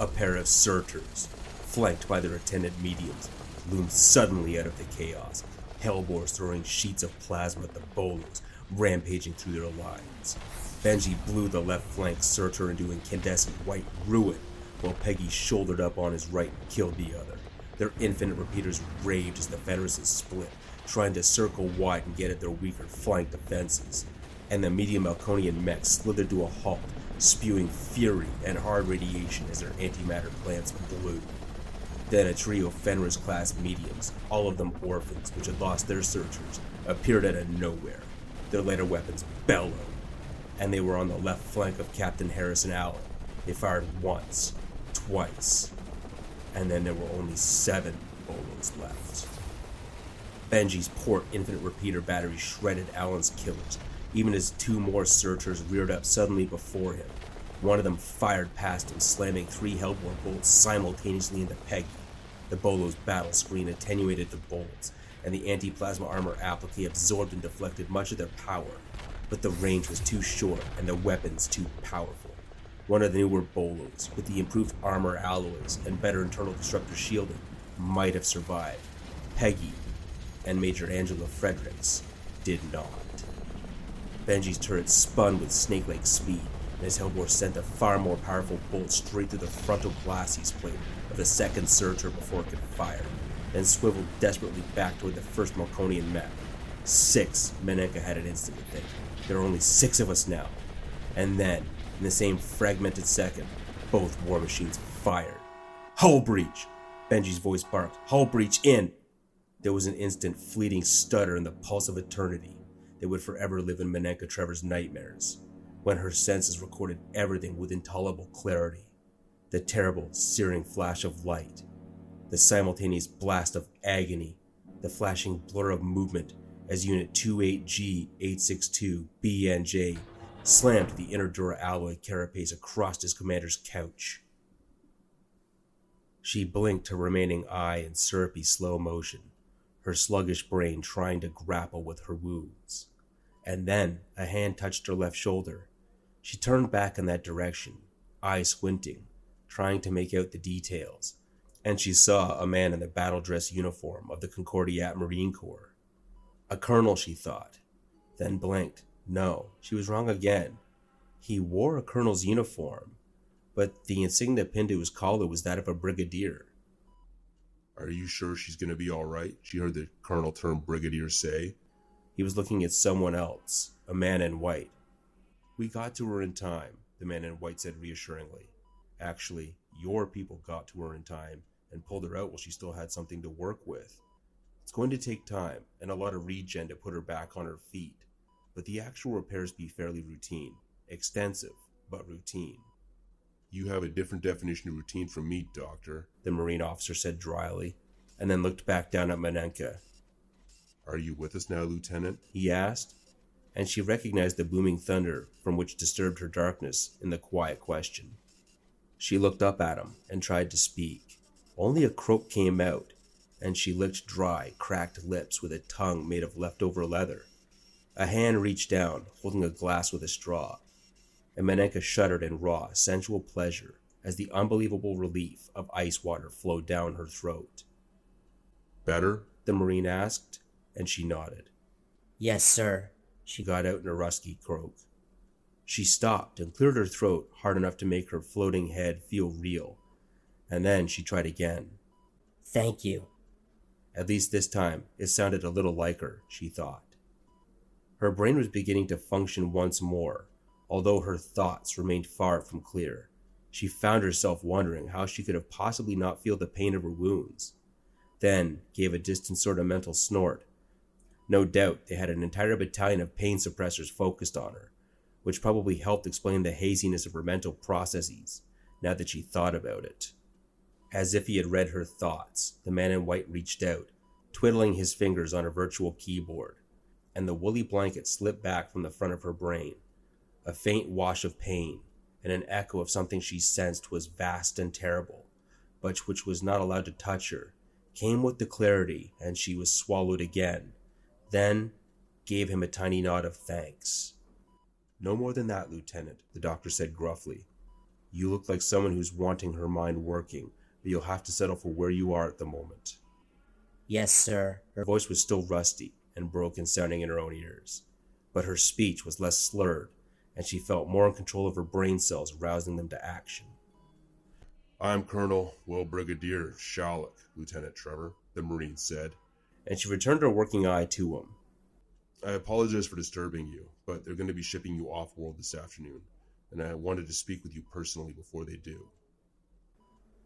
A pair of Surturs, flanked by their attendant mediums, loomed suddenly out of the chaos, Hellbores throwing sheets of plasma at the bolos, rampaging through their lines. Benji blew the left flank Surtur into incandescent white ruin, while Peggy shouldered up on his right and killed the other. Their infinite repeaters raved as the Federates split, trying to circle wide and get at their weaker flank defenses. And the medium Melconian mechs slithered to a halt, spewing fury and hard radiation as their antimatter plants blew. Then a trio of Fenris-class mediums, all of them orphans which had lost their searchers, appeared out of nowhere. Their later weapons bellowed, and they were on the left flank of Captain Harrison Allen. They fired once, twice, and then there were only seven bolos left. Benji's port infinite repeater battery shredded Allen's killers, even as two more searchers reared up suddenly before him. One of them fired past him, slamming three Hellbore bolts simultaneously into Peggy. The bolo's battle screen attenuated the bolts, and the anti-plasma armor applique absorbed and deflected much of their power, but the range was too short and the weapons too powerful. One of the newer bolos, with the improved armor alloys and better internal disruptor shielding, might have survived. Peggy and Major Angela Fredericks did not. Benji's turret spun with snake-like speed, and his Hellbore sent a far more powerful bolt straight through the frontal glacis plate of the second Surtur before it could fire, then swiveled desperately back toward the first Melconian mech. Six, Maneka had an instant to think. There are only six of us now. And then, in the same fragmented second, both war machines fired. Hull breach! Benji's voice barked. Hull breach in! There was an instant fleeting stutter in the pulse of eternity. They would forever live in Maneka Trevor's nightmares, when her senses recorded everything with intolerable clarity. The terrible, searing flash of light, the simultaneous blast of agony, the flashing blur of movement as Unit two eight G eight six two B N J slammed the inner Dura-alloy carapace across his commander's couch. She blinked her remaining eye in syrupy slow motion, her sluggish brain trying to grapple with her wounds. And then a hand touched her left shoulder. She turned back in that direction, eyes squinting, trying to make out the details, and she saw a man in the battle dress uniform of the Concordiat Marine Corps. A colonel, she thought, then blinked. No, she was wrong again. He wore a colonel's uniform, but the insignia pinned to his collar was that of a brigadier. Are you sure she's going to be all right? She heard the colonel term brigadier say. He was looking at someone else, a man in white. We got to her in time, the man in white said reassuringly. Actually, your people got to her in time and pulled her out while she still had something to work with. It's going to take time and a lot of regen to put her back on her feet, but the actual repairs be fairly routine. Extensive, but routine. You have a different definition of routine from me, Doctor, the Marine officer said dryly, and then looked back down at Maneka. Are you with us now, Lieutenant? He asked, and she recognized the booming thunder from which disturbed her darkness in the quiet question. She looked up at him and tried to speak. Only a croak came out, and she licked dry, cracked lips with a tongue made of leftover leather. A hand reached down, holding a glass with a straw, and Maneka shuddered in raw, sensual pleasure as the unbelievable relief of ice water flowed down her throat. Better? The Marine asked. And she nodded. Yes, sir, she got out in a rusty croak. She stopped and cleared her throat hard enough to make her floating head feel real, and then she tried again. Thank you. At least this time, it sounded a little like her, she thought. Her brain was beginning to function once more, although her thoughts remained far from clear. She found herself wondering how she could have possibly not feel the pain of her wounds, then gave a distant sort of mental snort. No doubt they had an entire battalion of pain suppressors focused on her, which probably helped explain the haziness of her mental processes, now that she thought about it. As if he had read her thoughts, the man in white reached out, twiddling his fingers on a virtual keyboard, and the woolly blanket slipped back from the front of her brain, a faint wash of pain, and an echo of something she sensed was vast and terrible, but which was not allowed to touch her, came with the clarity, and she was swallowed again. Then gave him a tiny nod of thanks. No more than that, Lieutenant, the doctor said gruffly. You look like someone who's wanting her mind working, but you'll have to settle for where you are at the moment. Yes, sir. Her voice was still rusty and broken, sounding in her own ears, but her speech was less slurred, and she felt more in control of her brain cells, rousing them to action. I'm Colonel, well, Brigadier Shalik, Lieutenant Trevor, the Marine said, and she returned her working eye to him. I apologize for disturbing you, but they're going to be shipping you off-world this afternoon, and I wanted to speak with you personally before they do.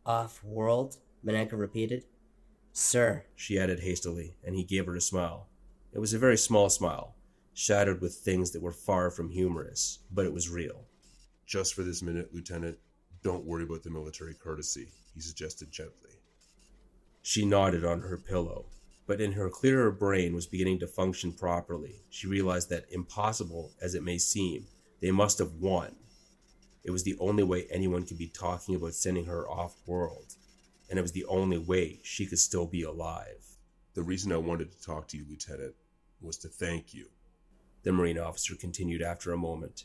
Off-world? Maneka repeated. Sir, she added hastily, and he gave her a smile. It was a very small smile, shadowed with things that were far from humorous, but it was real. Just for this minute, Lieutenant, don't worry about the military courtesy, he suggested gently. She nodded on her pillow, but in her clearer brain was beginning to function properly. She realized that, impossible as it may seem, they must have won. It was the only way anyone could be talking about sending her off-world, and it was the only way she could still be alive. The reason I wanted to talk to you, Lieutenant, was to thank you, the Marine officer continued after a moment.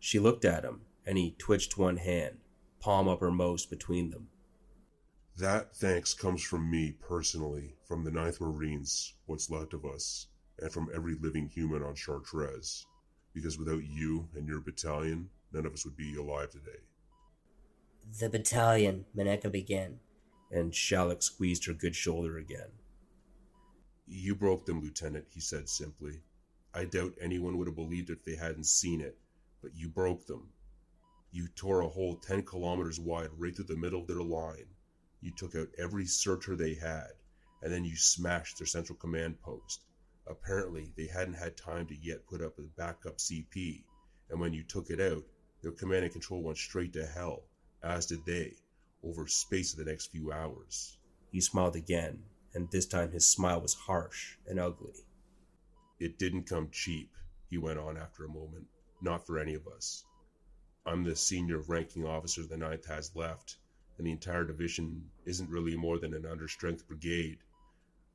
She looked at him, and he twitched one hand, palm uppermost between them. That thanks comes from me personally, from the ninth Marines, what's left of us, and from every living human on Chartres, because without you and your battalion, none of us would be alive today. The battalion, Maneka began, and Shalik squeezed her good shoulder again. You broke them, Lieutenant, he said simply. I doubt anyone would have believed it if they hadn't seen it, but you broke them. You tore a hole ten kilometers wide right through the middle of their line. You took out every Surtur they had, and then you smashed their central command post. Apparently, they hadn't had time to yet put up a backup C P, and when you took it out, their command and control went straight to hell, as did they, over space of the next few hours. He smiled again, and this time his smile was harsh and ugly. It didn't come cheap, he went on after a moment, not for any of us. I'm the senior ranking officer the ninth has left, and the entire division isn't really more than an understrength brigade.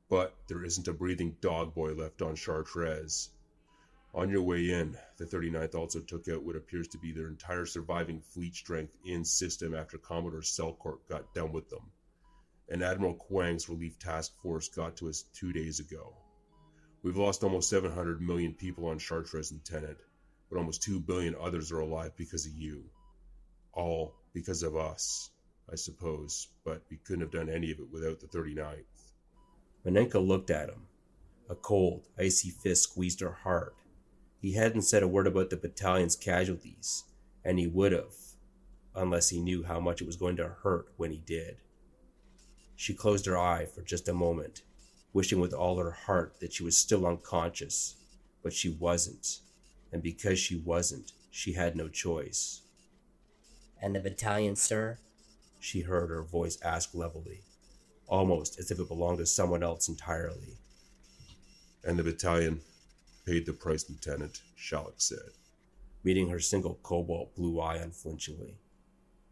But there isn't a breathing dog boy left on Chartres. On your way in, the thirty-ninth also took out what appears to be their entire surviving fleet strength in system after Commodore Selkirk got done with them, and Admiral Quang's relief task force got to us two days ago. We've lost almost seven hundred million people on Chartres, Lieutenant, but almost two billion others are alive because of you. All because of us, I suppose, but we couldn't have done any of it without the thirty-ninth. Maneka looked at him. A cold, icy fist squeezed her heart. He hadn't said a word about the battalion's casualties, and he would have, unless he knew how much it was going to hurt when he did. She closed her eye for just a moment, wishing with all her heart that she was still unconscious, but she wasn't, and because she wasn't, she had no choice. And the battalion, sir? She heard her voice ask levelly, almost as if it belonged to someone else entirely. And the battalion paid the price, Lieutenant, Shalik said, meeting her single cobalt blue eye unflinchingly.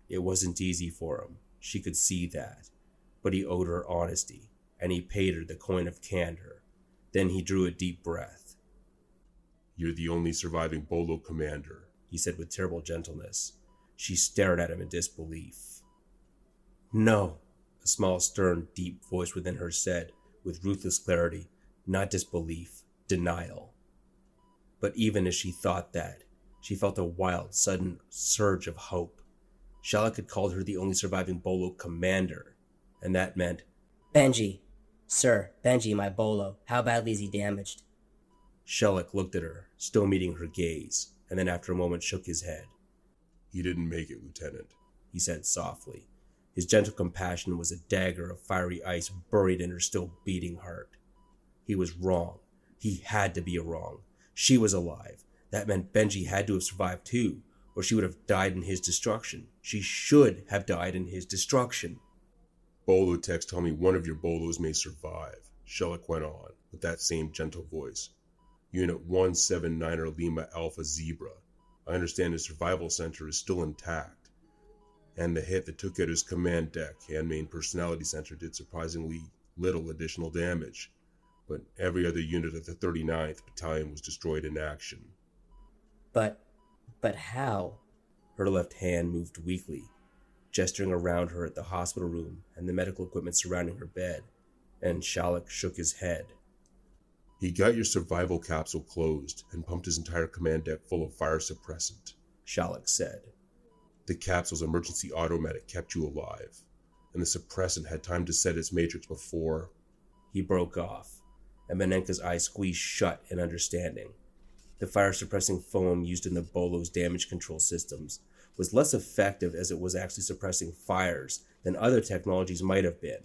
It wasn't easy for him, she could see that, but he owed her honesty, and he paid her the coin of candor. Then he drew a deep breath. You're the only surviving Bolo commander, he said with terrible gentleness. She stared at him in disbelief. No, a small, stern, deep voice within her said, with ruthless clarity, not disbelief, denial. But even as she thought that, she felt a wild, sudden surge of hope. Shalik had called her the only surviving Bolo commander, and that meant, Benji, sir, Benji, my Bolo, how badly is he damaged? Shalik looked at her, still meeting her gaze, and then after a moment shook his head. He didn't make it, Lieutenant, he said softly. His gentle compassion was a dagger of fiery ice buried in her still beating heart. He was wrong. He had to be wrong. She was alive. That meant Benji had to have survived too, or she would have died in his destruction. She should have died in his destruction. Bolo text tell me one of your Bolos may survive, Shalik went on, with that same gentle voice. Unit one seventy-niner Lima Alpha Zebra. I understand his survival center is still intact, and the hit that took out his command deck and main personality center did surprisingly little additional damage, but every other unit of the thirty-ninth Battalion was destroyed in action. But, but how? Her left hand moved weakly, gesturing around her at the hospital room and the medical equipment surrounding her bed, and Shalik shook his head. He got your survival capsule closed and pumped his entire command deck full of fire suppressant, Shalik said. The capsule's emergency automatic kept you alive, and the suppressant had time to set its matrix before... He broke off, and Maneka's eyes squeezed shut in understanding. The fire-suppressing foam used in the Bolo's damage control systems was less effective as it was actually suppressing fires than other technologies might have been,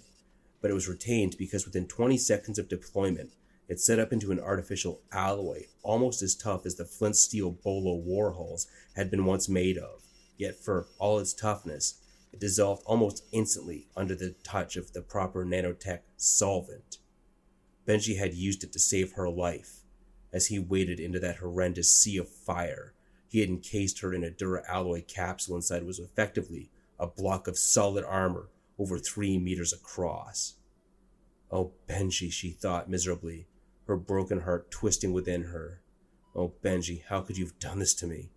but it was retained because within twenty seconds of deployment, it set up into an artificial alloy almost as tough as the flint steel Bolo war hulls had been once made of, yet for all its toughness, it dissolved almost instantly under the touch of the proper nanotech solvent. Benji had used it to save her life. As he waded into that horrendous sea of fire, he had encased her in a Dura-alloy capsule inside what was effectively a block of solid armor over three meters across. Oh, Benji, she thought miserably, her broken heart twisting within her. Oh, Benji, how could you have done this to me?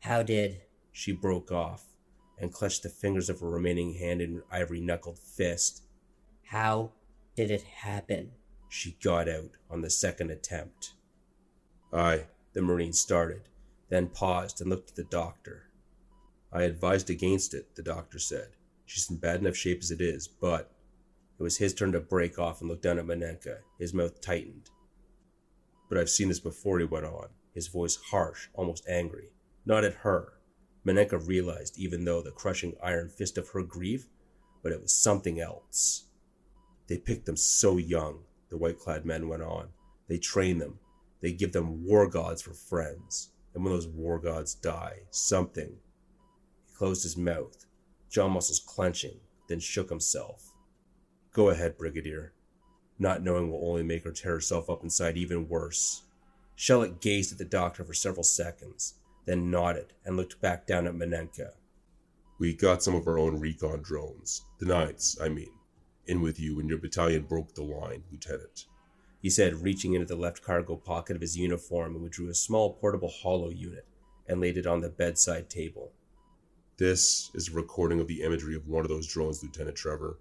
How did? She broke off and clutched the fingers of her remaining hand in an ivory-knuckled fist. How did it happen? She got out on the second attempt. I, the Marine started, then paused and looked at the doctor. I advised against it, the doctor said. She's in bad enough shape as it is, but... It was his turn to break off and look down at Maneka. His mouth tightened. But I've seen this before, he went on, his voice harsh, almost angry. Not at her. Maneka realized, even though the crushing iron fist of her grief, but it was something else. They picked them so young, the white-clad men went on. They train them. They give them war gods for friends. And when those war gods die, something... He closed his mouth, jaw muscles clenching, then shook himself. Go ahead, Brigadier. Not knowing will only make her tear herself up inside even worse. Shalik gazed at the doctor for several seconds, then nodded and looked back down at Maneka. We got some of our own recon drones. The Knights, I mean. In with you when your battalion broke the line, Lieutenant. He said, reaching into the left cargo pocket of his uniform and withdrew a small portable hollow unit and laid it on the bedside table. This is a recording of the imagery of one of those drones, Lieutenant Trevor.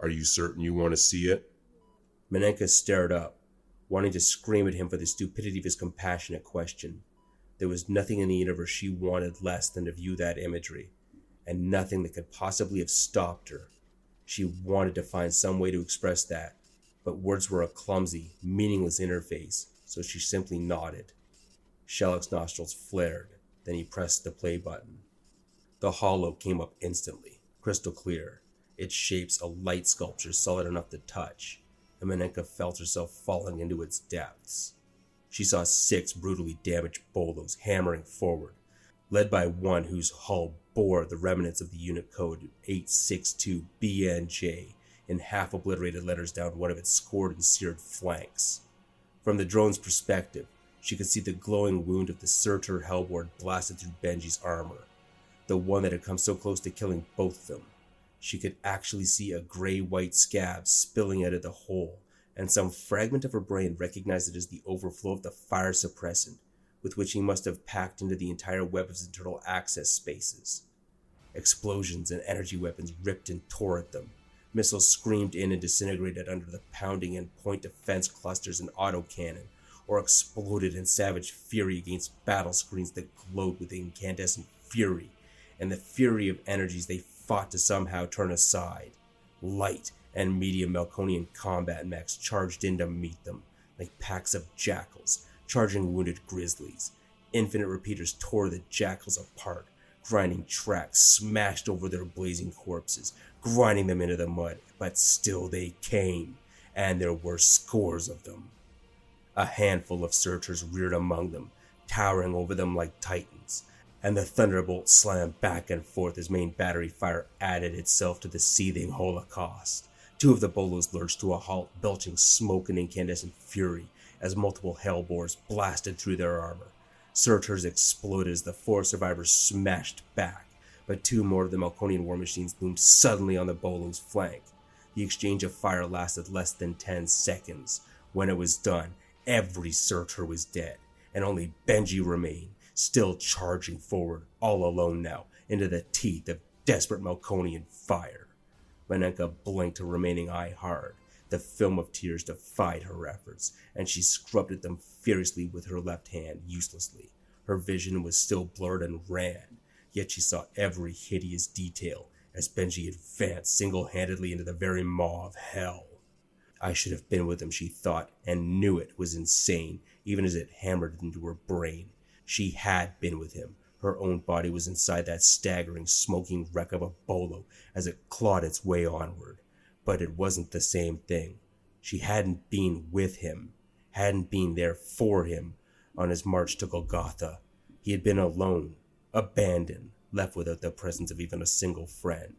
Are you certain you want to see it? Maneka stared up, wanting to scream at him for the stupidity of his compassionate question. There was nothing in the universe she wanted less than to view that imagery, and nothing that could possibly have stopped her. She wanted to find some way to express that, but words were a clumsy, meaningless interface, so she simply nodded. Shalik's nostrils flared, then he pressed the play button. The hollow came up instantly, crystal clear. Its shapes a light sculpture solid enough to touch, and Maneka felt herself falling into its depths. She saw six brutally damaged Bolos hammering forward, led by one whose hull bore the remnants of the unit code eight six two B N J in half-obliterated letters down one of its scored and seared flanks. From the drone's perspective, she could see the glowing wound of the Surtur Hellbore blasted through Benji's armor, the one that had come so close to killing both of them. She could actually see a gray-white scab spilling out of the hole, and some fragment of her brain recognized it as the overflow of the fire suppressant, with which he must have packed into the entire weapon's internal access spaces. Explosions and energy weapons ripped and tore at them. Missiles screamed in and disintegrated under the pounding and point defense clusters and autocannon, or exploded in savage fury against battle screens that glowed with incandescent fury, and the fury of energies they fought to somehow turn aside. Light and medium Melconian combat mechs charged in to meet them, like packs of jackals, charging wounded grizzlies. Infinite repeaters tore the jackals apart, grinding tracks smashed over their blazing corpses, grinding them into the mud, but still they came, and there were scores of them. A handful of searchers reared among them, towering over them like titans, and the thunderbolt slammed back and forth as main battery fire added itself to the seething holocaust. Two of the Bolos lurched to a halt, belching smoke and incandescent fury as multiple Hellbores blasted through their armor. Surturs exploded as the four survivors smashed back, but two more of the Melconian war machines loomed suddenly on the Bolo's flank. The exchange of fire lasted less than ten seconds. When it was done, every Surtur was dead, and only Benji remained, still charging forward, all alone now, into the teeth of desperate Melconian fire. Maneka blinked her remaining eye hard. The film of tears defied her efforts, and she scrubbed at them furiously with her left hand, uselessly. Her vision was still blurred and ran, yet she saw every hideous detail as Benji advanced single-handedly into the very maw of hell. I should have been with him, she thought, and knew it was insane, even as it hammered into her brain. She had been with him. Her own body was inside that staggering, smoking wreck of a bolo as it clawed its way onward. But it wasn't the same thing. She hadn't been with him, hadn't been there for him on his march to Golgotha. He had been alone, abandoned, left without the presence of even a single friend.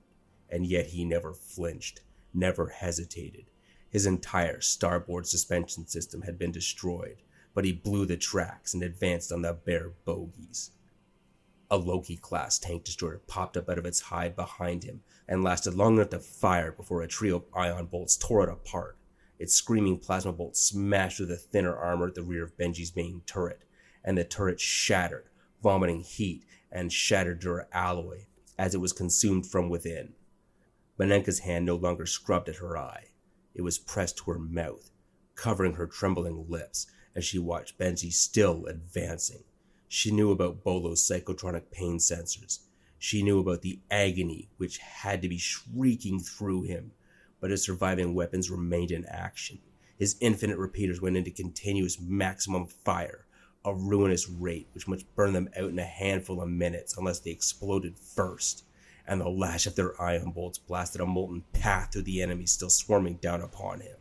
And yet he never flinched, never hesitated. His entire starboard suspension system had been destroyed, but he blew the tracks and advanced on the bare bogies. A Loki-class tank destroyer popped up out of its hide behind him and lasted long enough to fire before a trio of ion bolts tore it apart. Its screaming plasma bolts smashed through the thinner armor at the rear of Benji's main turret, and the turret shattered, vomiting heat and shattered Dura-alloy as it was consumed from within. Maneka's hand no longer scrubbed at her eye. It was pressed to her mouth, covering her trembling lips as she watched Benji still advancing. She knew about Bolo's psychotronic pain sensors. She knew about the agony which had to be shrieking through him, but his surviving weapons remained in action. His infinite repeaters went into continuous maximum fire, a ruinous rate which must burn them out in a handful of minutes unless they exploded first, and the lash of their ion bolts blasted a molten path through the enemy still swarming down upon him.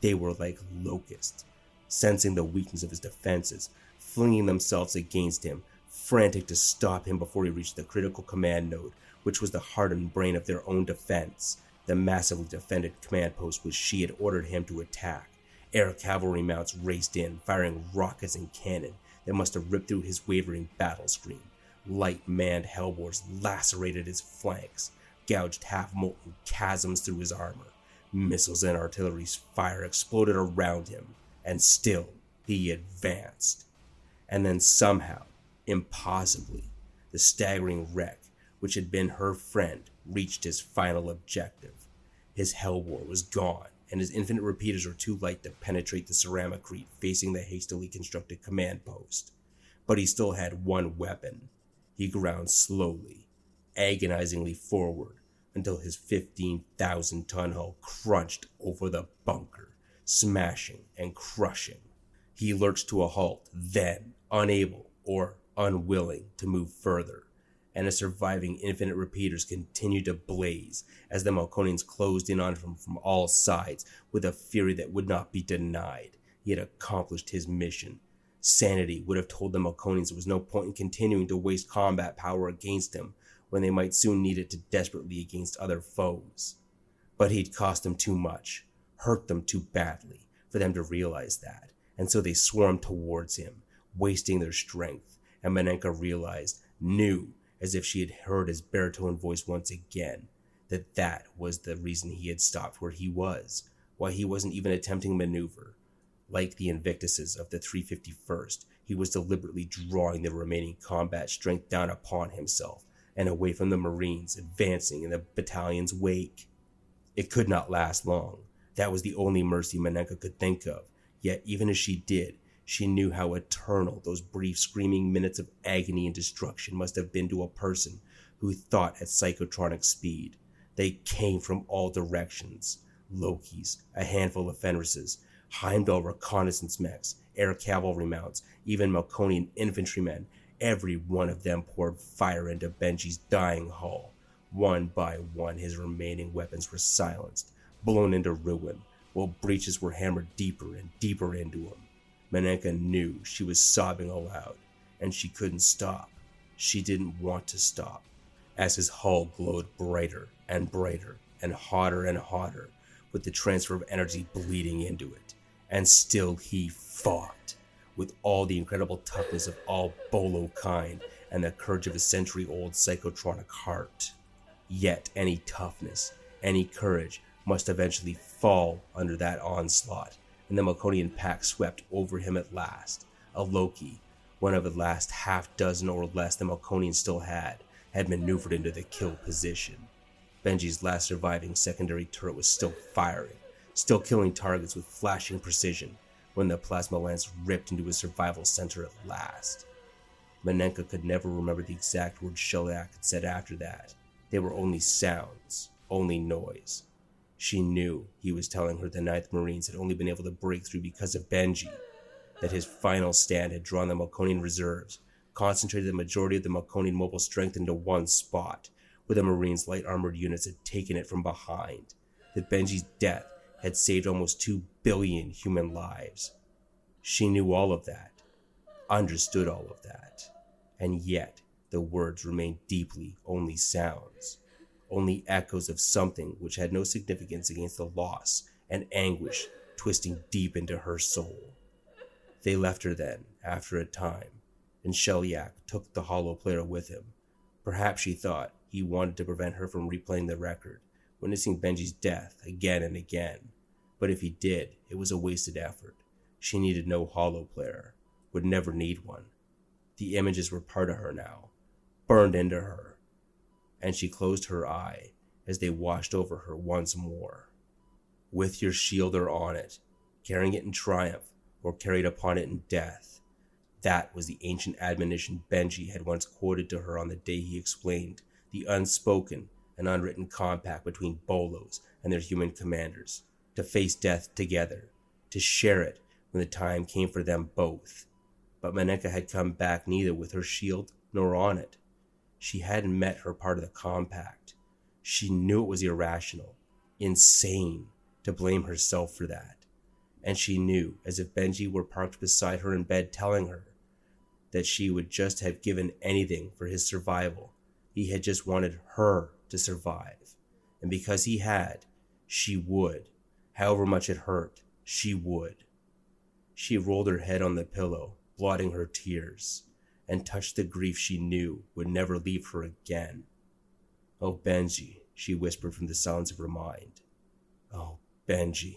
They were like locusts, sensing the weakness of his defenses, flinging themselves against him, frantic to stop him before he reached the critical command node, which was the heart and brain of their own defense, the massively defended command post which she had ordered him to attack. Air cavalry mounts raced in, firing rockets and cannon that must have ripped through his wavering battle screen. Light-manned hellbores lacerated his flanks, gouged half-molten chasms through his armor. Missiles and artillery's fire exploded around him, and still he advanced. And then somehow, impossibly, the staggering wreck, which had been her friend, reached his final objective. His hellbore was gone, and his infinite repeaters were too light to penetrate the ceramicrete facing the hastily constructed command post. But he still had one weapon. He ground slowly, agonizingly forward, until his fifteen thousand ton hull crunched over the bunker, smashing and crushing. He lurched to a halt, then, unable or unwilling to move further, and his surviving infinite repeaters continued to blaze as the Melconians closed in on him from all sides with a fury that would not be denied. He had accomplished his mission. Sanity would have told the Melconians there was no point in continuing to waste combat power against him when they might soon need it to desperately against other foes. But he'd cost them too much, hurt them too badly for them to realize that. And so they swarmed towards him, wasting their strength, and Maneka realized, knew, as if she had heard his baritone voice once again, that that was the reason he had stopped where he was, why he wasn't even attempting maneuver. Like the Invictuses of the three fifty-first, he was deliberately drawing the remaining combat strength down upon himself, and away from the Marines advancing in the battalion's wake. It could not last long. That was the only mercy Maneka could think of. Yet, even as she did, she knew how eternal those brief screaming minutes of agony and destruction must have been to a person who thought at psychotronic speed. They came from all directions. Lokis, a handful of Fenrises, Heimdall reconnaissance mechs, air cavalry mounts, even Melconian infantrymen. Every one of them poured fire into Benji's dying hull. One by one, his remaining weapons were silenced, blown into ruin, while breaches were hammered deeper and deeper into him. Maneka knew she was sobbing aloud, and she couldn't stop. She didn't want to stop. As his hull glowed brighter and brighter and hotter and hotter, with the transfer of energy bleeding into it. And still he fought, with all the incredible toughness of all Bolo kind and the courage of a century-old psychotronic heart. Yet any toughness, any courage, must eventually fall under that onslaught, and the Melconian pack swept over him at last. A Loki, when over the last half dozen or less the Melconians still had, had maneuvered into the kill position. Benji's last surviving secondary turret was still firing, still killing targets with flashing precision, when the plasma lance ripped into his survival center at last. Maneka could never remember the exact words Shalik had said after that. They were only sounds, only noise. She knew he was telling her the ninth Marines had only been able to break through because of Benji, that his final stand had drawn the Melconian reserves, concentrated the majority of the Melconian mobile strength into one spot, where the Marines' light-armored units had taken it from behind, that Benji's death had saved almost two billion human lives. She knew all of that, understood all of that, and yet the words remained deeply only sounds, only echoes of something which had no significance against the loss and anguish twisting deep into her soul. They left her then, after a time, and Shalik took the hollow player with him. Perhaps, she thought, he wanted to prevent her from replaying the record, witnessing Benji's death again and again. But if he did, it was a wasted effort. She needed no hollow player, would never need one. The images were part of her now, burned into her, and she closed her eye as they washed over her once more. With your shield or on it, carrying it in triumph, or carried upon it in death. That was the ancient admonition Benji had once quoted to her on the day he explained the unspoken and unwritten compact between Bolos and their human commanders, to face death together, to share it when the time came for them both. But Maneka had come back neither with her shield nor on it. She hadn't met her part of the compact. She knew it was irrational, insane, to blame herself for that. And she knew, as if Benji were parked beside her in bed telling her, that she would just have given anything for his survival. He had just wanted her to survive. And because he had, she would. However much it hurt, she would. She rolled her head on the pillow, blotting her tears, and touched the grief she knew would never leave her again. "Oh, Benji," she whispered from the silence of her mind. "Oh, Benji."